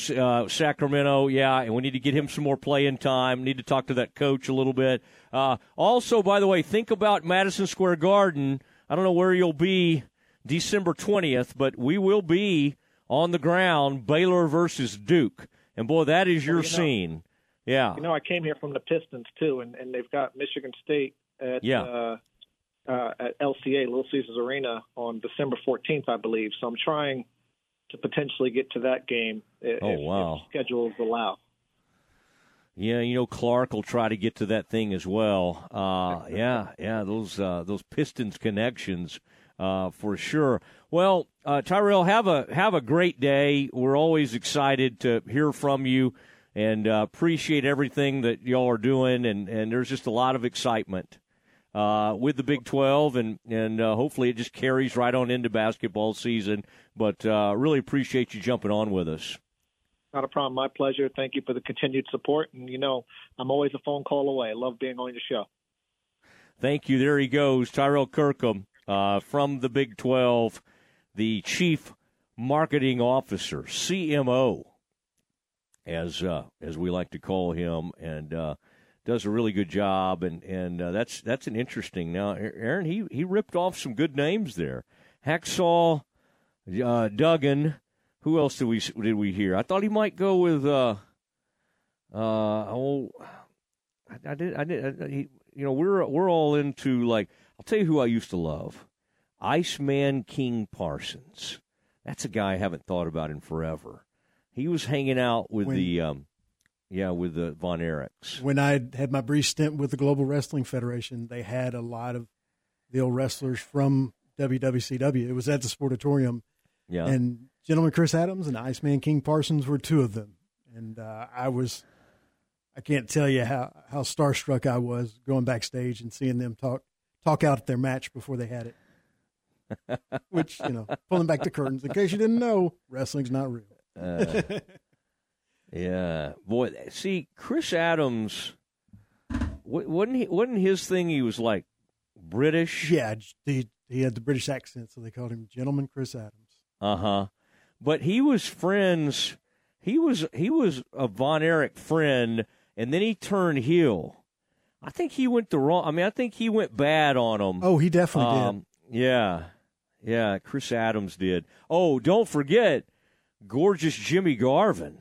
Sacramento, yeah, and we need to get him some more playing time. Need to talk to that coach a little bit. Also, by the way, think about Madison Square Garden. I don't know where you'll be December 20th, but we will be on the ground, Baylor versus Duke. And, boy, that is your scene. Yeah. You know, I came here from the Pistons, too, and they've got Michigan State at LCA, Little Caesars Arena, on December 14th, I believe. So I'm trying to potentially get to that game if schedules allow. Yeah, you know, Clark will try to get to that thing as well. Those Pistons connections for sure. Well, Tyrell, have a great day. We're always excited to hear from you and appreciate everything that y'all are doing. And there's just a lot of excitement with the Big 12, and hopefully it just carries right on into basketball season. But really appreciate you jumping on with us. Not a problem. My pleasure. Thank you for the continued support. And, you know, I'm always a phone call away. I love being on your show. Thank you. There he goes, Tyrell Kirkham from the Big 12, the Chief Marketing Officer, CMO, as we like to call him, and does a really good job. And that's an interesting. Now, Aaron, he ripped off some good names there. Hacksaw Duggan. Who else did we hear? I thought he might go with we're all into, like, I'll tell you who I used to love, Iceman King Parsons. That's a guy I haven't thought about in forever. He was hanging out with with the Von Erichs. When I had my brief stint with the Global Wrestling Federation, they had a lot of the old wrestlers from WWCW. It was at the Sportatorium. Yeah. And Gentleman Chris Adams and Iceman King Parsons were two of them. And I can't tell you how starstruck I was going backstage and seeing them talk out at their match before they had it. Which, you know, pulling back the curtains, in case you didn't know, wrestling's not real. Yeah. Boy, see, Chris Adams, wasn't his thing he was, like, British? Yeah, he had the British accent, so they called him Gentleman Chris Adams. Uh-huh. But he was friends. He was a Von Erich friend, and then he turned heel. I think he went I think he went bad on him. Oh, he definitely did. Yeah. Yeah, Chris Adams did. Oh, don't forget gorgeous Jimmy Garvin.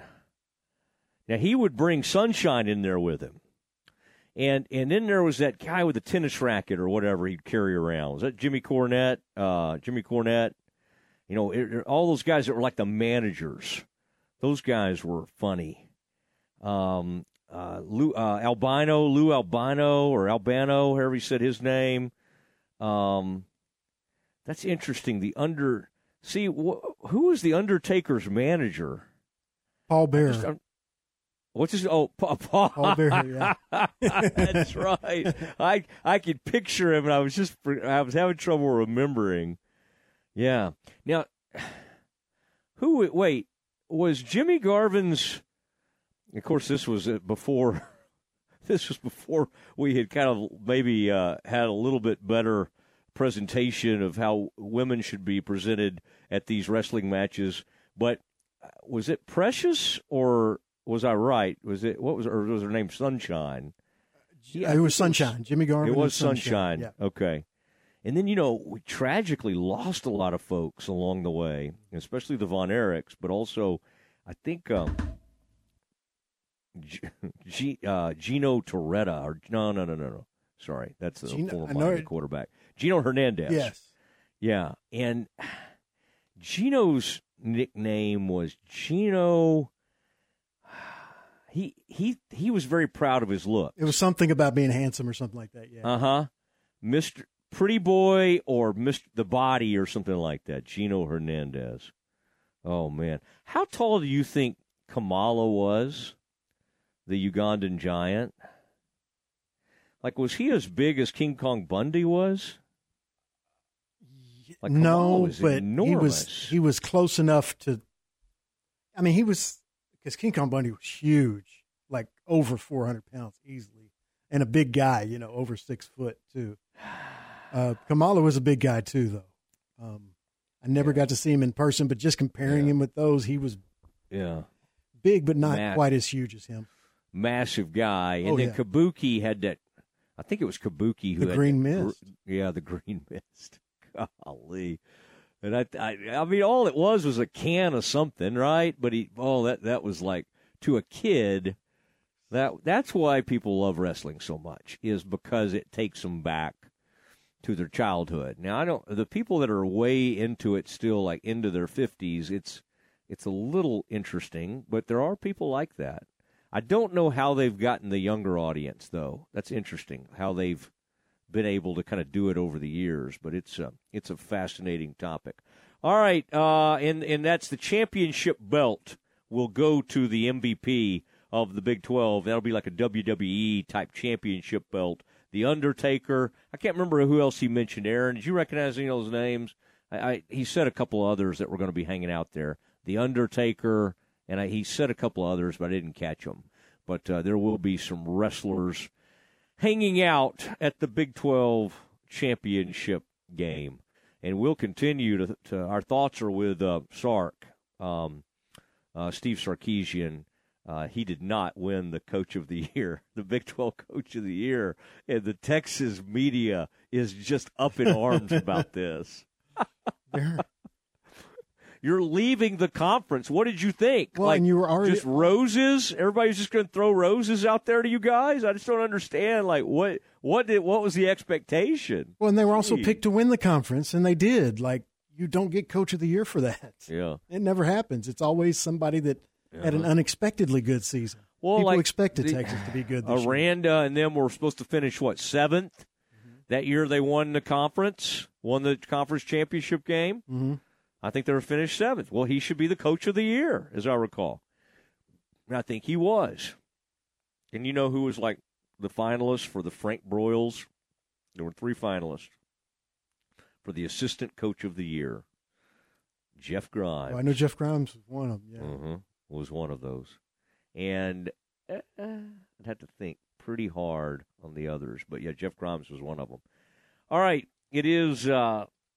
Now, he would bring Sunshine in there with him. And then there was that guy with the tennis racket or whatever he'd carry around. Was that Jimmy Cornette? Jimmy Cornette. You know, all those guys that were like the managers, those guys were funny. Lou Albano, however he said his name. That's interesting. Who was the Undertaker's manager? Paul Bearer. What's his? Oh, Paul Bearer. Yeah. That's right. I could picture him, and I was having trouble remembering. Yeah. Now, was Jimmy Garvin's, of course, this was before we had kind of maybe had a little bit better presentation of how women should be presented at these wrestling matches, but was it Precious, or was I right? Or was her name Sunshine? Yeah, it was Sunshine. Jimmy Garvin. It was Sunshine. Yeah. Okay. And then, you know, we tragically lost a lot of folks along the way, especially the Von Erichs, but also I think Gino Toretta. No. Sorry, that's the former Miami quarterback. Gino Hernandez. Yes. Yeah, and Gino's nickname was Gino – he was very proud of his look. It was something about being handsome or something like that. Yeah. Mr. Pretty Boy or Mr. The Body or something like that. Gino Hernandez. Oh man, how tall do you think Kamala was, the Ugandan giant? Like, was he as big as King Kong Bundy was? Like, no, but enormous. he was close enough to. I mean, he was, because King Kong Bundy was huge, like over 400 pounds easily, and a big guy, you know, over 6 foot too. Kamala was a big guy too, though. I never got to see him in person, but just comparing him with those, he was big, but not quite as huge as him. Massive guy. And then Kabuki had that, I think it was Kabuki who had the green mist. Yeah, the green mist. Golly. And I mean, all it was a can of something, right? But that was like, to a kid, that's why people love wrestling so much, is because it takes them back to their childhood. Now, the people that are way into it still, like into their 50s, it's a little interesting, but there are people like that. I don't know how they've gotten the younger audience, though. That's interesting, how they've been able to kind of do it over the years, but it's a fascinating topic. All right, and that's the championship belt will go to the MVP of the Big 12. That'll be like a WWE-type championship belt. The Undertaker. I can't remember who else he mentioned, Aaron. Did you recognize any of those names? He said a couple others that were going to be hanging out there. The Undertaker, and he said a couple others, but I didn't catch them. But there will be some wrestlers hanging out at the Big 12 championship game. And we'll continue to our thoughts are with Sark, Steve Sarkisian. He did not win the Coach of the Year, the Big 12 Coach of the Year. And the Texas media is just up in arms about this. You're leaving the conference. What did you think? Well, like, and you were already just roses. Everybody's just going to throw roses out there to you guys. I just don't understand. Like, what was the expectation? Well, and they were also picked to win the conference, and they did. Like, you don't get Coach of the Year for that. Yeah, it never happens. It's always somebody that had an unexpectedly good season. Well, people expected Texas to be good this year. Aranda and them were supposed to finish seventh. Mm-hmm. That year they won the conference championship game. Mm-hmm. I think they were finished 7th. Well, he should be the Coach of the Year, as I recall. And I think he was. And you know who was like the finalists for the Frank Broyles? There were 3 finalists for the Assistant Coach of the Year. Jeff Grimes. Oh, I know Jeff Grimes was one of them. Yeah. Mm-hmm. Was one of those. And I'd have to think pretty hard on the others. But, yeah, Jeff Grimes was one of them. All right, it is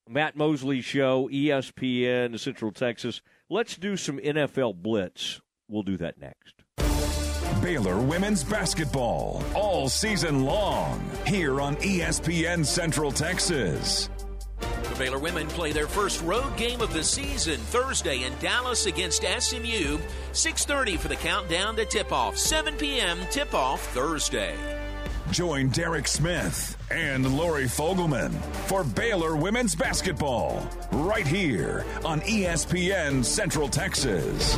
Matt Mosley Show, ESPN Central Texas. Let's do some NFL Blitz. We'll do that next. Baylor women's basketball all season long here on ESPN Central Texas. The Baylor women play their first road game of the season Thursday in Dallas against SMU. 6:30 for the countdown to tip-off. 7 p.m. tip-off Thursday. Join Derek Smith and Lori Fogelman for Baylor women's basketball right here on ESPN Central Texas.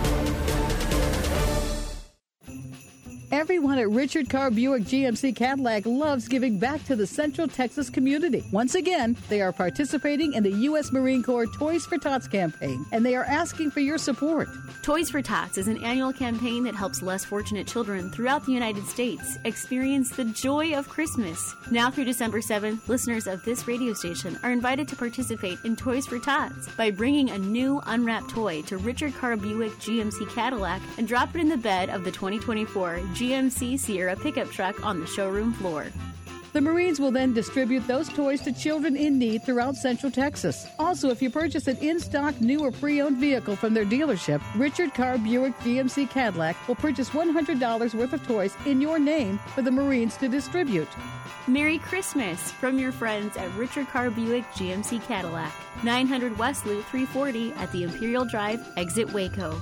Everyone at Richard Carr Buick GMC Cadillac loves giving back to the Central Texas community. Once again, they are participating in the U.S. Marine Corps Toys for Tots campaign, and they are asking for your support. Toys for Tots is an annual campaign that helps less fortunate children throughout the United States experience the joy of Christmas. Now through December 7th, listeners of this radio station are invited to participate in Toys for Tots by bringing a new unwrapped toy to Richard Carr Buick GMC Cadillac and drop it in the bed of the 2024 GMC Sierra pickup truck on the showroom floor. The Marines will then distribute those toys to children in need throughout Central Texas. Also, if you purchase an in-stock, new, or pre-owned vehicle from their dealership, Richard Carr Buick GMC Cadillac will purchase $100 worth of toys in your name for the Marines to distribute. Merry Christmas from your friends at Richard Carr Buick GMC Cadillac, 900 West Loop 340 at the Imperial Drive, exit Waco.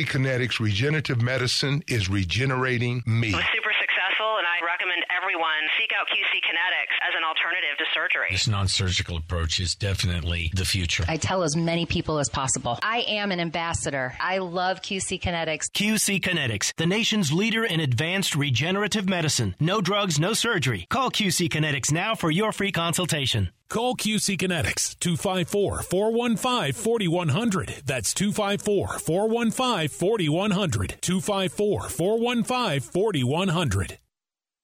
Kinetics regenerative medicine is regenerating me. I'm super successful, and I recommend everyone seek out QC Kinetics as an alternative to surgery. This non-surgical approach is definitely the future. I tell as many people as possible. I am an ambassador. I love QC Kinetics. QC Kinetics, the nation's leader in advanced regenerative medicine. No drugs, no surgery. Call QC Kinetics now for your free consultation. Call QC Kinetics, 254-415-4100. That's 254-415-4100. 254-415-4100.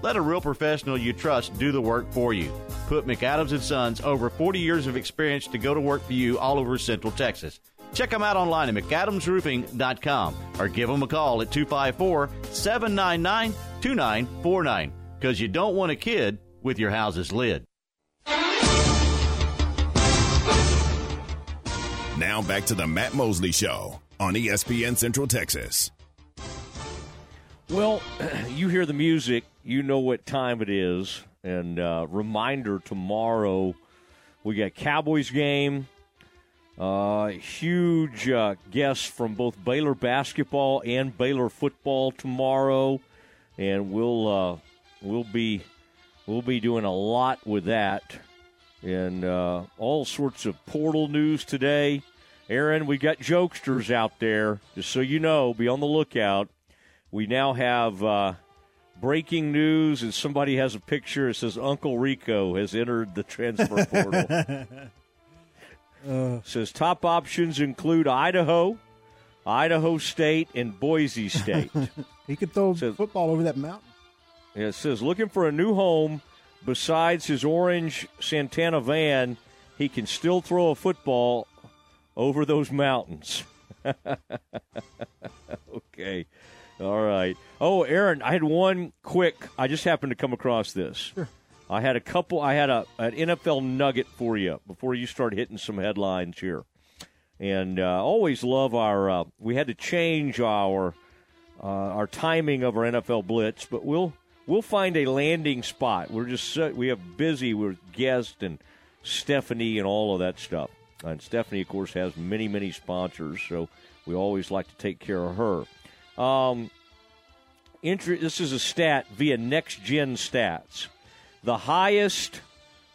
Let a real professional you trust do the work for you. Put McAdams & Sons over 40 years of experience to go to work for you all over Central Texas. Check them out online at McAdamsRoofing.com or give them a call at 254-799-2949 because you don't want a kid with your house's lid. Now back to the Matt Mosley Show on ESPN Central Texas. Well, you hear the music, you know what time it is, and reminder, tomorrow we got Cowboys game, huge guests from both Baylor basketball and Baylor football tomorrow, and we'll be doing a lot with that, and all sorts of portal news today. Aaron, we got jokesters out there, just so you know, be on the lookout. We now have breaking news, and somebody has a picture that says Uncle Rico has entered the transfer portal. Says top options include Idaho, Idaho State, and Boise State. He could throw football over that mountain. It says looking for a new home besides his orange Santana van, he can still throw a football over those mountains. Okay. All right. Oh, Aaron, I had one quick. I just happened to come across this. Sure. I had a couple. I had an NFL nugget for you before you start hitting some headlines here. And always love our. We had to change our timing of our NFL Blitz, but we'll find a landing spot. We're just we have busy. We're guests and Stephanie and all of that stuff. And Stephanie, of course, has many sponsors, so we always like to take care of her. This is a stat via Next Gen Stats. The highest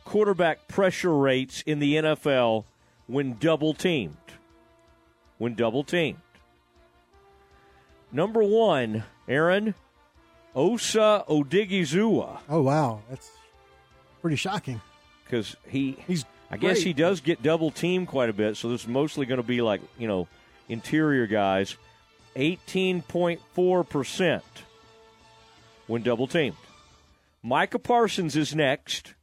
quarterback pressure rates in the NFL when double-teamed. Number one, Aaron, Osa Odigizua. Oh, wow. That's pretty shocking. Because he's I guess he does get double-teamed quite a bit, so this is mostly going to be like, you know, interior guys. 18.4% when double-teamed. Micah Parsons is next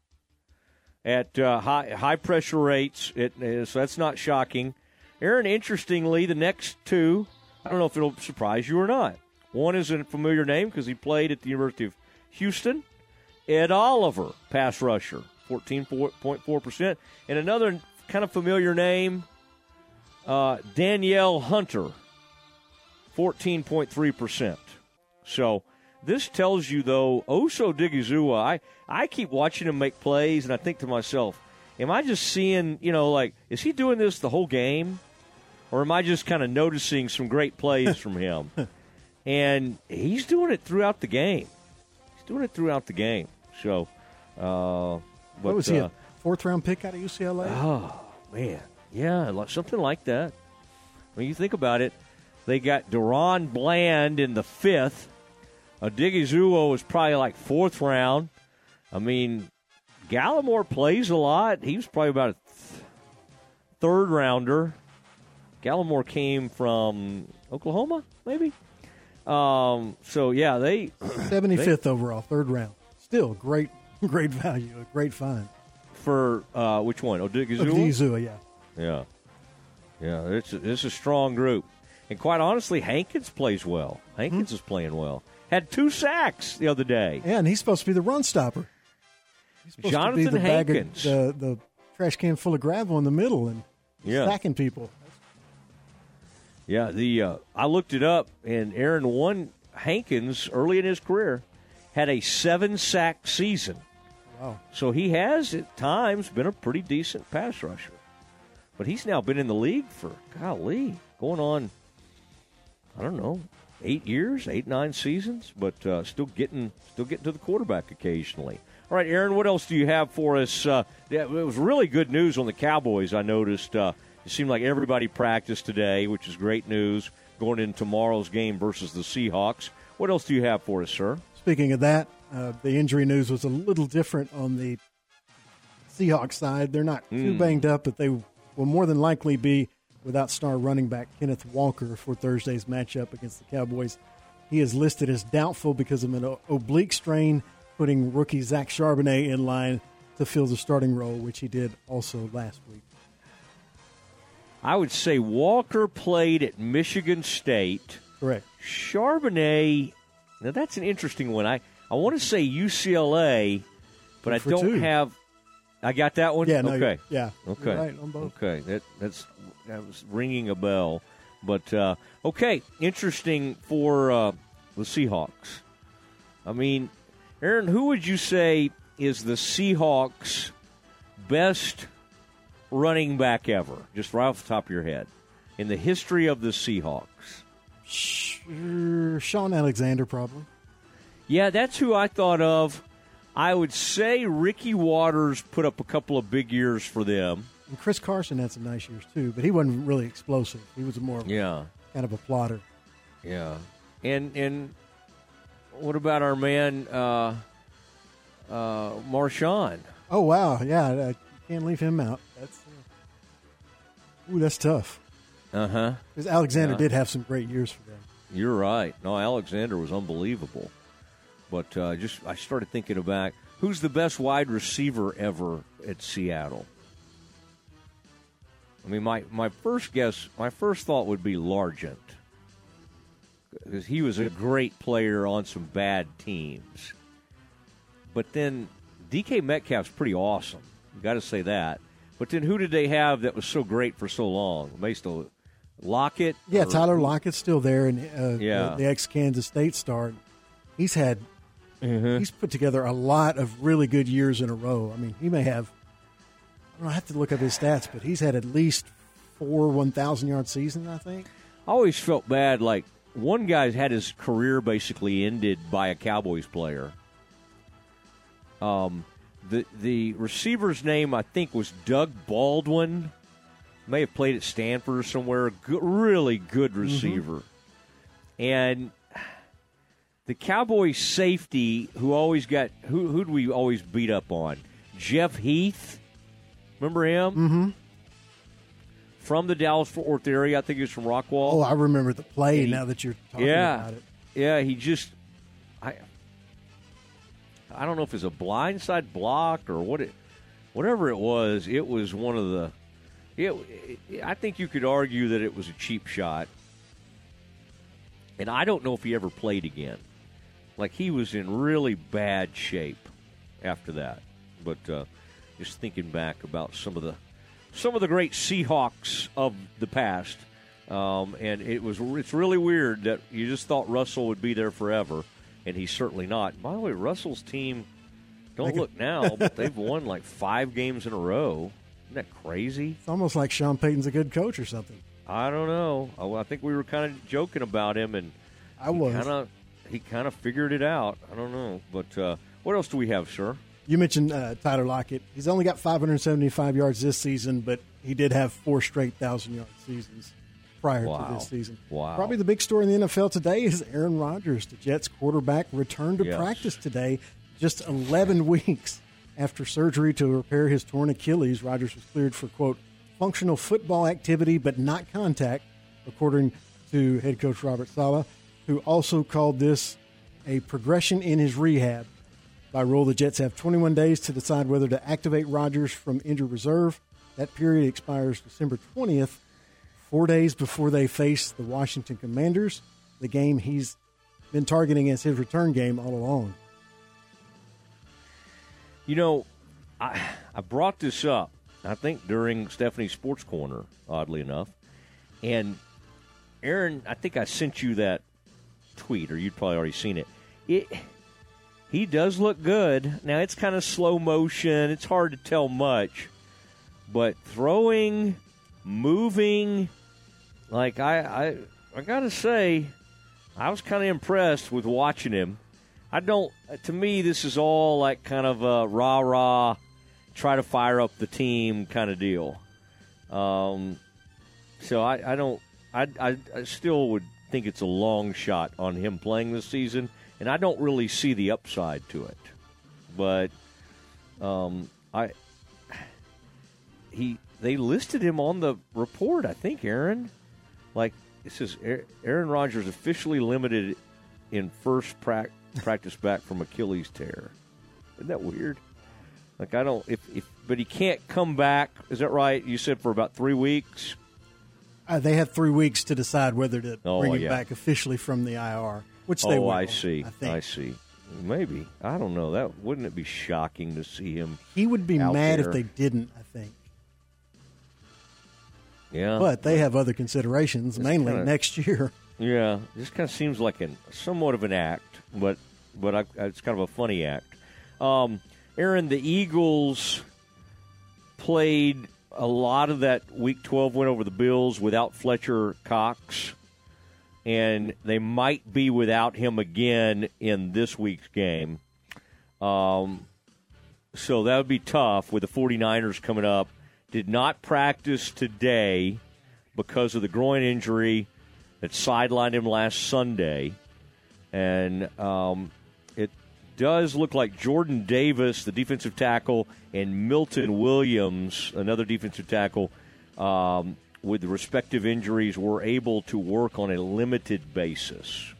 at high pressure rates. So that's not shocking. Aaron, interestingly, the next two, I don't know if it'll surprise you or not. One is a familiar name because he played at the University of Houston. Ed Oliver, pass rusher, 14.4%. And another kind of familiar name, Danielle Hunter, 14.3%. So this tells you, though, Oso Digizua, I keep watching him make plays, and I think to myself, am I just seeing, you know, like, is he doing this the whole game? Or am I just kind of noticing some great plays from him? And he's doing it throughout the game. He's doing it throughout the game. So, what was he, a fourth-round pick out of UCLA? Oh, man. Yeah, something like that. When you think about it, they got Deron Bland in the fifth. Digizua was probably like fourth round. I mean, Gallimore plays a lot. He was probably about a third rounder. Gallimore came from Oklahoma, maybe? So, yeah, they... 75th overall, third round. Still great value, a great find. For which one? Odigizua? Odigizua, yeah. Yeah. Yeah, it's a strong group. And quite honestly, Hankins plays well. Hankins is playing well. Had 2 sacks the other day. Yeah, and he's supposed to be the run stopper. He's supposed to be the Hankins. The trash can full of gravel in the middle and sacking people. Yeah, I looked it up, and Aaron Hankins, early in his career, had a 7-sack season. Wow. So he has, at times, been a pretty decent pass rusher. But he's now been in the league for, golly, going on, I don't know, 8 years, 9 seasons, but still getting to the quarterback occasionally. All right, Aaron, what else do you have for us? It was really good news on the Cowboys, I noticed. It seemed like everybody practiced today, which is great news, going into tomorrow's game versus the Seahawks. What else do you have for us, sir? Speaking of that, the injury news was a little different on the Seahawks side. They're not too banged up, but they will more than likely be without star running back Kenneth Walker for Thursday's matchup against the Cowboys. He is listed as doubtful because of an oblique strain, putting rookie Zach Charbonnet in line to fill the starting role, which he did also last week. I would say Walker played at Michigan State. Correct. Charbonnet, now that's an interesting one. I want to say UCLA, but I don't have – I got that one? Yeah. No, okay. Yeah. Okay. Right on both. Okay. That was ringing a bell. But, okay, interesting for the Seahawks. I mean, Aaron, who would you say is the Seahawks' best – running back ever, just right off the top of your head, in the history of the Seahawks? Sean Alexander, probably. Yeah, that's who I thought of. I would say Ricky Waters put up a couple of big years for them. And Chris Carson had some nice years, too, but he wasn't really explosive. He was more kind of a plotter. Yeah. And what about our man Marshawn? Oh, wow, yeah. Can't leave him out. That's tough. Uh-huh. Because Alexander did have some great years for them. You're right. No, Alexander was unbelievable. But I started thinking about who's the best wide receiver ever at Seattle. I mean, my first thought would be Largent. Because he was a great player on some bad teams. But then DK Metcalf's pretty awesome. Got to say that. But then who did they have that was so great for so long? Still Lockett? Yeah, Tyler Lockett's still there, and the ex-Kansas State star. He's put together a lot of really good years in a row. I mean, he may have, I have to look up his stats, but he's had at least 4 1,000-yard seasons, I think. I always felt bad. Like, one guy's had his career basically ended by a Cowboys player. The receiver's name, I think, was Doug Baldwin. May have played at Stanford or somewhere. Really good receiver. And The Cowboys safety who always got – who'd we always beat up on? Jeff Heath. Remember him? Mm-hmm. From the Dallas-Fort Worth area. I think he was from Rockwall. Oh, I remember the play now that you're talking about it. Yeah, he just – I don't know if it's a blindside block or what it – whatever it was one of the – I think you could argue that it was a cheap shot. And I don't know if he ever played again. Like, he was in really bad shape after that. But just thinking back about some of the great Seahawks of the past, and it's really weird that you just thought Russell would be there forever, and he's certainly not. By the way, Russell's team – don't look now, but they've won like 5 games in a row. Isn't that crazy? It's almost like Sean Payton's a good coach or something. I don't know. I think we were kind of joking about him, and he kind of figured it out. I don't know. But what else do we have, sir? You mentioned Tyler Lockett. He's only got 575 yards this season, but he did have 4 straight 1,000-yard seasons prior to this season. Wow. Probably the big story in the NFL today is Aaron Rodgers, the Jets quarterback, returned to practice today. Just 11 weeks after surgery to repair his torn Achilles, Rodgers was cleared for, quote, functional football activity but not contact, according to head coach Robert Saleh, who also called this a progression in his rehab. By rule, the Jets have 21 days to decide whether to activate Rodgers from injured reserve. That period expires December 20th, 4 days before they face the Washington Commanders, the game he's been targeting as his return game all along. You know, I brought this up, I think, during Stephanie's Sports Corner, oddly enough. And, Aaron, I think I sent you that tweet, or you'd probably already seen it. He does look good. Now, it's kind of slow motion. It's hard to tell much. But throwing, moving, like, I got to say, I was kind of impressed with watching him. To me, this is all like kind of a rah-rah, try to fire up the team kind of deal. I still would think it's a long shot on him playing this season, and I don't really see the upside to it. But they listed him on the report, I think, Aaron. Like, this is Aaron Rodgers officially limited in first practice back from Achilles tear. Isn't that weird? Like, I don't but he can't come back. Is that right? You said for about 3 weeks? They have 3 weeks to decide whether to bring him back officially from the IR, which they will. I see. Maybe. I don't know. That wouldn't it be shocking to see him? He would be mad if they didn't, I think. Yeah. But they have other considerations, mainly next year. Yeah, this kind of seems like somewhat of an act, but it's kind of a funny act. Aaron, the Eagles played a lot of that Week 12 win over the Bills without Fletcher Cox, and they might be without him again in this week's game. So that would be tough with the 49ers coming up. Did not practice today because of the groin injury that sidelined him last Sunday. And it does look like Jordan Davis, the defensive tackle, and Milton Williams, another defensive tackle, with the respective injuries, were able to work on a limited basis.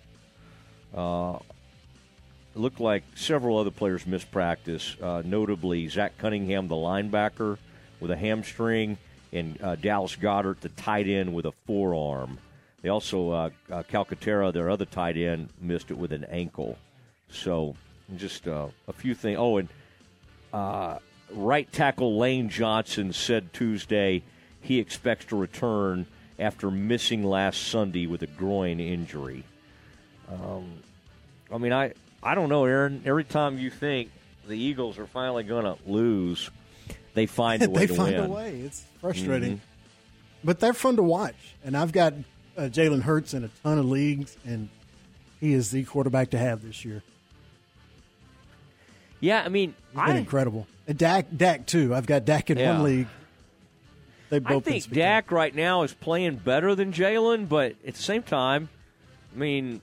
It looked like several other players missed practice, notably Zach Cunningham, the linebacker, with a hamstring, and Dallas Goedert, the tight end, with a forearm. They also, Calcaterra, their other tight end, missed it with an ankle. So just a few things. Oh, and right tackle Lane Johnson said Tuesday he expects to return after missing last Sunday with a groin injury. I mean, I don't know, Aaron. Every time you think the Eagles are finally going to lose, they find a way to win. They find a way. It's frustrating. Mm-hmm. But they're fun to watch, and I've got – Jalen Hurts in a ton of leagues, and he is the quarterback to have this year. Yeah, I mean, he's been incredible. And Dak too. I've got Dak in one league. I think Dak right now is playing better than Jalen, but at the same time, I mean,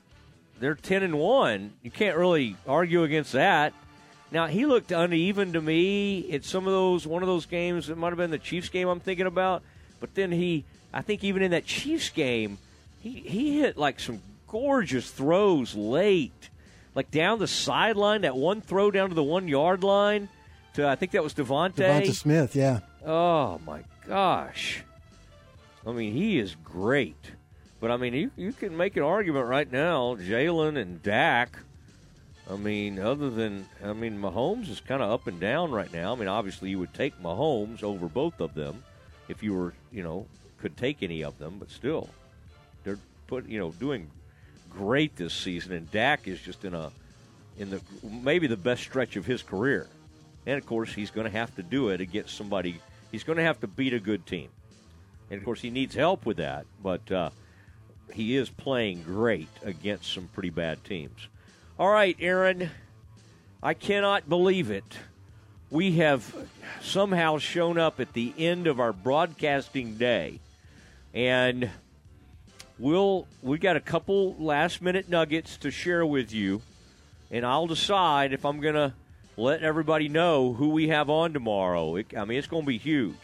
They're 10-1. You can't really argue against that. Now, he looked uneven to me. It's one of those games. It might have been the Chiefs game I'm thinking about. But then I think even in that Chiefs game, he hit like some gorgeous throws late, like down the sideline, that one throw down to the 1 yard line to, I think that was Devontae Smith, yeah. Oh my gosh. I mean, he is great. But I mean, you can make an argument right now, Jalen and Dak. I mean, Mahomes is kind of up and down right now. I mean, obviously you would take Mahomes over both of them if you were, could take any of them, but still they're doing great this season, and Dak is just in the maybe the best stretch of his career. And of course, he's going to have to do it against somebody. He's going to have to beat a good team, and of course, he needs help with that. But he is playing great against some pretty bad teams. All right, Aaron, I cannot believe it. We have somehow shown up at the end of our broadcasting day, and we've got a couple last-minute nuggets to share with you, and I'll decide if I'm going to let everybody know who we have on tomorrow. It's going to be huge.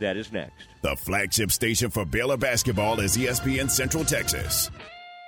That is next. The flagship station for Baylor basketball is ESPN Central Texas.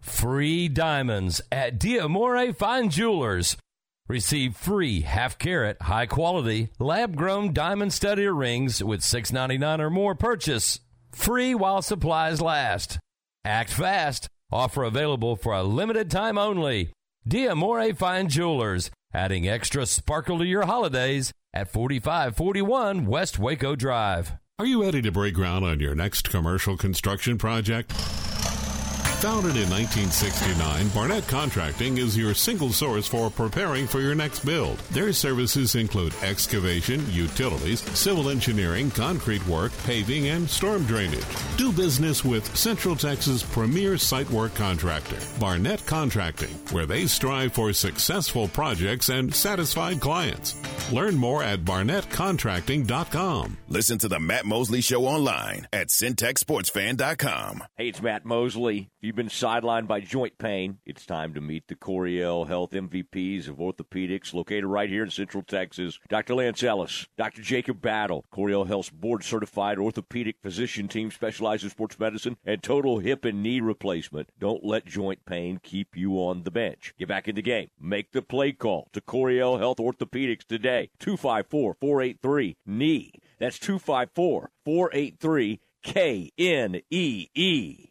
Free diamonds at D'Amore Fine Jewelers. Receive free half-carat, high-quality, lab-grown diamond stud earrings with $6.99 or more purchase. Free while supplies last. Act fast. Offer available for a limited time only. D'Amore Fine Jewelers, adding extra sparkle to your holidays at 4541 West Waco Drive. Are you ready to break ground on your next commercial construction project? Founded in 1969, Barnett Contracting is your single source for preparing for your next build. Their services include excavation, utilities, civil engineering, concrete work, paving, and storm drainage. Do business with Central Texas' premier site work contractor, Barnett Contracting, where they strive for successful projects and satisfied clients. Learn more at barnettcontracting.com. Listen to the Matt Mosley Show online at syntechsportsfan.com. Hey, it's Matt Mosley. If you've been sidelined by joint pain, it's time to meet the Coriel Health MVPs of orthopedics, located right here in Central Texas. Dr. Lance Ellis, Dr. Jacob Battle, Coriel Health's board-certified orthopedic physician team specializes in sports medicine and total hip and knee replacement. Don't let joint pain keep you on the bench. Get back in the game. Make the play call to Coriel Health Orthopedics today. 254-483-KNEE. That's 254-483-KNEE.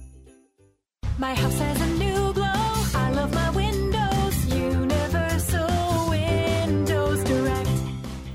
My house has a new glow. I love my windows. Universal Windows Direct.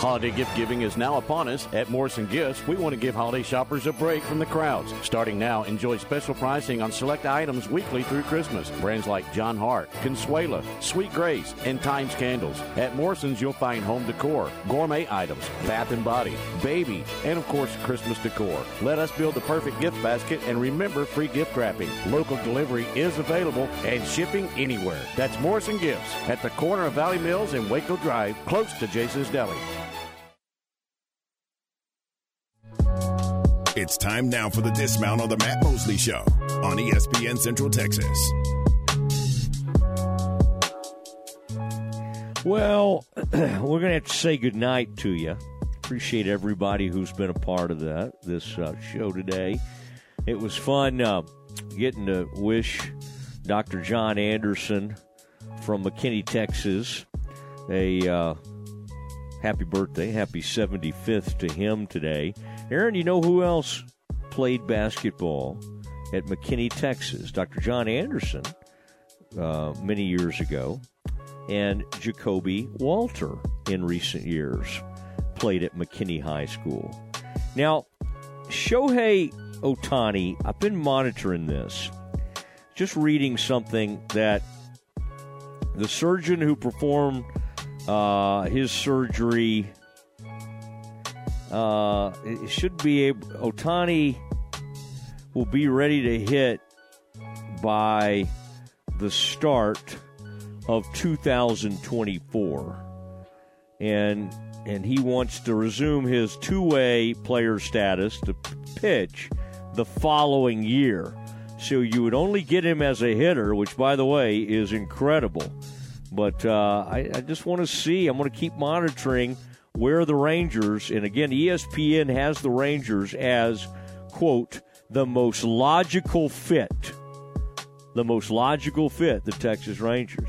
Holiday gift giving is now upon us. At Morrison Gifts, we want to give holiday shoppers a break from the crowds. Starting now, enjoy special pricing on select items weekly through Christmas. Brands like John Hart, Consuela, Sweet Grace, and Times Candles. At Morrison's, you'll find home decor, gourmet items, bath and body, baby, and of course, Christmas decor. Let us build the perfect gift basket, and remember free gift wrapping. Local delivery is available and shipping anywhere. That's Morrison Gifts at the corner of Valley Mills and Waco Drive, close to Jason's Deli. It's time now for the Dismount on the Matt Mosley Show on ESPN Central Texas. Well, we're going to have to say goodnight to you. Appreciate everybody who's been a part of this show today. It was fun getting to wish Dr. John Anderson from McKinney, Texas, a happy birthday, happy 75th to him today. Aaron, you know who else played basketball at McKinney, Texas? Dr. John Anderson many years ago, and Jacoby Walter in recent years played at McKinney High School. Now, Shohei Ohtani, I've been monitoring this, just reading something that the surgeon who performed his surgery should be able. Ohtani will be ready to hit by the start of 2024, and he wants to resume his two-way player status to pitch the following year. So you would only get him as a hitter, which, by the way, is incredible. But I just want to see. I'm going to keep monitoring where the Rangers, and again, ESPN has the Rangers as, quote, the most logical fit. The most logical fit, the Texas Rangers.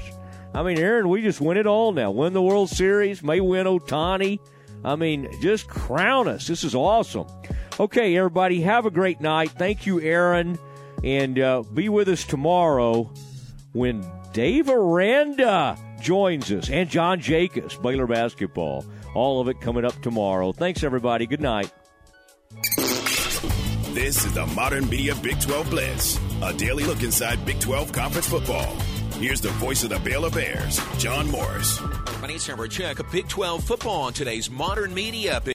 I mean, Aaron, we just win it all now. Win the World Series, may win Ohtani. I mean, just crown us. This is awesome. Okay, everybody, have a great night. Thank you, Aaron. And be with us tomorrow when Dave Aranda joins us, and John Jacobs, Baylor basketball. All of it coming up tomorrow. Thanks, everybody. Good night. This is the Modern Media Big 12 Blitz, a daily look inside Big 12 conference football. Here's the voice of the Baylor Bears, John Morris. My name's Robert Chuck. Big 12 football on today's Modern Media Big